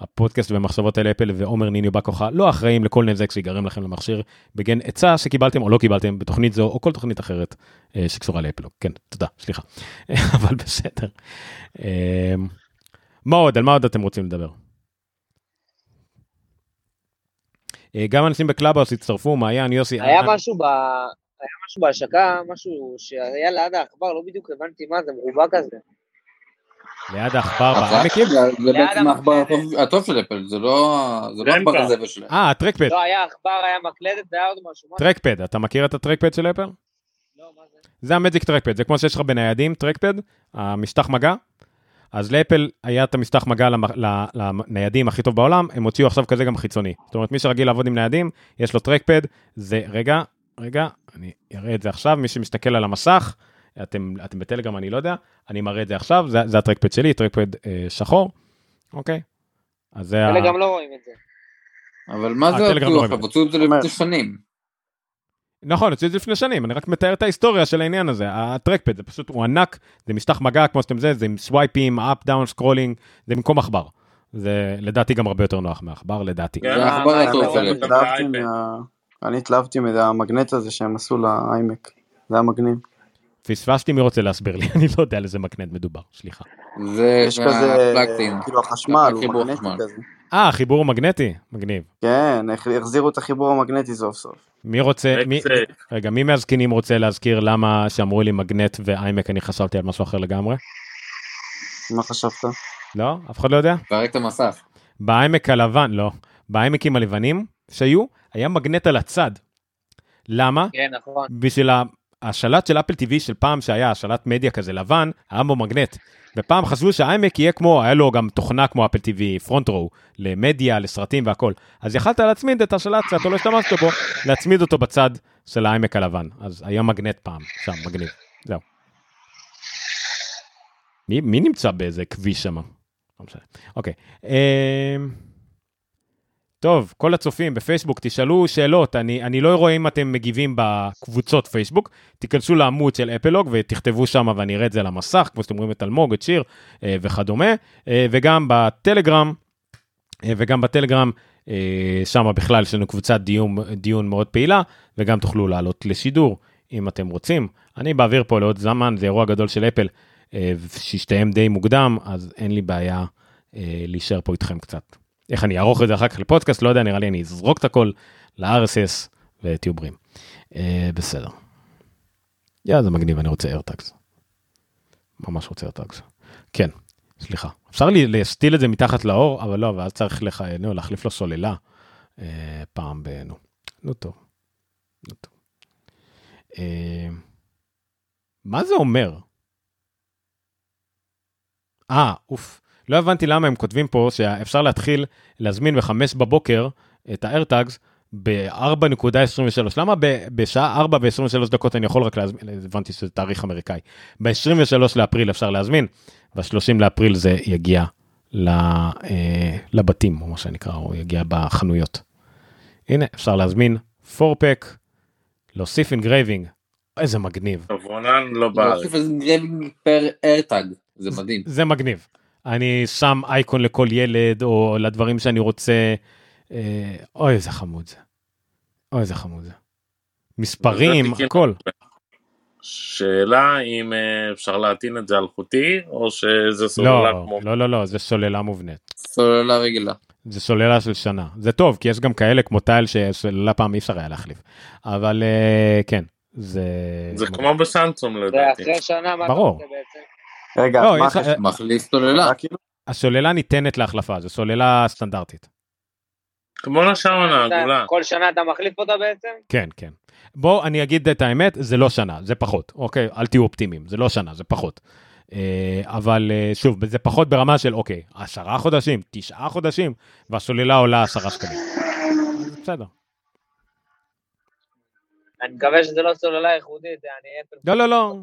הפודקאסט ומחשבות על אפל, ועומר ניניו בכוחה, לא אחראים לכל נזק שיגרם לכם למכשיר, בגין עצה שקיבלתם או לא קיבלתם, בתוכנית זו, או כל תוכנית אחרת, שקשורה לאפלוג. כן, תודה, סליחה. אבל בסדר. מה עוד, על מה עוד אתם רוצים לדבר? גם אנשים בקלאבהאוס הצטרפו, מעיין, יוסי... היה משהו בהשקה, משהו שהיה ליד העכבר, לא בדיוק הבנתי מה, זה מרובה כזה. ליד העכבר, בעמקים? זה בעצם העכבר הטוב של אפל, זה לא העכבר הזה ושל... הטרקפד. לא, היה העכבר, היה מקלדת, זה היה עוד משהו. טרקפד, אתה מכיר את הטרקפד של אפל? לא, מה זה? זה המג'יק טרקפד, זה כמו שיש לך בניידים, טרקפד, המשטח מגע. אז לאפל היה את המשטח מגע לניידים הכי טוב בעולם, הם הוציאו עכשיו כזה גם חיצוני. זאת אומרת, מי שרגיל לעבוד עם ניידים, יש לו טרקפד, זה, רגע, אני אראה את זה עכשיו, מי שמסתכל על המסך, אתם בטלגרם, אני לא יודע, אני מראה את זה עכשיו, זה הטרקפד שלי, טרקפד שחור, אוקיי? הטלגרם לא רואים את זה. אבל מה זה הוציאו עכשיו? הוציאו את זה לפני שנים. נכון, הוציאו את זה לפני שנים, אני רק מתאר את ההיסטוריה של העניין הזה, הטרקפד, זה פשוט, הוא ענק, זה משטח מגע, כמו שאתם זה עם סווייפים, אפ, דאון, סקרולינג, זה במקום עכבר. זה לדעתי גם הרבה יותר נוח מהעכבר, לדעתי. זה העכבר הטוב שלי. אני התלהבתי מזה, המגנט הזה שהם עשו לאיימק, זה המגנים. פספסתי מי רוצה להסביר לי, אני לא יודע על איזה מגנט מדובר, סליחה. יש כזה, כאילו החשמל, הוא מגנטי כזה. החיבור המגנטי, מגניב. כן, החזירו את החיבור המגנטי סוף סוף. מי רוצה, רגע, מי מהזקינים רוצה להזכיר למה שאמרו לי מגנט ואיימק, אני חשבתי על משהו אחר לגמרי? מה חשבת? לא, אף אחד לא יודע? פרק את המסך. באיימק הלבן, לא. באיימקים הלבנים שהיו, היה מגנט על הצד. למה? כן, נכון. בשביל השלט של אפל TV של פעם שהיה, השלט מדיה כזה לבן, היה בו מגנט. ופעם חשבו שהאיימק יהיה כמו, היה לו גם תוכנה כמו אפל TV, פרונט רו, למדיה, לסרטים והכל. אז יכלת להצמיד את השלט, שאתה לא השתמשת בו, להצמיד אותו בצד של האיימק הלבן. אז היה מגנט פעם, שם, מגניב. זהו. מי נמצא באיזה כביש שם? לא משנה. אוקיי. טוב, כל הצופים בפייסבוק, תשאלו שאלות, אני לא רואה אם אתם מגיבים בקבוצות פייסבוק, תיכנסו לעמוד של אפלוג ותכתבו שם ואני אראה את זה למסך, כמו שאתם רואים את אלמוג, את שיר וכדומה, וגם בטלגרם, שם בכלל יש לנו קבוצת דיון מאוד פעילה, וגם תוכלו לעלות לשידור אם אתם רוצים. אני באוויר פה לעוד זמן, זה אירוע גדול של אפל, ששתיהם די מוקדם, אז אין לי בעיה להישאר פה איתכם קצת. איך אני אערוך את זה אחר כך לפודקאסט, לא יודע, נראה לי, אני אזרוק את הכל ל-RSS ותהיו בריאים. בסדר. יא, זה מגניב, אני רוצה AirTags. ממש רוצה AirTags. כן, סליחה. אפשר לי להסתיל את זה מתחת לאור, אבל לא, ואז צריך להחליף לו סוללה פעם בנו. נו טוב. מה זה אומר? אוף. לא הבנתי למה הם כותבים פה שאפשר להתחיל להזמין ב-5 בבוקר את ה-AirTags ב-4.23. למה בשעה 4.23 דקות אני יכול רק להזמין? הבנתי שזה תאריך אמריקאי. ב-23 לאפריל אפשר להזמין, ב-30 לאפריל זה יגיע לבתים, או מה שנקרא, או יגיע בחנויות. הנה, אפשר להזמין 4-pack, להוסיף אינגרייבינג. איזה מגניב. טוב, רונן לא בארץ. להוסיף אינגרייבינג פר AirTag, זה מדהים. זה מגניב. אני שם אייקון לכל ילד, או לדברים שאני רוצה, אוי, איזה חמוד זה. אוי, איזה חמוד זה. מספרים, הכל. שאלה אם אפשר להטעין את זה אלחוטי, או שזה סוללה כמו... לא, לא, לא, זה סוללה מובנית. סוללה רגילה. זה סוללה של שנה. זה טוב, כי יש גם כאלה כמו טייל שסוללה פעם אי אפשר היה להחליף. אבל כן, זה... זה כמו בסמסונג, לדעתי. זה אחרי שנה, מה זה בעצם? רגע, מחליף סוללה. הסוללה ניתנת להחלפה, זו סוללה סטנדרטית. כמו לשעון העגולה. כל שנה אתה מחליף אותה בעצם? כן, כן. בוא, אני אגיד את האמת, זה לא שנה, זה פחות. אוקיי, אל תהיו אופטימיים, זה לא שנה, זה פחות. אבל שוב, זה פחות ברמה של, אוקיי, 10 חודשים, 9 חודשים, והסוללה עולה 10 שקלים. בסדר. אני מקווה שזה לא סוללה ייחודית, לא, לא, לא.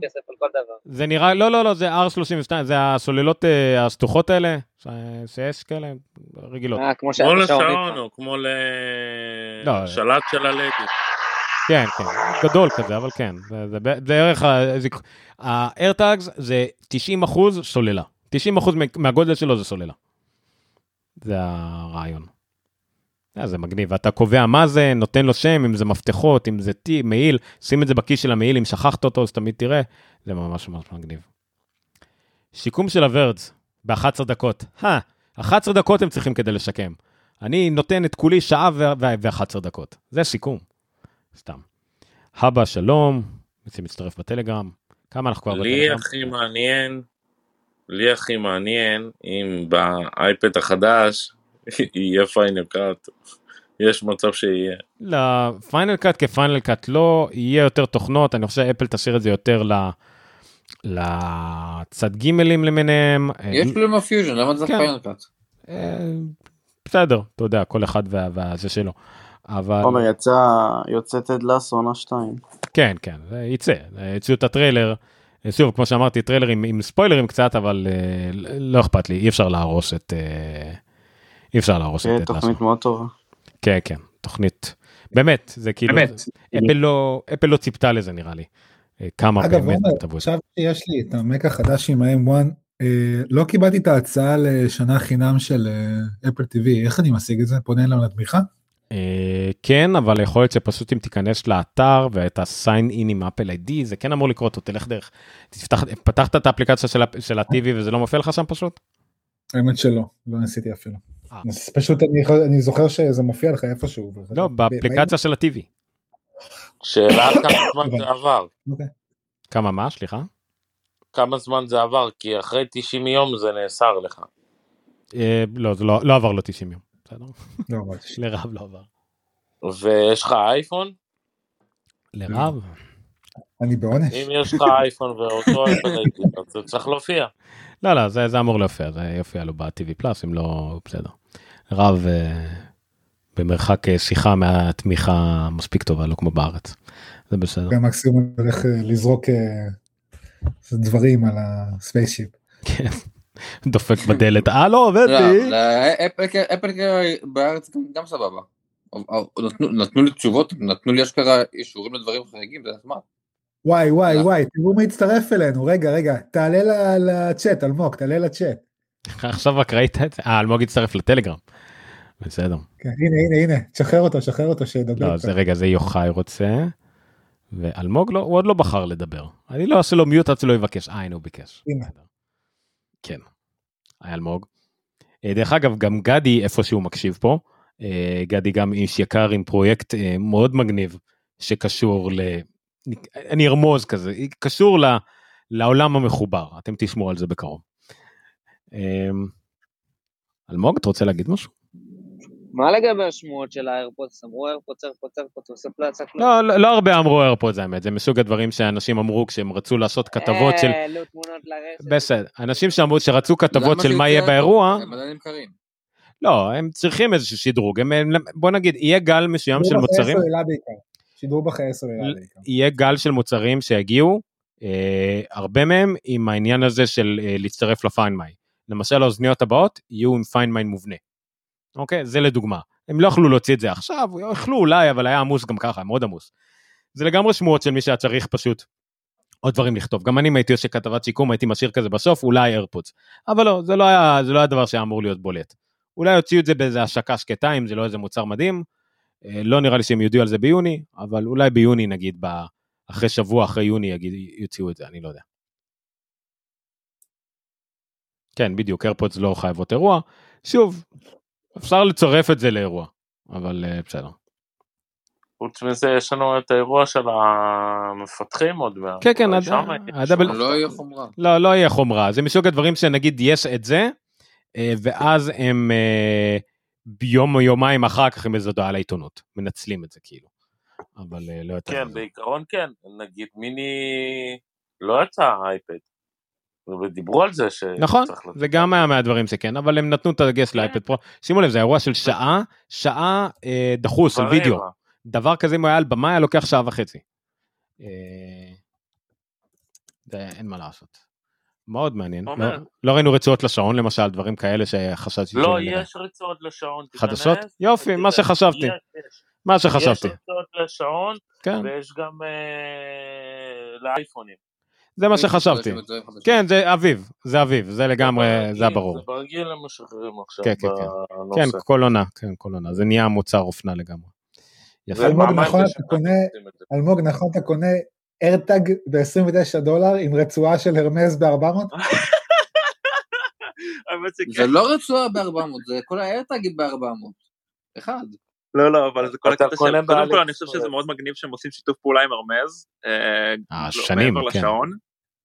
זה נראה, לא, לא, לא, זה R32, זה הסוללות הסתוחות האלה, שיש כאלה רגילות. כמו לשעון, או כמו לשלט של הלגית. כן, כן, גדול כזה, אבל כן, זה ערך, ה-AirTags זה 90% סוללה, 90% מהגודל שלו זה סוללה, זה הרעיון, זה מגניב, ואתה קובע מה זה, נותן לו שם, אם זה מפתחות, אם זה מעיל, שים את זה בכיס של המעיל, אם שכחת אותו, אז תמיד תראה, זה ממש ממש מגניב. שיקום של הוורדס, ב-11 דקות, 11 דקות הם צריכים כדי לשקם, אני נותן את כולי שעה ו-11 דקות, זה שיקום. סתם. הבא, שלום, מצטרף בטלגרם, כמה אנחנו כבר בטלגרם? לי הכי מעניין, אם באייפד החדש, יהיה פיינל קאט, יש מצב שיהיה. לא, פיינל קאט כפיינל קאט לא, יהיה יותר תוכנות, אני חושב אפל תשאיר את זה יותר לצד גימלים למיניהם. יש פלומה פיוז'ן, למה זה פיינל קאט? בסדר, אתה יודע, כל אחד והזה שלו. אבל... עומר, יוצא טד לאסו עונה 2. כן, כן, זה יצא. יצאו את הטריילר, שוב, כמו שאמרתי, טריילר עם ספוילרים קצת, אבל לא אכפת לי, אי אפשר להרוס את טד לאסו. תוכנית מאוד טובה. כן, כן, תוכנית. באמת, זה כאילו... אפל לא ציפתה לזה, נראה לי. כמה באמת. אגב, עכשיו שיש לי את המק החדש עם ה-M1, לא קיבלתי את ההצעה לשנה חינם של אפל TV. איך אני משיג את זה? פונה אליהם לתמיכה? כן, אבל יכול להיות שפשוט אם תיכנס לאתר ואת ה-sign in עם אפל ID, זה כן אמור לקרות, או תלך דרך, פתחת את האפליקציה של ה-TV וזה לא מופיע לך שם פשוט? האמת שלא, לא ניסיתי אפילו. פשוט אני זוכר שזה מופיע לך איפשהו. לא, באפליקציה של ה-TV. שאלה כמה זמן זה עבר. כמה מה? סליחה? כמה זמן זה עבר, כי אחרי 90 יום זה נאסר לך. לא, לא עבר לו 90 יום. לרב לא עבר. ויש לך אייפון? לרב? אני בעונש. אם יש לך אייפון ואותו זה צריך להופיע. לא, לא, זה אמור להופיע, זה יופיע לו ב-TV פלאס, אם לא, בסדר. רב במרחק שיחה מהתמיכה מספיק טובה, לא כמו בארץ. זה בסדר. גם מקסימום הולך לזרוק דברים על הספייסשיפ. כן. דופק בדלת, לא עובד לי. אפל בארץ גם סבבה. נתנו לי תשובות, נתנו לי אשכרה אישורים לדברים חריגים, זה עצמם. וואי, תראו מה הצטרף אלינו, רגע, תעלה לצ'אט, אלמוג, תעלה לצ'אט. עכשיו רק ראית את זה, אלמוג הצטרף לטלגרם. בסדר. הנה, שחרר אותו שידבר. לא, זה רגע, זה יוחאי רוצה. ואלמוג לא, הוא עוד לא בחר לדבר. אני לא אעשה לו מיוט, עד שלא יבקש. הנה, הוא ביקש. כן, היה אלמוג. דרך אגב, גם גדי, איפה שהוא מקשיב פה, גדי גם איש יקר עם פרויקט מאוד מגניב, שקשור אני ארמוז כזה, קשור לעולם המחובר, אתם תשמעו על זה בקרוב. אלמוג, אתה רוצה להגיד משהו? מה לגבי השמועות של האיירפודס? אמרו איירפודס, עושה פלאצה? לא הרבה אמרו איירפודס, האמת, זה מסוג הדברים שאנשים אמרו כשהם רצו לעשות כתבות של... לא תמונות לרשת. בסדר, אנשים שאמרו שרצו כתבות של מה יהיה באירוע... הם עדיין קרים. לא, הם צריכים איזשהו שדרוג, בוא נגיד, יהיה גל משוים של מוצרים... שדרוג אחרי 10 אלה בעיקר. יהיה גל של מוצרים שיגיעו, הרבה מהם עם העניין הזה של להצטרף לפיינמיין. למשל, האוזניות הבאות יהיו עם פיינמיין מובנה. אוקיי, זה לדוגמה, הם לא יכלו להוציא את זה עכשיו, יכלו אולי, אבל היה עמוס גם ככה, מאוד עמוס, זה לגמרי שמועות של מי שהיה צריך פשוט, עוד דברים לכתוב. גם אני הייתי עושה כתבת שיקום, הייתי משאיר כזה בסוף, אולי איירפודס. אבל לא, זה לא היה דבר שהיה אמור להיות בולט. אולי הוציאו את זה באיזה השקה שקטה, אם זה לא איזה מוצר מדהים. לא נראה לי שהם יודיעו על זה ביוני, אבל אולי ביוני נגיד, אחרי שבוע, אחרי יוני יוציאו את זה, אני לא יודע. כן, בדיוק, איירפודס לא חייבות אירוע. שוב, אפשר לצרף את זה לאירוע, אבל בסדר. חוץ מזה, יש לנו את האירוע של המפתחים עוד מעט. כן, כן, לא יהיה חומרה. זה מסוג הדברים שנגיד יש את זה, ואז הם ביום או יומיים אחר כך עם איזו דעה לעיתונות, מנצלים את זה כאילו. אבל לא יותר. כן, בעיקרון כן, נגיד מיני לא יצא אייפד, ודיברו על זה ש... נכון, זה גם היה מהדברים שכן, אבל הם נתנו את הדגש לאייפד פרו. שימו לב, זה אירוע של שעה דחוס על וידאו. דבר כזה אם הוא היה על במה, היה לוקח שעה וחצי. אין מה לעשות. מאוד מעניין. לא ראינו רצועות לשעון, למשל, דברים כאלה שחשבתי. לא, יש רצועות לשעון. חדשות? יופי, מה שחשבתי. יש רצועות לשעון, ויש גם לאייפונים. זה מה שחשבתי. כן, זה אביב. זה אביב, זה לגמרי, זה ברור. זה ברגיל למשחררים עכשיו. כן, כן, כן. כן, כל עונה. כן, כל עונה. זה נהיה מוצר אופנה לגמרי. אלמוג, נכון, אתה קונה ארטג $29 עם רצועה של הרמז ב-400? זה לא רצועה ב-400, זה כל הארטגים ב-400. אחד. לא, לא, אבל זה כל הקטע של... קודם כל, אני חושב שזה מאוד מגניב שהם עושים שיתוף פעולה עם הרמז. שנים, כן.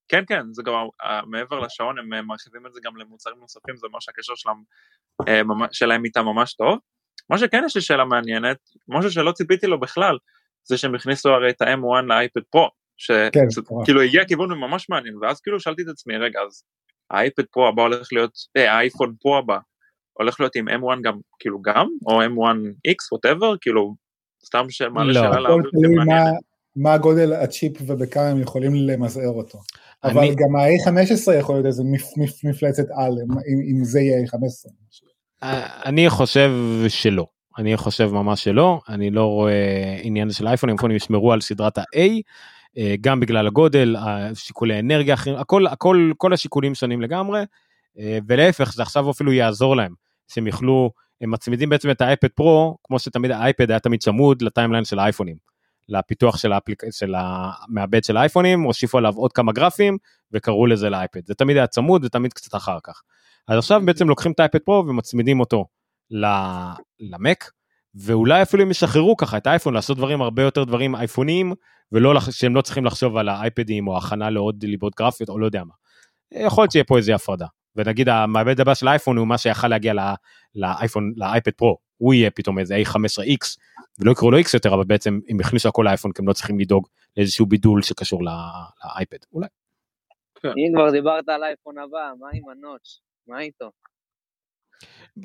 כן, כן, זה גם מעבר לשעון, הם מרחיבים את זה גם למוצרים נוספים, זה ממש הקשר שלהם איתה ממש טוב. מה שכן יש לי שאלה מעניינת, משהו שלא ציפיתי לו בכלל, זה שהם הכניסו הרי את ה-M1 לאייפד פרו, שכאילו הגיע כיוון ממש מעניין, ואז כאילו שאלתי את עצמי, רגע, אז האייפד פרו הבא הולך להיות, האייפון פרו הבא, הולך להיות עם M1 גם, כאילו גם, או M1X, whatever, כאילו, סתם שמעלה שאלה להעביר את זה מעניינת. מה הגודל הצ'יפ ובכמה הם יכולים למזער אותו. אבל גם ה-A15 יכול להיות איזה מפלצת על, אם זה יהיה A15. אני חושב שלא, אני חושב ממש שלא, אני לא רואה עניין של האייפון, האייפונים ישמרו על סדרת ה-A, גם בגלל הגודל, שיקולי אנרגיה, כל השיקולים שונים לגמרי, ולהפך זה עכשיו אפילו יעזור להם, שהם יוכלו, הם מצמידים בעצם את האייפד פרו, כמו שתמיד האייפד היה תמיד צמוד לטיימליין של האייפונים, לפיתוח של המעבד של האייפונים, הוסיפו עליו עוד כמה גרפים, וקראו לזה לאייפד, זה תמיד היה צמוד, זה תמיד קצת אחר כך. אז עכשיו בעצם לוקחים את האייפד פרו ומצמידים אותו למק, ואולי אפילו הם ישחררו ככה את האייפון, לעשות דברים הרבה יותר דברים אייפוניים, שהם לא צריכים לחשוב על האייפדים, או הכנה לעוד ליבות גרפיות, או לא יודע מה. יכול להיות שיהיה פה איזו הפרדה. ונגיד, המעבד הבא של האייפון הוא מה שיכל להגיע לאייפון, לאייפד פרו. הוא יהיה פתאום איזה A15X, ולא יקראו לו X יותר, אבל בעצם הם יכניסו הכל לאייפון, כי הם לא צריכים לדאוג לאיזשהו בידול שקשור לאייפד. אולי. אם כבר דיברת על האייפון הבא, מה עם הנוטש? מה איתו?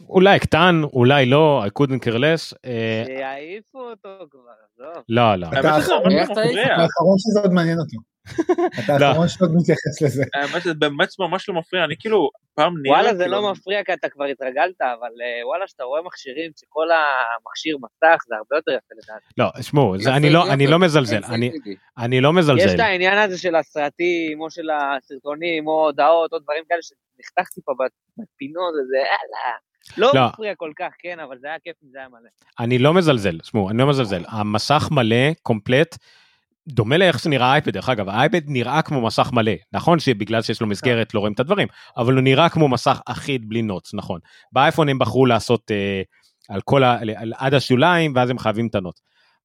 אולי קטן, אולי לא, I couldn't care less. שיעיפו אותו כבר, לא. לא. אתה האחרון שזה עוד מעניין אותו. אתה האחרון שעוד מתייחס לזה. האמת, זה באמת ממש לא מפריע, אני כאילו פעם נראה... וואלה, זה לא מפריע כי אתה כבר התרגלת, אבל וואלה, שאתה רואה מכשירים, שכל המכשיר מסך, זה הרבה יותר יפה לדעת. לא, שמור, אני לא מזלזל, אני לא מזלזל. יש את העניין הזה של הסרטים, או של הסרטונים, או הודעות, או דברים כאלה נחתכתי פה בפינות, וזה, לא מפריע כל כך, כן, אבל זה היה כיף אם זה היה מלא. אני לא מזלזל, שמור, אני לא מזלזל, המסך מלא, קומפלט, דומה לאיך שנראה האייפד, דרך אגב, האייפד נראה כמו מסך מלא, נכון שבגלל שיש לו מסגרת לא רואים את הדברים, אבל הוא נראה כמו מסך אחיד בלי נוץ, נכון, באייפון הם בחרו לעשות עד השוליים, ואז הם חייבים את הנוץ,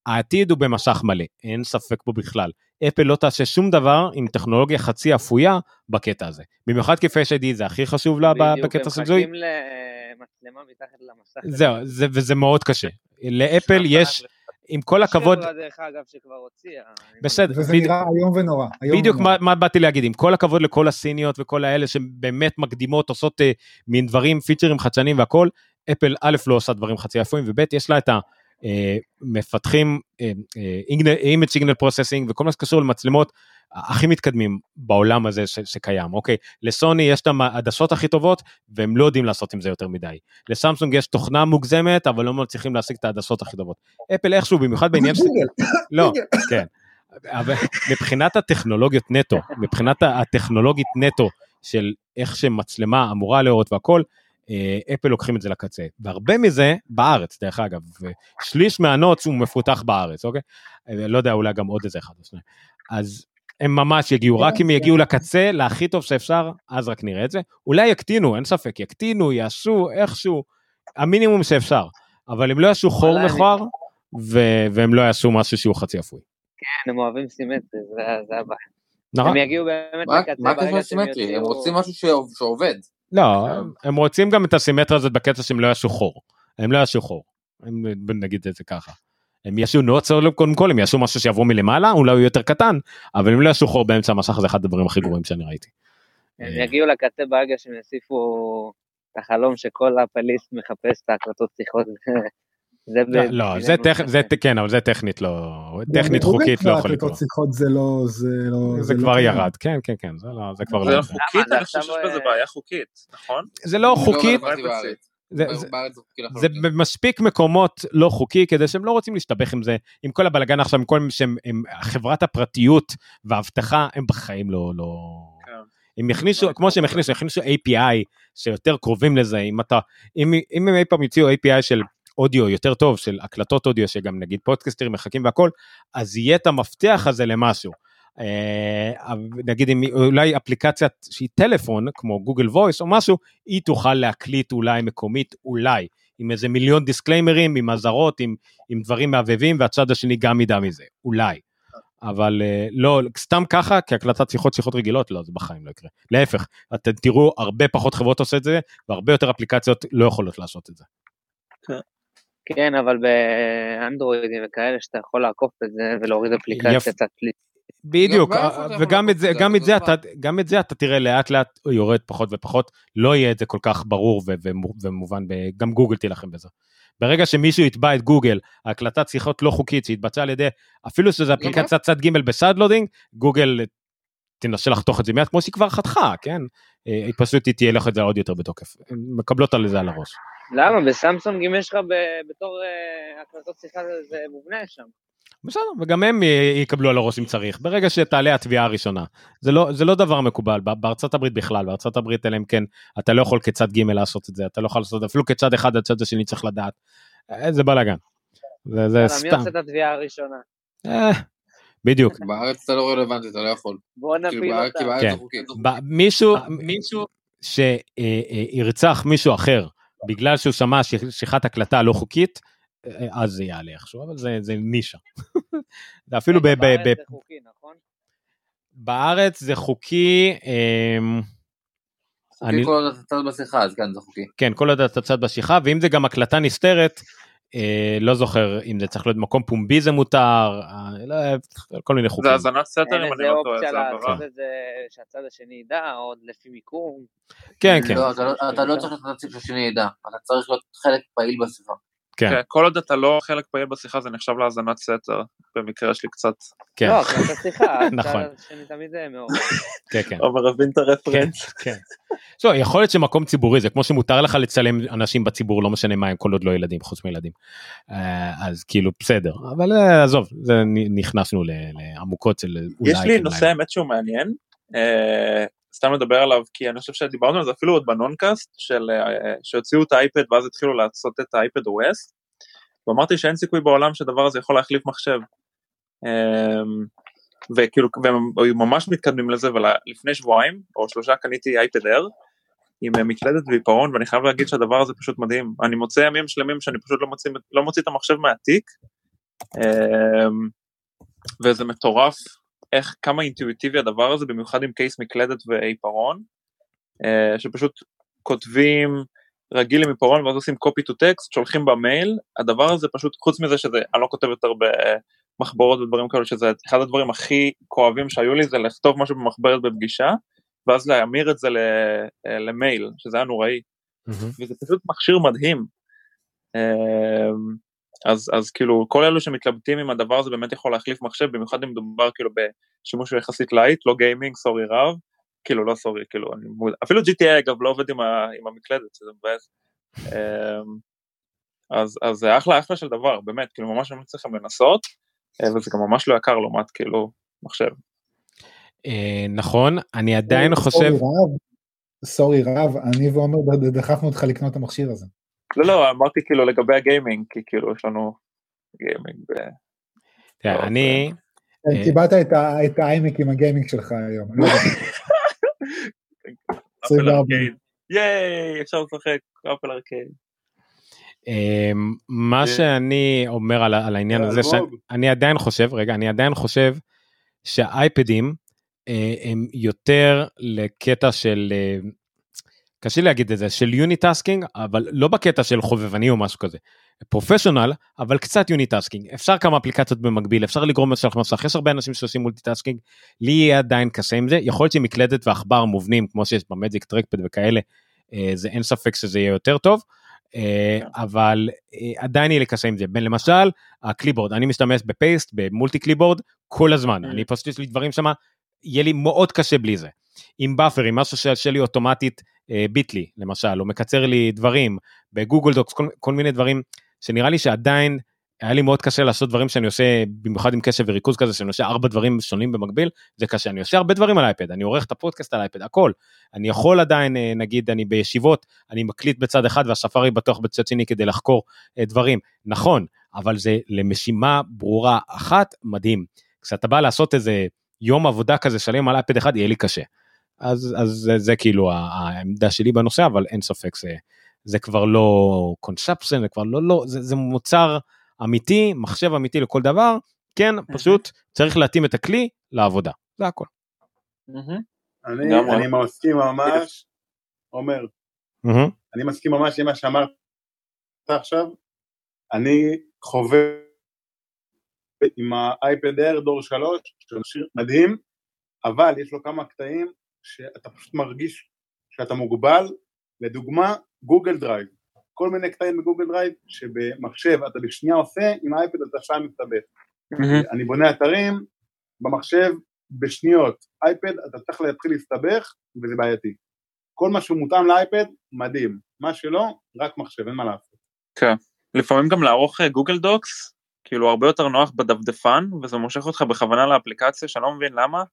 העתיד הוא במסך מלא, אין ספק פה בכלל, אפל לא תעשה שום דבר עם טכנולוגיה חצי אפויה בקטע הזה, במיוחד כפי ש-ID זה הכי חשוב לה בקטע של זוי, זהו, וזה מאוד קשה, לאפל יש, עם כל הכבוד, בסדר, וזה נראה היום ונורא, בדיוק מה באתי להגיד, עם כל הכבוד לכל הסיניות וכל האלה שבאמת מקדימות, עושות מין דברים, פיצ'רים חדשנים והכל, אפל א' לא עושה דברים חצי אפויים, וב' יש לה את ה... מפתחים image signal processing וכל מה שקשור למצלמות הכי מתקדמים בעולם הזה שקיים, אוקיי, לסוני יש את העדשות הכי טובות והם לא יודעים לעשות עם זה יותר מדי, לסמסונג יש תוכנה מוגזמת אבל לא מצליחים להשיג את העדשות הכי טובות, אפל איכשהו במיוחד בעניין, לא, כן, אבל מבחינת הטכנולוגיות נטו, מבחינת הטכנולוגית נטו של איך שמצלמה אמורה להראות והכל, אפל לוקחים את זה לקצה, והרבה מזה בארץ, דרך אגב, שליש מהנוץ הוא מפותח בארץ, אוקיי? לא יודע, אולי גם עוד איזה אחד או שניים, אז הם ממש יגיעו, רק אם יגיעו לקצה, להכי טוב שאפשר, אז רק נראה את זה, אולי יקטינו, אין ספק, יקטינו, יעשו איכשהו, המינימום שאפשר, אבל הם לא יעשו חור מכוער, והם לא יעשו משהו שהוא חצי אפוי. כן, הם אוהבים סימטרי, זה הבא. נכון. הם יגיעו באמת לקצה. מה קשור סימטרי? הם רוצים משהו שעובד. לא, הם רוצים גם את הסימטריה הזאת בקצה שהם לא יעשו חור. הם לא יעשו חור. נגיד את זה ככה. הם יעשו נוץ, קודם כל, הם יעשו משהו שיבוא מלמעלה, אולי הוא יותר קטן, אבל הם לא יעשו חור באמצע המשך, זה אחד הדברים הכי גרועים שאני ראיתי. הם יגיעו לקצה ברגע שהם יוסיפו את החלום שכל הפליסט מחפש את ההקלטות שיחות. לא, זה כן, אבל זה טכנית לא, טכנית חוקית לא יכול לקרות. זה כבר ירד, כן, כן, כן, זה כבר לא. זה לא חוקית, אני חושב שיש בזה בעיה חוקית, נכון? זה לא חוקית, זה מספיק מקומות לא חוקי, כדי שהם לא רוצים להשתבח עם זה, עם כל הבלגן עכשיו, עם כל חברת הפרטיות וההבטחה, הם בחיים לא, הם יכניסו, כמו שהם יכניסו API, שיותר קרובים לזה, אם הם אי פעם יוציאו API של אודיו יותר טוב, של הקלטות אודיו, שגם נגיד פודקסטרים מחכים והכל, אז יהיה את המפתח הזה למשהו. נגיד, אולי אפליקציה שהיא טלפון, כמו גוגל וויס או משהו, היא תוכל להקליט אולי מקומית, אולי, עם איזה מיליון דיסקליימרים, עם אזהרות, עם דברים מעבבים, והצד השני גם ידע מזה, אולי. אבל לא, סתם ככה, כי הקלטת שיחות רגילות, לא, זה בחיים לא יקרה. להפך, אתם תראו, הרבה פחות חברות עושה את זה, והרבה יותר אפליקציות לא יכולות לעשות את זה. כן, אבל באנדרואידים וכאלה שאתה יכול לעקוף את זה ולהוריד אפליקציה תתליט. בדיוק, וגם את זה אתה תראה לאט לאט יורד פחות ופחות, לא יהיה את זה כל כך ברור ומובן, גם גוגל תילחם בזה. ברגע שמישהו יתבע את גוגל, ההקלטת שיחות לא חוקית שהתבצעה על ידי, אפילו שזו אפליקציה צד ג' בסאדלודינג, גוגל תנסה לחתוך את זה מיד, כמו שהיא כבר חתכה, כן? היא פשוט תהיה לך את זה עוד יותר בתוקף. מקבלות על זה על הראש. למה? בסמסונג אם יש לך בתור הקלטות שיחה זה מובנה שם. בסדר, וגם הם יקבלו על הראש אם צריך, ברגע שתעלה התביעה הראשונה. זה לא דבר מקובל, בארצות הברית בכלל, בארצות הברית אליהם כן, אתה לא יכול כצד ג' לעשות את זה, אתה לא יכול לעשות את זה, אפילו כצד אחד עד צד השני צריך לדעת. זה בלגן. זה סתם. מי עושה את התביעה הראשונה? בדיוק. בארץ אתה לא רלוונטי, אתה לא יכול. בוא נפיל אותה. מישהו שירצח מישהו אחר, בגלל שהוא שמע שיחת הקלטה לא חוקית, אז זה יעלה איכשהו, אבל זה נישה. אפילו בארץ זה חוקי, נכון? בארץ זה חוקי, כל עוד אתה צד בשיחה, אז כאן זה חוקי. כן, כל עוד אתה צד בשיחה, ואם זה גם הקלטה נסתרת, לא זוכר אם זה צריך להיות מקום פומבי זה מותר, כל מיני חוקים. זה הזנת סתר אם אני לא טועה, זה עברה. אין איזה אופציה לעשות את זה שהצד השני ידע, עוד לפי מיקום. כן, כן. לא, אתה לא צריך לתת ששני ידע, אתה צריך להיות חלק פעיל בשיחה. כן. כל עוד אתה לא חלק פעיל בשיחה, זה נחשב להזנת סתר, במקרה שלי קצת. לא, קצת שיחה, הצד השני תמיד זה מאוד. כן, כן. או מרבין את הרפרנס. כן, כן. So, יכול להיות שמקום ציבורי, זה כמו שמותר לך לצלם אנשים בציבור, לא משנה מה הם, כל עוד לא ילדים, חוץ מילדים, אז כאילו בסדר, אבל עזוב, זה נכנסנו לעמוקות של אולי. יש לי נושא האמת שהוא מעניין, סתם לדבר עליו, כי אני חושב שדיברנו על זה אפילו עוד בנונקאסט, שהוציאו את האייפד ואז התחילו לעשות את האייפד OS, ואמרתי שאין סיכוי בעולם שהדבר הזה יכול להחליף מחשב, וכאילו, והם ממש מתקדמים לזה, ולפני שבועיים, או שלושה, קניתי אייפד אייר, עם מקלדת ועיפרון, ואני חייב להגיד שהדבר הזה פשוט מדהים, אני מוצא ימים שלמים שאני פשוט לא מוציא את המחשב מהתיק, וזה מטורף, איך כמה אינטואיטיבי הדבר הזה, במיוחד עם קייס מקלדת ועיפרון, שפשוט כותבים רגיל עם עיפרון, ואז עושים copy to text, שולחים במייל, הדבר הזה פשוט, חוץ מזה שזה, אני לא כותב יותר מחברות ודברים כאלה, שזה אחד הדברים הכי כואבים שהיו לי, זה לכתוב משהו במחברת בפגישה, ואז להמיר את זה למייל, שזה היה נוראי, וזה פשוט מכשיר מדהים, אז כאילו, כל אלו שמתלבטים עם הדבר הזה, באמת יכול להחליף מחשב, במיוחד אם מדובר כאילו בשימוש יחסית לייט, לא גיימינג, סורי רב, כאילו לא סורי, כאילו, אפילו GTA אגב לא עובד עם המקלדת, שזה מבאס, אז זה אחלה של דבר, באמת, כאילו ממש אני צריך לכם לנסות, וזה גם ממש לא יקר לעומת כאילו מחשב. נכון, אני עדיין חושב... סורי רב, אני ואומר, דחפנו אותך לקנות את המכשיר הזה. לא, לא, אמרתי כאילו לגבי הגיימינג, כי כאילו יש לנו גיימינג ב... תראה, אני... קיבלת את האיימק עם הגיימינג שלך היום. 24. ייי, אפשר לשחק, אפל ארקייד. מה שאני אומר על העניין הזה, אני עדיין חושב שהאייפדים הם יותר לקטע של, קשה להגיד את זה, של יוניטאסקינג, אבל לא בקטע של חובבני או משהו כזה, פרופשיונל, אבל קצת יוניטאסקינג, אפשר כמה אפליקציות במקביל, אפשר לגרום משלח מסך, יש הרבה אנשים שעושים מולטיטאסקינג, לי יהיה עדיין קשה עם זה, יכול להיות שמקלדת ועכבר מובנים, כמו שיש במג'יק טרקפד וכאלה, זה אין ספק שזה יהיה יותר טוב, אבל עדיין יהיה לקשה עם זה, בין למשל, הקליבורד, אני משתמש בפייסט, במולטי קליבורד, כל הזמן, אני פשוט יש לי דברים שמה, יהיה לי מאוד קשה בלי זה, עם באפרים, משהו שעשה לי אוטומטית ביט לי, למשל, או מקצר לי דברים, בגוגל דוקס, כל מיני דברים, שנראה לי שעדיין, היה לי מאוד קשה לעשות דברים שאני עושה, במיוחד עם קשב וריכוז כזה, שאני עושה 4 דברים שונים במקביל, זה קשה, אני עושה הרבה דברים על אייפד, אני עורך את הפודקאסט על אייפד, הכל, אני יכול עדיין, נגיד, אני בישיבות, אני מקליט בצד אחד, והספארי בטוח בצד שני, כדי לחקור דברים, נכון, אבל זה למשימה ברורה אחת, מדהים, כשאתה בא לעשות איזה יום עבודה כזה שלם על אייפד אחד, יהיה לי קשה, אז זה כאילו העמדה שלי בנושא, אבל אין ספק, זה כבר לא קונספציה, זה כבר לא, זה מוצר אמיתי, מחשב אמיתי לכל דבר, כן, פשוט צריך להתאים את הכלי לעבודה, זה הכל. אני מסכים ממש, עומר, אני מסכים ממש למה שאמרת עכשיו, אני חווה עם האייפד אייר דור 3, מדהים, אבל יש לו כמה קטעים, שאתה פשוט מרגיש שאתה מוגבל, לדוגמה גוגל דרייב, כל מיני קטעים בגוגל דרייב, שבמחשב אתה בשנייה עושה, עם האייפד אתה שעה מתאבד, אני בונה אתרים, במחשב בשניות, אייפד אתה צריך להתחיל להסתבך, וזה בעייתי, כל מה שהוא מותאם לאייפד, מדהים, מה שלא, רק מחשב, אין מה לעשות. כן, לפעמים גם לערוך גוגל דוקס, כאילו הרבה יותר נוח בדפדפן, וזה מושך אותך בכוונה לאפליקציה, שאני לא מבין למה,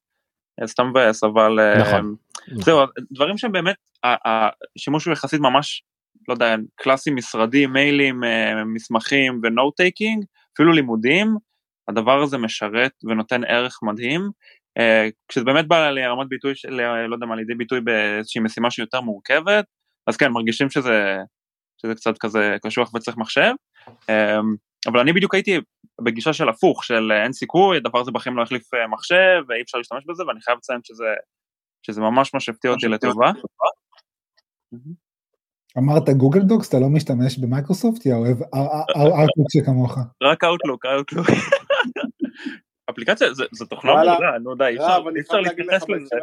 סתם מבאס, אבל זהו, דברים שהם באמת, השימוש הוא יחסית ממש, לא יודע, קלאסי משרדי, מיילים, מסמכים ונוט טייקינג, אפילו לימודים, הדבר הזה משרת ונותן ערך מדהים, כשזה באמת בא לרמת ביטוי, לא יודע מה, לידי ביטוי באיזושהי משימה שיותר מורכבת, אז כן, מרגישים שזה קצת כזה קשוח וצריך מחשב, אבל אני בדיוק הייתי בגישה של הפוך, של אין סיכוי, הדבר הזה בחיים לא החליף מחשב, ואי אפשר להשתמש בזה, ואני חייב לציין שזה ממש מה שהפתיע אותי לטובה. אמרת גוגל דוקס, אתה לא משתמש במייקרוסופט, יא אוהב, אאוטלוק שכמוך. רק אאוטלוק. אפליקציה, זו תוכנה מולה, נו די, אי אפשר להתכנס לזה.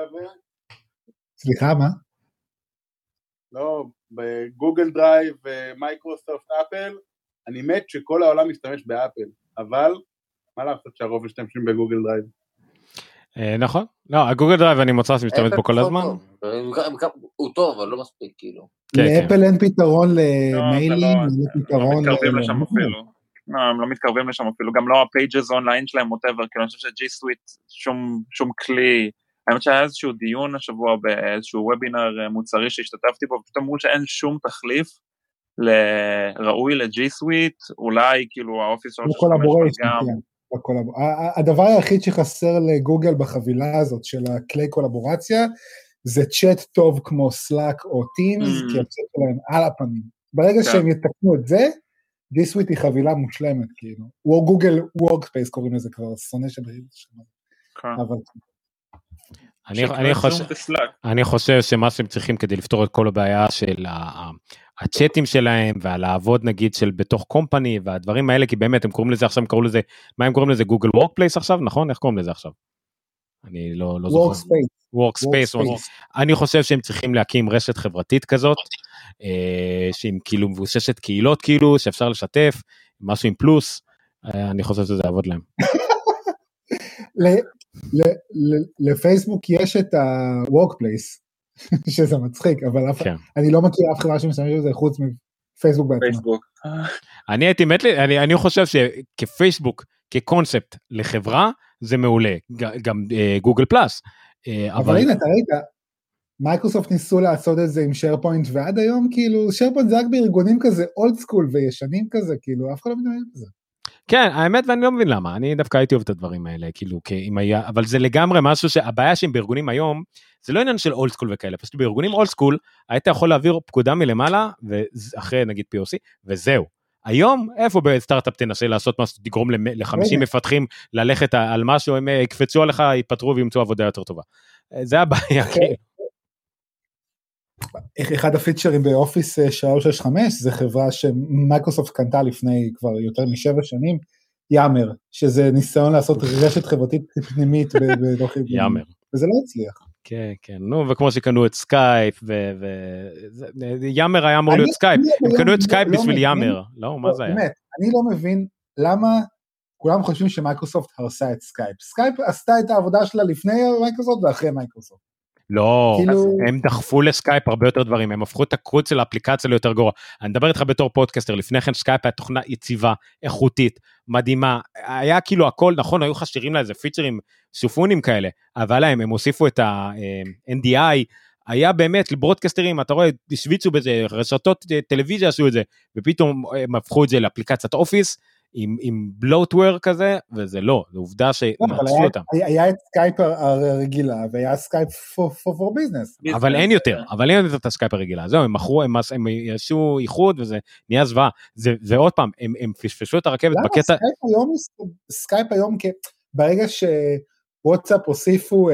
סליחה, מה? לא, בגוגל דרייב, מייקרוסופט, אפל, אני מת שכל העולם משתמש באפל, אבל מה לעשות שהרוב משתמשים בגוגל דרייב? נכון, לא, הגוגל דרייב אני מוצא שמשתמש בו כל הזמן. הוא טוב, אבל לא מספיק כאילו. לאפל אין פתרון למיילים, הם לא מתקרבים לשם אפילו, גם לא הפייג'ז אונליין שלהם, whatever, כאילו אני חושב שג'י סוויט שום כלי, האמת שהיה איזשהו דיון השבוע באיזשהו וובינר מוצרי שהשתתפתי בו, פשוט אמרו שאין שום תחליף, לראוי לג'י סוויט, אולי כאילו האופיס שלו ששתמש גם. הדבר היחיד שחסר לגוגל בחבילה הזאת של הכלי קולבורציה, זה צ'אט טוב כמו סלאק או טימס, כי הצ'אט שלהם על הפנים. ברגע שהם יתקנו את זה, ג'י סוויט היא חבילה מושלמת, כאילו. גוגל וורקספייס קוראים לזה כבר, שונא שבריאות שלנו. אבל... אני חושב שמה שהם צריכים כדי לפתור את כל הבעיה של הצ'אטים שלהם והלעבוד נגיד של בתוך קומפני והדברים האלה, כי באמת הם קוראים לזה עכשיו, מה הם קוראים לזה? גוגל וורקפלייס עכשיו, נכון? איך קוראים לזה עכשיו? אני לא זוכר. וורקספייס. אני חושב שהם צריכים להקים רשת חברתית כזאת, שהיא כאילו מבוססת קהילות כאילו, שאפשר לשתף, משהו עם פלוס, אני חושב שזה יעבוד להם. לפייסבוק יש את ה-Workplace, שזה מצחיק, אבל אני לא מכיר אף חברה שמשתמש בזה חוץ מפייסבוק בעצמה. אני חושב שכפייסבוק כקונספט לחברה, זה מעולה, גם גוגל פלאס. אבל הנה, אתה ראית, מייקרוסופט ניסו לעשות את זה עם שיירפוינט, ועד היום, כאילו, שיירפוינט זה רק בארגונים כזה, אולד סקול וישנים כזה, כאילו, אף אחד לא מדבר על זה. כן, האמת, ואני לא מבין למה, אני דווקא הייתי אוהב את הדברים האלה, כאילו, אבל זה לגמרי משהו שהבעיה שהם בארגונים היום, זה לא עניין של אולד סקול וכאלה, פשוט בארגונים אולד סקול, היית יכול להעביר פקודה מלמעלה, ואחרי נגיד POC, וזהו. היום, איפה בסטארט-אפ תנסה לעשות משהו, תגרום ל-50 מפתחים ללכת על משהו, הם יקפצו עליך, יפטרו וימצאו עבודה יותר טובה. זה הבעיה, כן. אחד הפיצ'רים באופיס 365, זה חברה שמייקרוסופט קנתה לפני כבר יותר מ7 שנים, יאמר, שזה ניסיון לעשות רשת חברתית פנימית בתוך יאמר. וזה לא הצליח. כן, כן, נו, וכמו שקנו את סקייפ, יאמר היה אמור להיות סקייפ, הם קנו את סקייפ בשביל יאמר, לא, מה זה היה? באמת, אני לא מבין למה כולם חושבים שמייקרוסופט הרסה את סקייפ. סקייפ עשתה את העבודה שלה לפני מייקרוסופט ואחרי מייקרוסופט. לא, הם דחפו לסקייפ הרבה יותר דברים, הם הפכו את הקרוץ של האפליקציה ליותר גרוע, אני מדבר איתך בתור פודקסטר, לפני כן סקייפ היה תוכנה יציבה, איכותית, מדהימה, היה כאילו הכל, נכון, היו חשירים לה איזה פיצ'רים, סופונים כאלה, אבל להם, הם הוסיפו את ה-NDI, היה באמת לברודקסטרים, אתה רואה, השוויצו בזה, רשתות טלוויזיה עשו את זה, ופתאום הם הפכו את זה לאפליקציית אופיס, עם בלוטוור כזה, וזה לא, זה עובדה שמעצבו אותם. היה את סקייפ הרגילה, והיה סקייפ פור ביזנס. אבל אין יותר, את הסקייפ הרגילה, זהו, הם מכרו, הם ישו איחוד, וזה נהיה זוועה, זה עוד פעם, הם פשפשו את הרכבת בקטע. למה סקייפ היום, ברגע שוואטסאפ הוסיפו,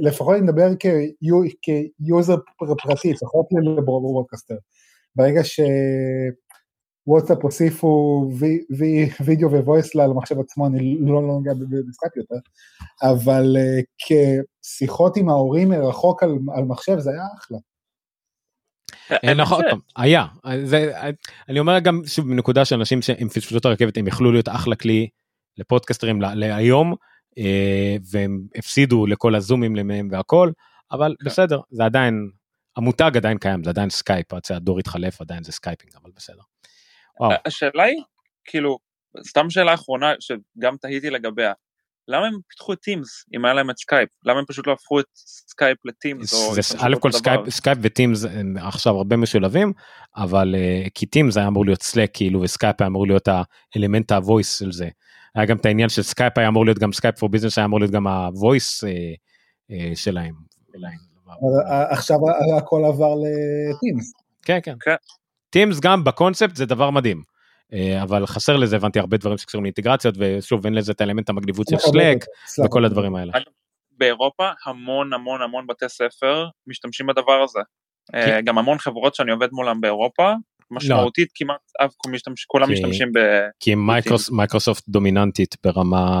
לפחות נדבר כיוזר פרטי, לפחות לברודקאסטר, ברגע ש... וואטסאפ הוסיפו וידאו וויס למחשב עצמו, אני לא נוגע בסקייפ יותר, אבל כשיחות עם ההורים מרחוק על מחשב, זה היה אחלה. נכון, היה. אני אומר גם שוב בנקודה שאנשים שהם פשפשו את הרכבת, הם יכלו להיות אחלה כלי לפודקסטרים להיום, והם הפסידו לכל הזומים למיהם והכל, אבל בסדר, זה עדיין, המותג עדיין קיים, זה עדיין סקייפ, הדור התחלף, עדיין זה סקייפינג, אבל בסדר. השאלה היא, כאילו, סתם שאלה האחרונה, שגם תהיתי לגביה, למה הם פיתחו את טימס, אם היה להם את סקייפ? למה הם פשוט לא הפכו את סקייפ לטימס? א' כל סקייפ וטימס הם עכשיו הרבה משולבים, אבל כי טימס היה אמור להיות סלק, כאילו, וסקייפ היה אמור להיות האלמנט הוויס של זה. היה גם את העניין של סקייפ היה אמור להיות גם סקייפ פור ביזנס, היה אמור להיות גם הוויס שלהם. עכשיו הכל עבר לטימס. כן, כן. טימס גם בקונספט זה דבר מדהים, אבל חסר לזה, הבנתי הרבה דברים שקשורים לאינטגרציות, ושוב, אין לזה את האלמנט המגניבות של שלק, וכל הדברים האלה. באירופה, המון המון המון בתי ספר משתמשים בדבר הזה. גם המון חברות שאני עובד מולם באירופה, משמעותית כמעט, כולם משתמשים ב... כי מייקרוסופט דומיננטית ברמה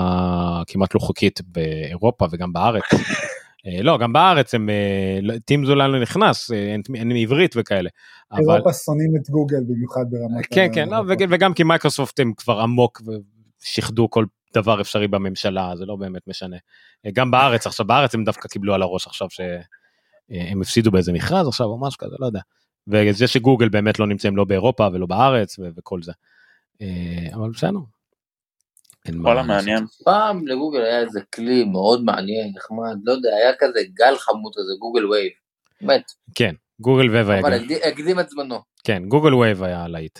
כמעט לא חוקית באירופה וגם בארץ. לא, גם בארץ, טימס אולי לא נכנס, אין מעברית וכאלה. אירופה שונאים את גוגל במיוחד ברמת... כן, כן, וגם כי מייקרוסופט הם כבר עמוק ושיחדו כל דבר אפשרי בממשלה, זה לא באמת משנה. גם בארץ, עכשיו בארץ הם דווקא קיבלו על הראש עכשיו שהם הפסידו באיזה מכרז עכשיו או משהו כזה, לא יודע. וזה שגוגל באמת לא נמצאים לא באירופה ולא בארץ וכל זה. אבל בסדר. כל המעניין. פעם לגוגל היה איזה כלי מאוד מעניין, נחמד, לא יודע, היה כזה גל חמוד כזה, גוגל וייב, באמת. כן, גוגל וייב היה. אבל הקדים את זמנו. כן, גוגל וייב היה להיט,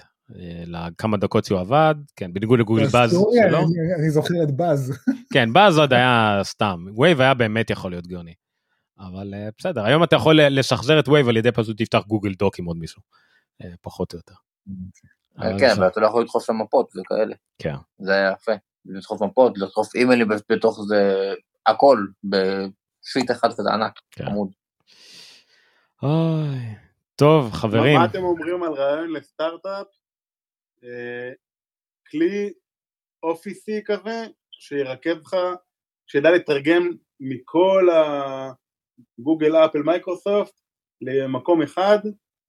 לכמה דקות שהוא עבד, כן, בניגוד לגוגל באז שלו. אני זוכר את באז. כן, באז עוד היה סתם, וייב היה באמת יכול להיות גאוני, אבל בסדר, היום אתה יכול לשחזר את וייב על ידי פשוט תפתח גוגל דוק עם עוד מישהו, פחות או יותר. כן, אבל אתה לא יכול לדחוף למפות וכאלה. כן. זה היה יפה. לדחוף מפות, לדחוף אימיילים בתוך זה, הכל, בשיט אחד כזה ענק, עמוד. אוי, טוב, חברים. מה אתם אומרים על רעיון לסטארט-אפ? כלי אופיסי כזה, שירקב לך, שידע לתרגם מכל הגוגל, אפל, מייקרוסופט, למקום אחד,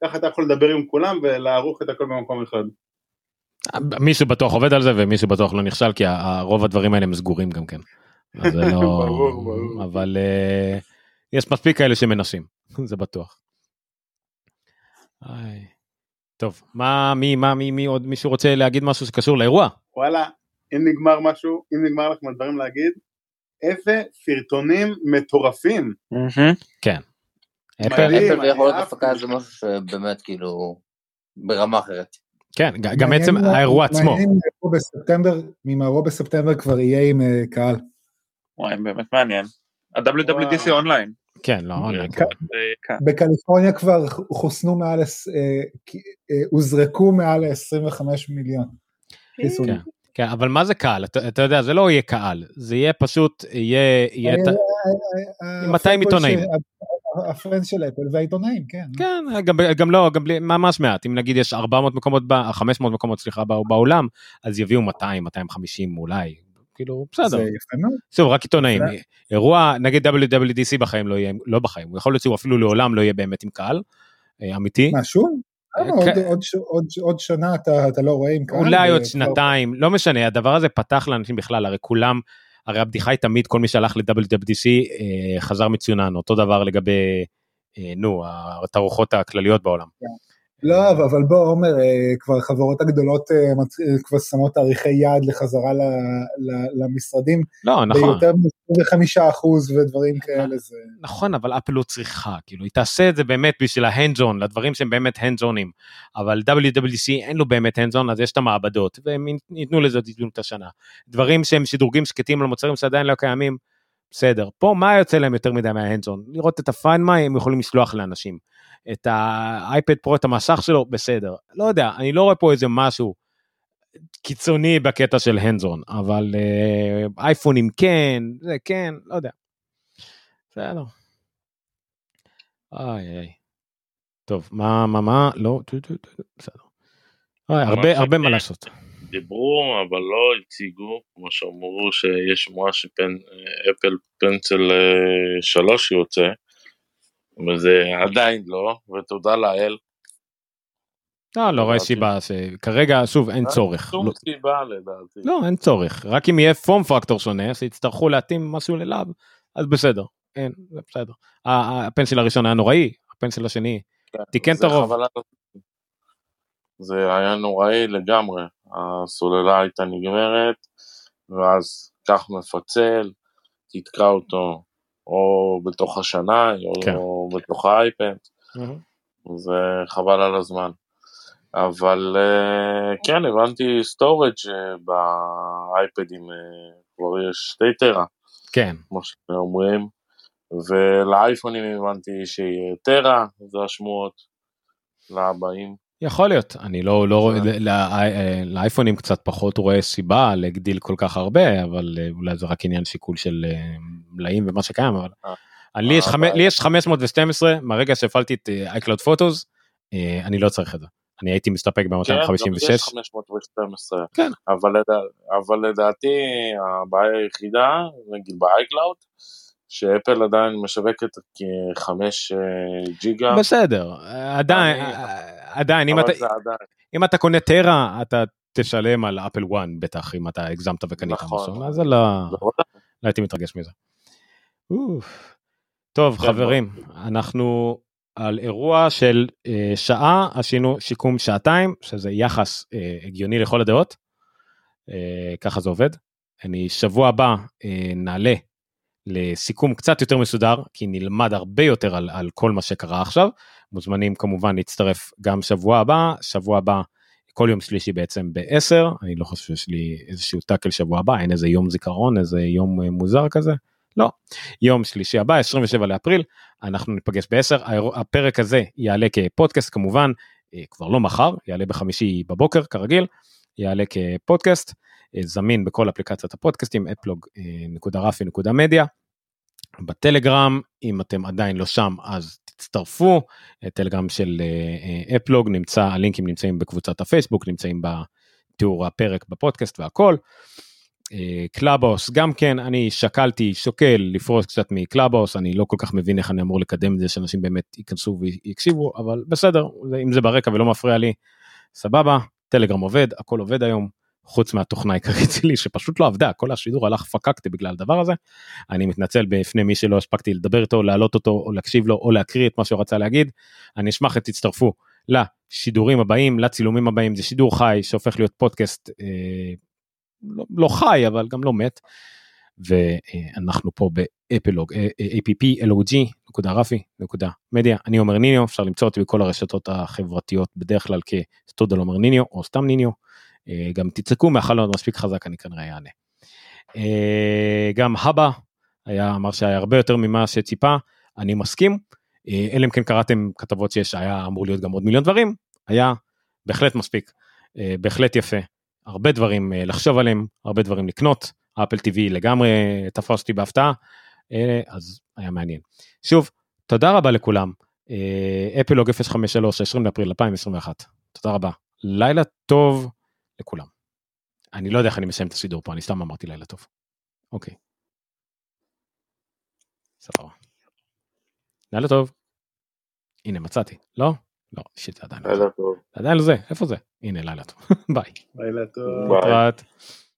ככה אתה יכול לדבר עם כולם ולערוך את הכל במקום אחד. מי שבטוח עובד על זה ומי שבטוח לא נכשל, כי רוב הדברים האלה הם סגורים גם כן. אז זה לא... אבל יש מספיק כאלה שמנסים, זה בטוח. טוב, מי עוד מישהו רוצה להגיד משהו שקשור לאירוע? וואלה, אם נגמר משהו, אם נגמר לך מהדברים להגיד, איזה סרטונים מטורפים. כן. אפל ויכולת הפקה זה משהו שבאמת כאילו ברמה אחרת. כן, גם עצם האירוע עצמו. ממהרו בספטמבר כבר יהיה עם קהל. וואי, באמת מעניין. ה-WWDC אונליין. כן, לא, אונליין. בקליפורניה כבר חוסנו מעל, הוזרקו מעל 25 מיליון. כן. כן, אבל מה זה קהל? אתה יודע, זה לא יהיה קהל, זה יהיה פשוט, יהיה 200 עיתונאים. הפרנס של אפל והעיתונאים, כן. כן, גם לא, גם ממש מעט, אם נגיד יש 400 מקומות, 500 מקומות, סליחה, בעולם, אז יביאו 200, 250 אולי, כאילו, בסדר. זה יפה. בסדר, רק עיתונאים. אירוע, נגיד WWDC בחיים לא יהיה, לא בחיים, הוא יכול להיות אפילו לעולם לא יהיה באמת עם קהל, אמיתי. משהו? עוד שנה אתה לא רואה עם קהל? אולי עוד שנתיים, לא משנה, הדבר הזה פתח לאנשים בכלל, הרי כולם, הרי הבדיחה היא תמיד, כל מי שהלך ל-WWDC חזר מצונן, אותו דבר לגבי, התערוכות הכלליות בעולם. לא, אבל בוא עומר, כבר החברות הגדולות כבר שמות תאריכי יעד לחזרה למשרדים, ביותר מ-25% ודברים כאלה. נכון, אבל אפל לא צריכה, כאילו, היא תעשה את זה באמת בשביל ההנדזון, לדברים שהם באמת הנדזונים, אבל WWDC אין לו באמת הנדזון, אז יש את המעבדות, והם ייתנו לזה את השנה. דברים שהם שדורגים שקטים למוצרים שעדיין לא קיימים, בסדר, פה מה יוצא להם יותר מדי מההנדזון? לראות את הפיין מה הם יכולים לשלוח לאנשים, את האייפד פרו, את המסך שלו, בסדר, לא יודע, אני לא רואה פה איזה משהו קיצוני בקטע של הנדזון, אבל אייפונים כן, זה כן, לא יודע, בסדר, טוב, מה, לא, בסדר, הרבה מה לעשות. דיברו, אבל לא הציגו, כמו שאמרו שיש שמועה שאפל פנצל 3 יוצא, וזה עדיין לא, ותודה לאל. לא רואה סיבה, כרגע, שוב, אין צורך. שום סיבה לדעתי. לא, אין צורך, רק אם יהיה פורם פקטור שונה, שיצטרכו להתאים משהו ללאב, אז בסדר, אין, זה בסדר. הפנסל הראשון היה נוראי, הפנסל השני, תיקן את הרוב. זה היה נוראי לגמרי, הסוללה הייתה נגמרת, ואז כך מפצל, תתקע אותו, או בתוך השנה, או בתוך האייפד, זה חבל על הזמן, אבל כן, הבנתי סטורג' באייפדים, כבר יש 2 טרה, כמו שאומרים, ולאייפונים הבנתי שיהיה 1 טרה, זה השמועות לבאים. יכול להיות, אני לא רואה, לאייפונים קצת פחות רואה סיבה להגדיל כל כך הרבה, אבל אולי זה רק עניין שיקול של מלאים ומה שקיים, אבל לי יש 512, מהרגע שהפעלתי את iCloud Photos, אני לא צריך את זה, אני הייתי מסתפק ב-256. כן, יש 512, אבל לדעתי הבעיה היחידה, נגיד ב-iCloud, שאפל עדיין משווקת כ5 ג'יגה. בסדר, עדיין, אם אתה קונה טרה, אתה תשלם על אפל וואן, בטח, אם אתה הגזמת וקנית משהו, אז לא הייתי מתרגש מזה. טוב, חברים, אנחנו על אירוע של שעה, עשינו שיקום 2 שעות, שזה יחס הגיוני לכל הדעות, ככה זה עובד. אני שבוע הבא נעלה, לסיכום קצת יותר מסודר, כי נלמד הרבה יותר על כל מה שקרה עכשיו, מוזמנים כמובן להצטרף גם שבוע הבא, כל יום שלישי בעצם ב-10, אני לא חושב שיש לי איזשהו טאקל שבוע הבא, אין איזה יום זיכרון, איזה יום מוזר כזה, לא, יום שלישי הבא, 27 לאפריל, אנחנו ניפגש ב-10, הפרק הזה יעלה כפודקאסט כמובן, כבר לא מחר, יעלה ב5 בבוקר כרגיל, יעלה כפודקאסט, זמין בכל אפליקציית הפודקאסטים, applog.rafi.media, בטלגרם, אם אתם עדיין לא שם, אז תצטרפו, טלגרם של applog, נמצא, הלינקים נמצאים בקבוצת הפייסבוק, נמצאים בתיאור הפרק בפודקאסט והכל, קלאבוס גם כן, אני שוקל לפרוס קצת מקלאבוס, אני לא כל כך מבין איך אני אמור לקדם את זה, שאנשים באמת ייכנסו ויקשיבו, אבל בסדר, אם זה ברקע ולא מפריע לי, סבבה, טלגרם עובד, הכל עובד היום, חוץ מהתוכנה העיקרית שלי, שפשוט לא עבדה, כל השידור הלך פקקתי בגלל הדבר הזה, אני מתנצל בפני מי שלא הספקתי לדבר איתו, להעלות אותו, או להקשיב לו, או להקריא את מה שהוא רצה להגיד, אני אשמח את תצטרפו לשידורים הבאים, לצילומים הבאים, זה שידור חי, שהופך להיות פודקאסט לא חי, אבל גם לא מת, ואנחנו פה באפילוג, applog.rafi.media, אני אומר ניניו, אפשר למצוא אותי בכל הרשתות החברתיות, בדרך כלל כסטודל אומר ניניו, או סתם ניניו, גם תצעקו מהחלון מספיק חזק, אני כנראה יענה. גם הבא, אמר שהיה הרבה יותר ממה שציפה, אני מסכים, אלא אם כן קראתם כתבות שהיה אמור להיות גם עוד מיליון דברים, היה בהחלט מספיק, בהחלט יפה, הרבה דברים לחשוב עליהם, הרבה דברים לקנות, אפל TV לגמרי תפס אותי בהפתעה, אז היה מעניין. שוב, תודה רבה לכולם, אפילוג 053, 20 לאפריל 2021, תודה רבה, לילה טוב לכולם. אני לא יודע איך אני מסיים את השידור פה, אני סתם אמרתי לילה טוב. אוקיי. סבבה. לילה טוב. הנה, מצאתי. לא? לא, שיט, זה עדיין לא זה. לילה טוב. עדיין לא זה, איפה זה? הנה, לילה טוב. ביי. לילה טוב. ביי.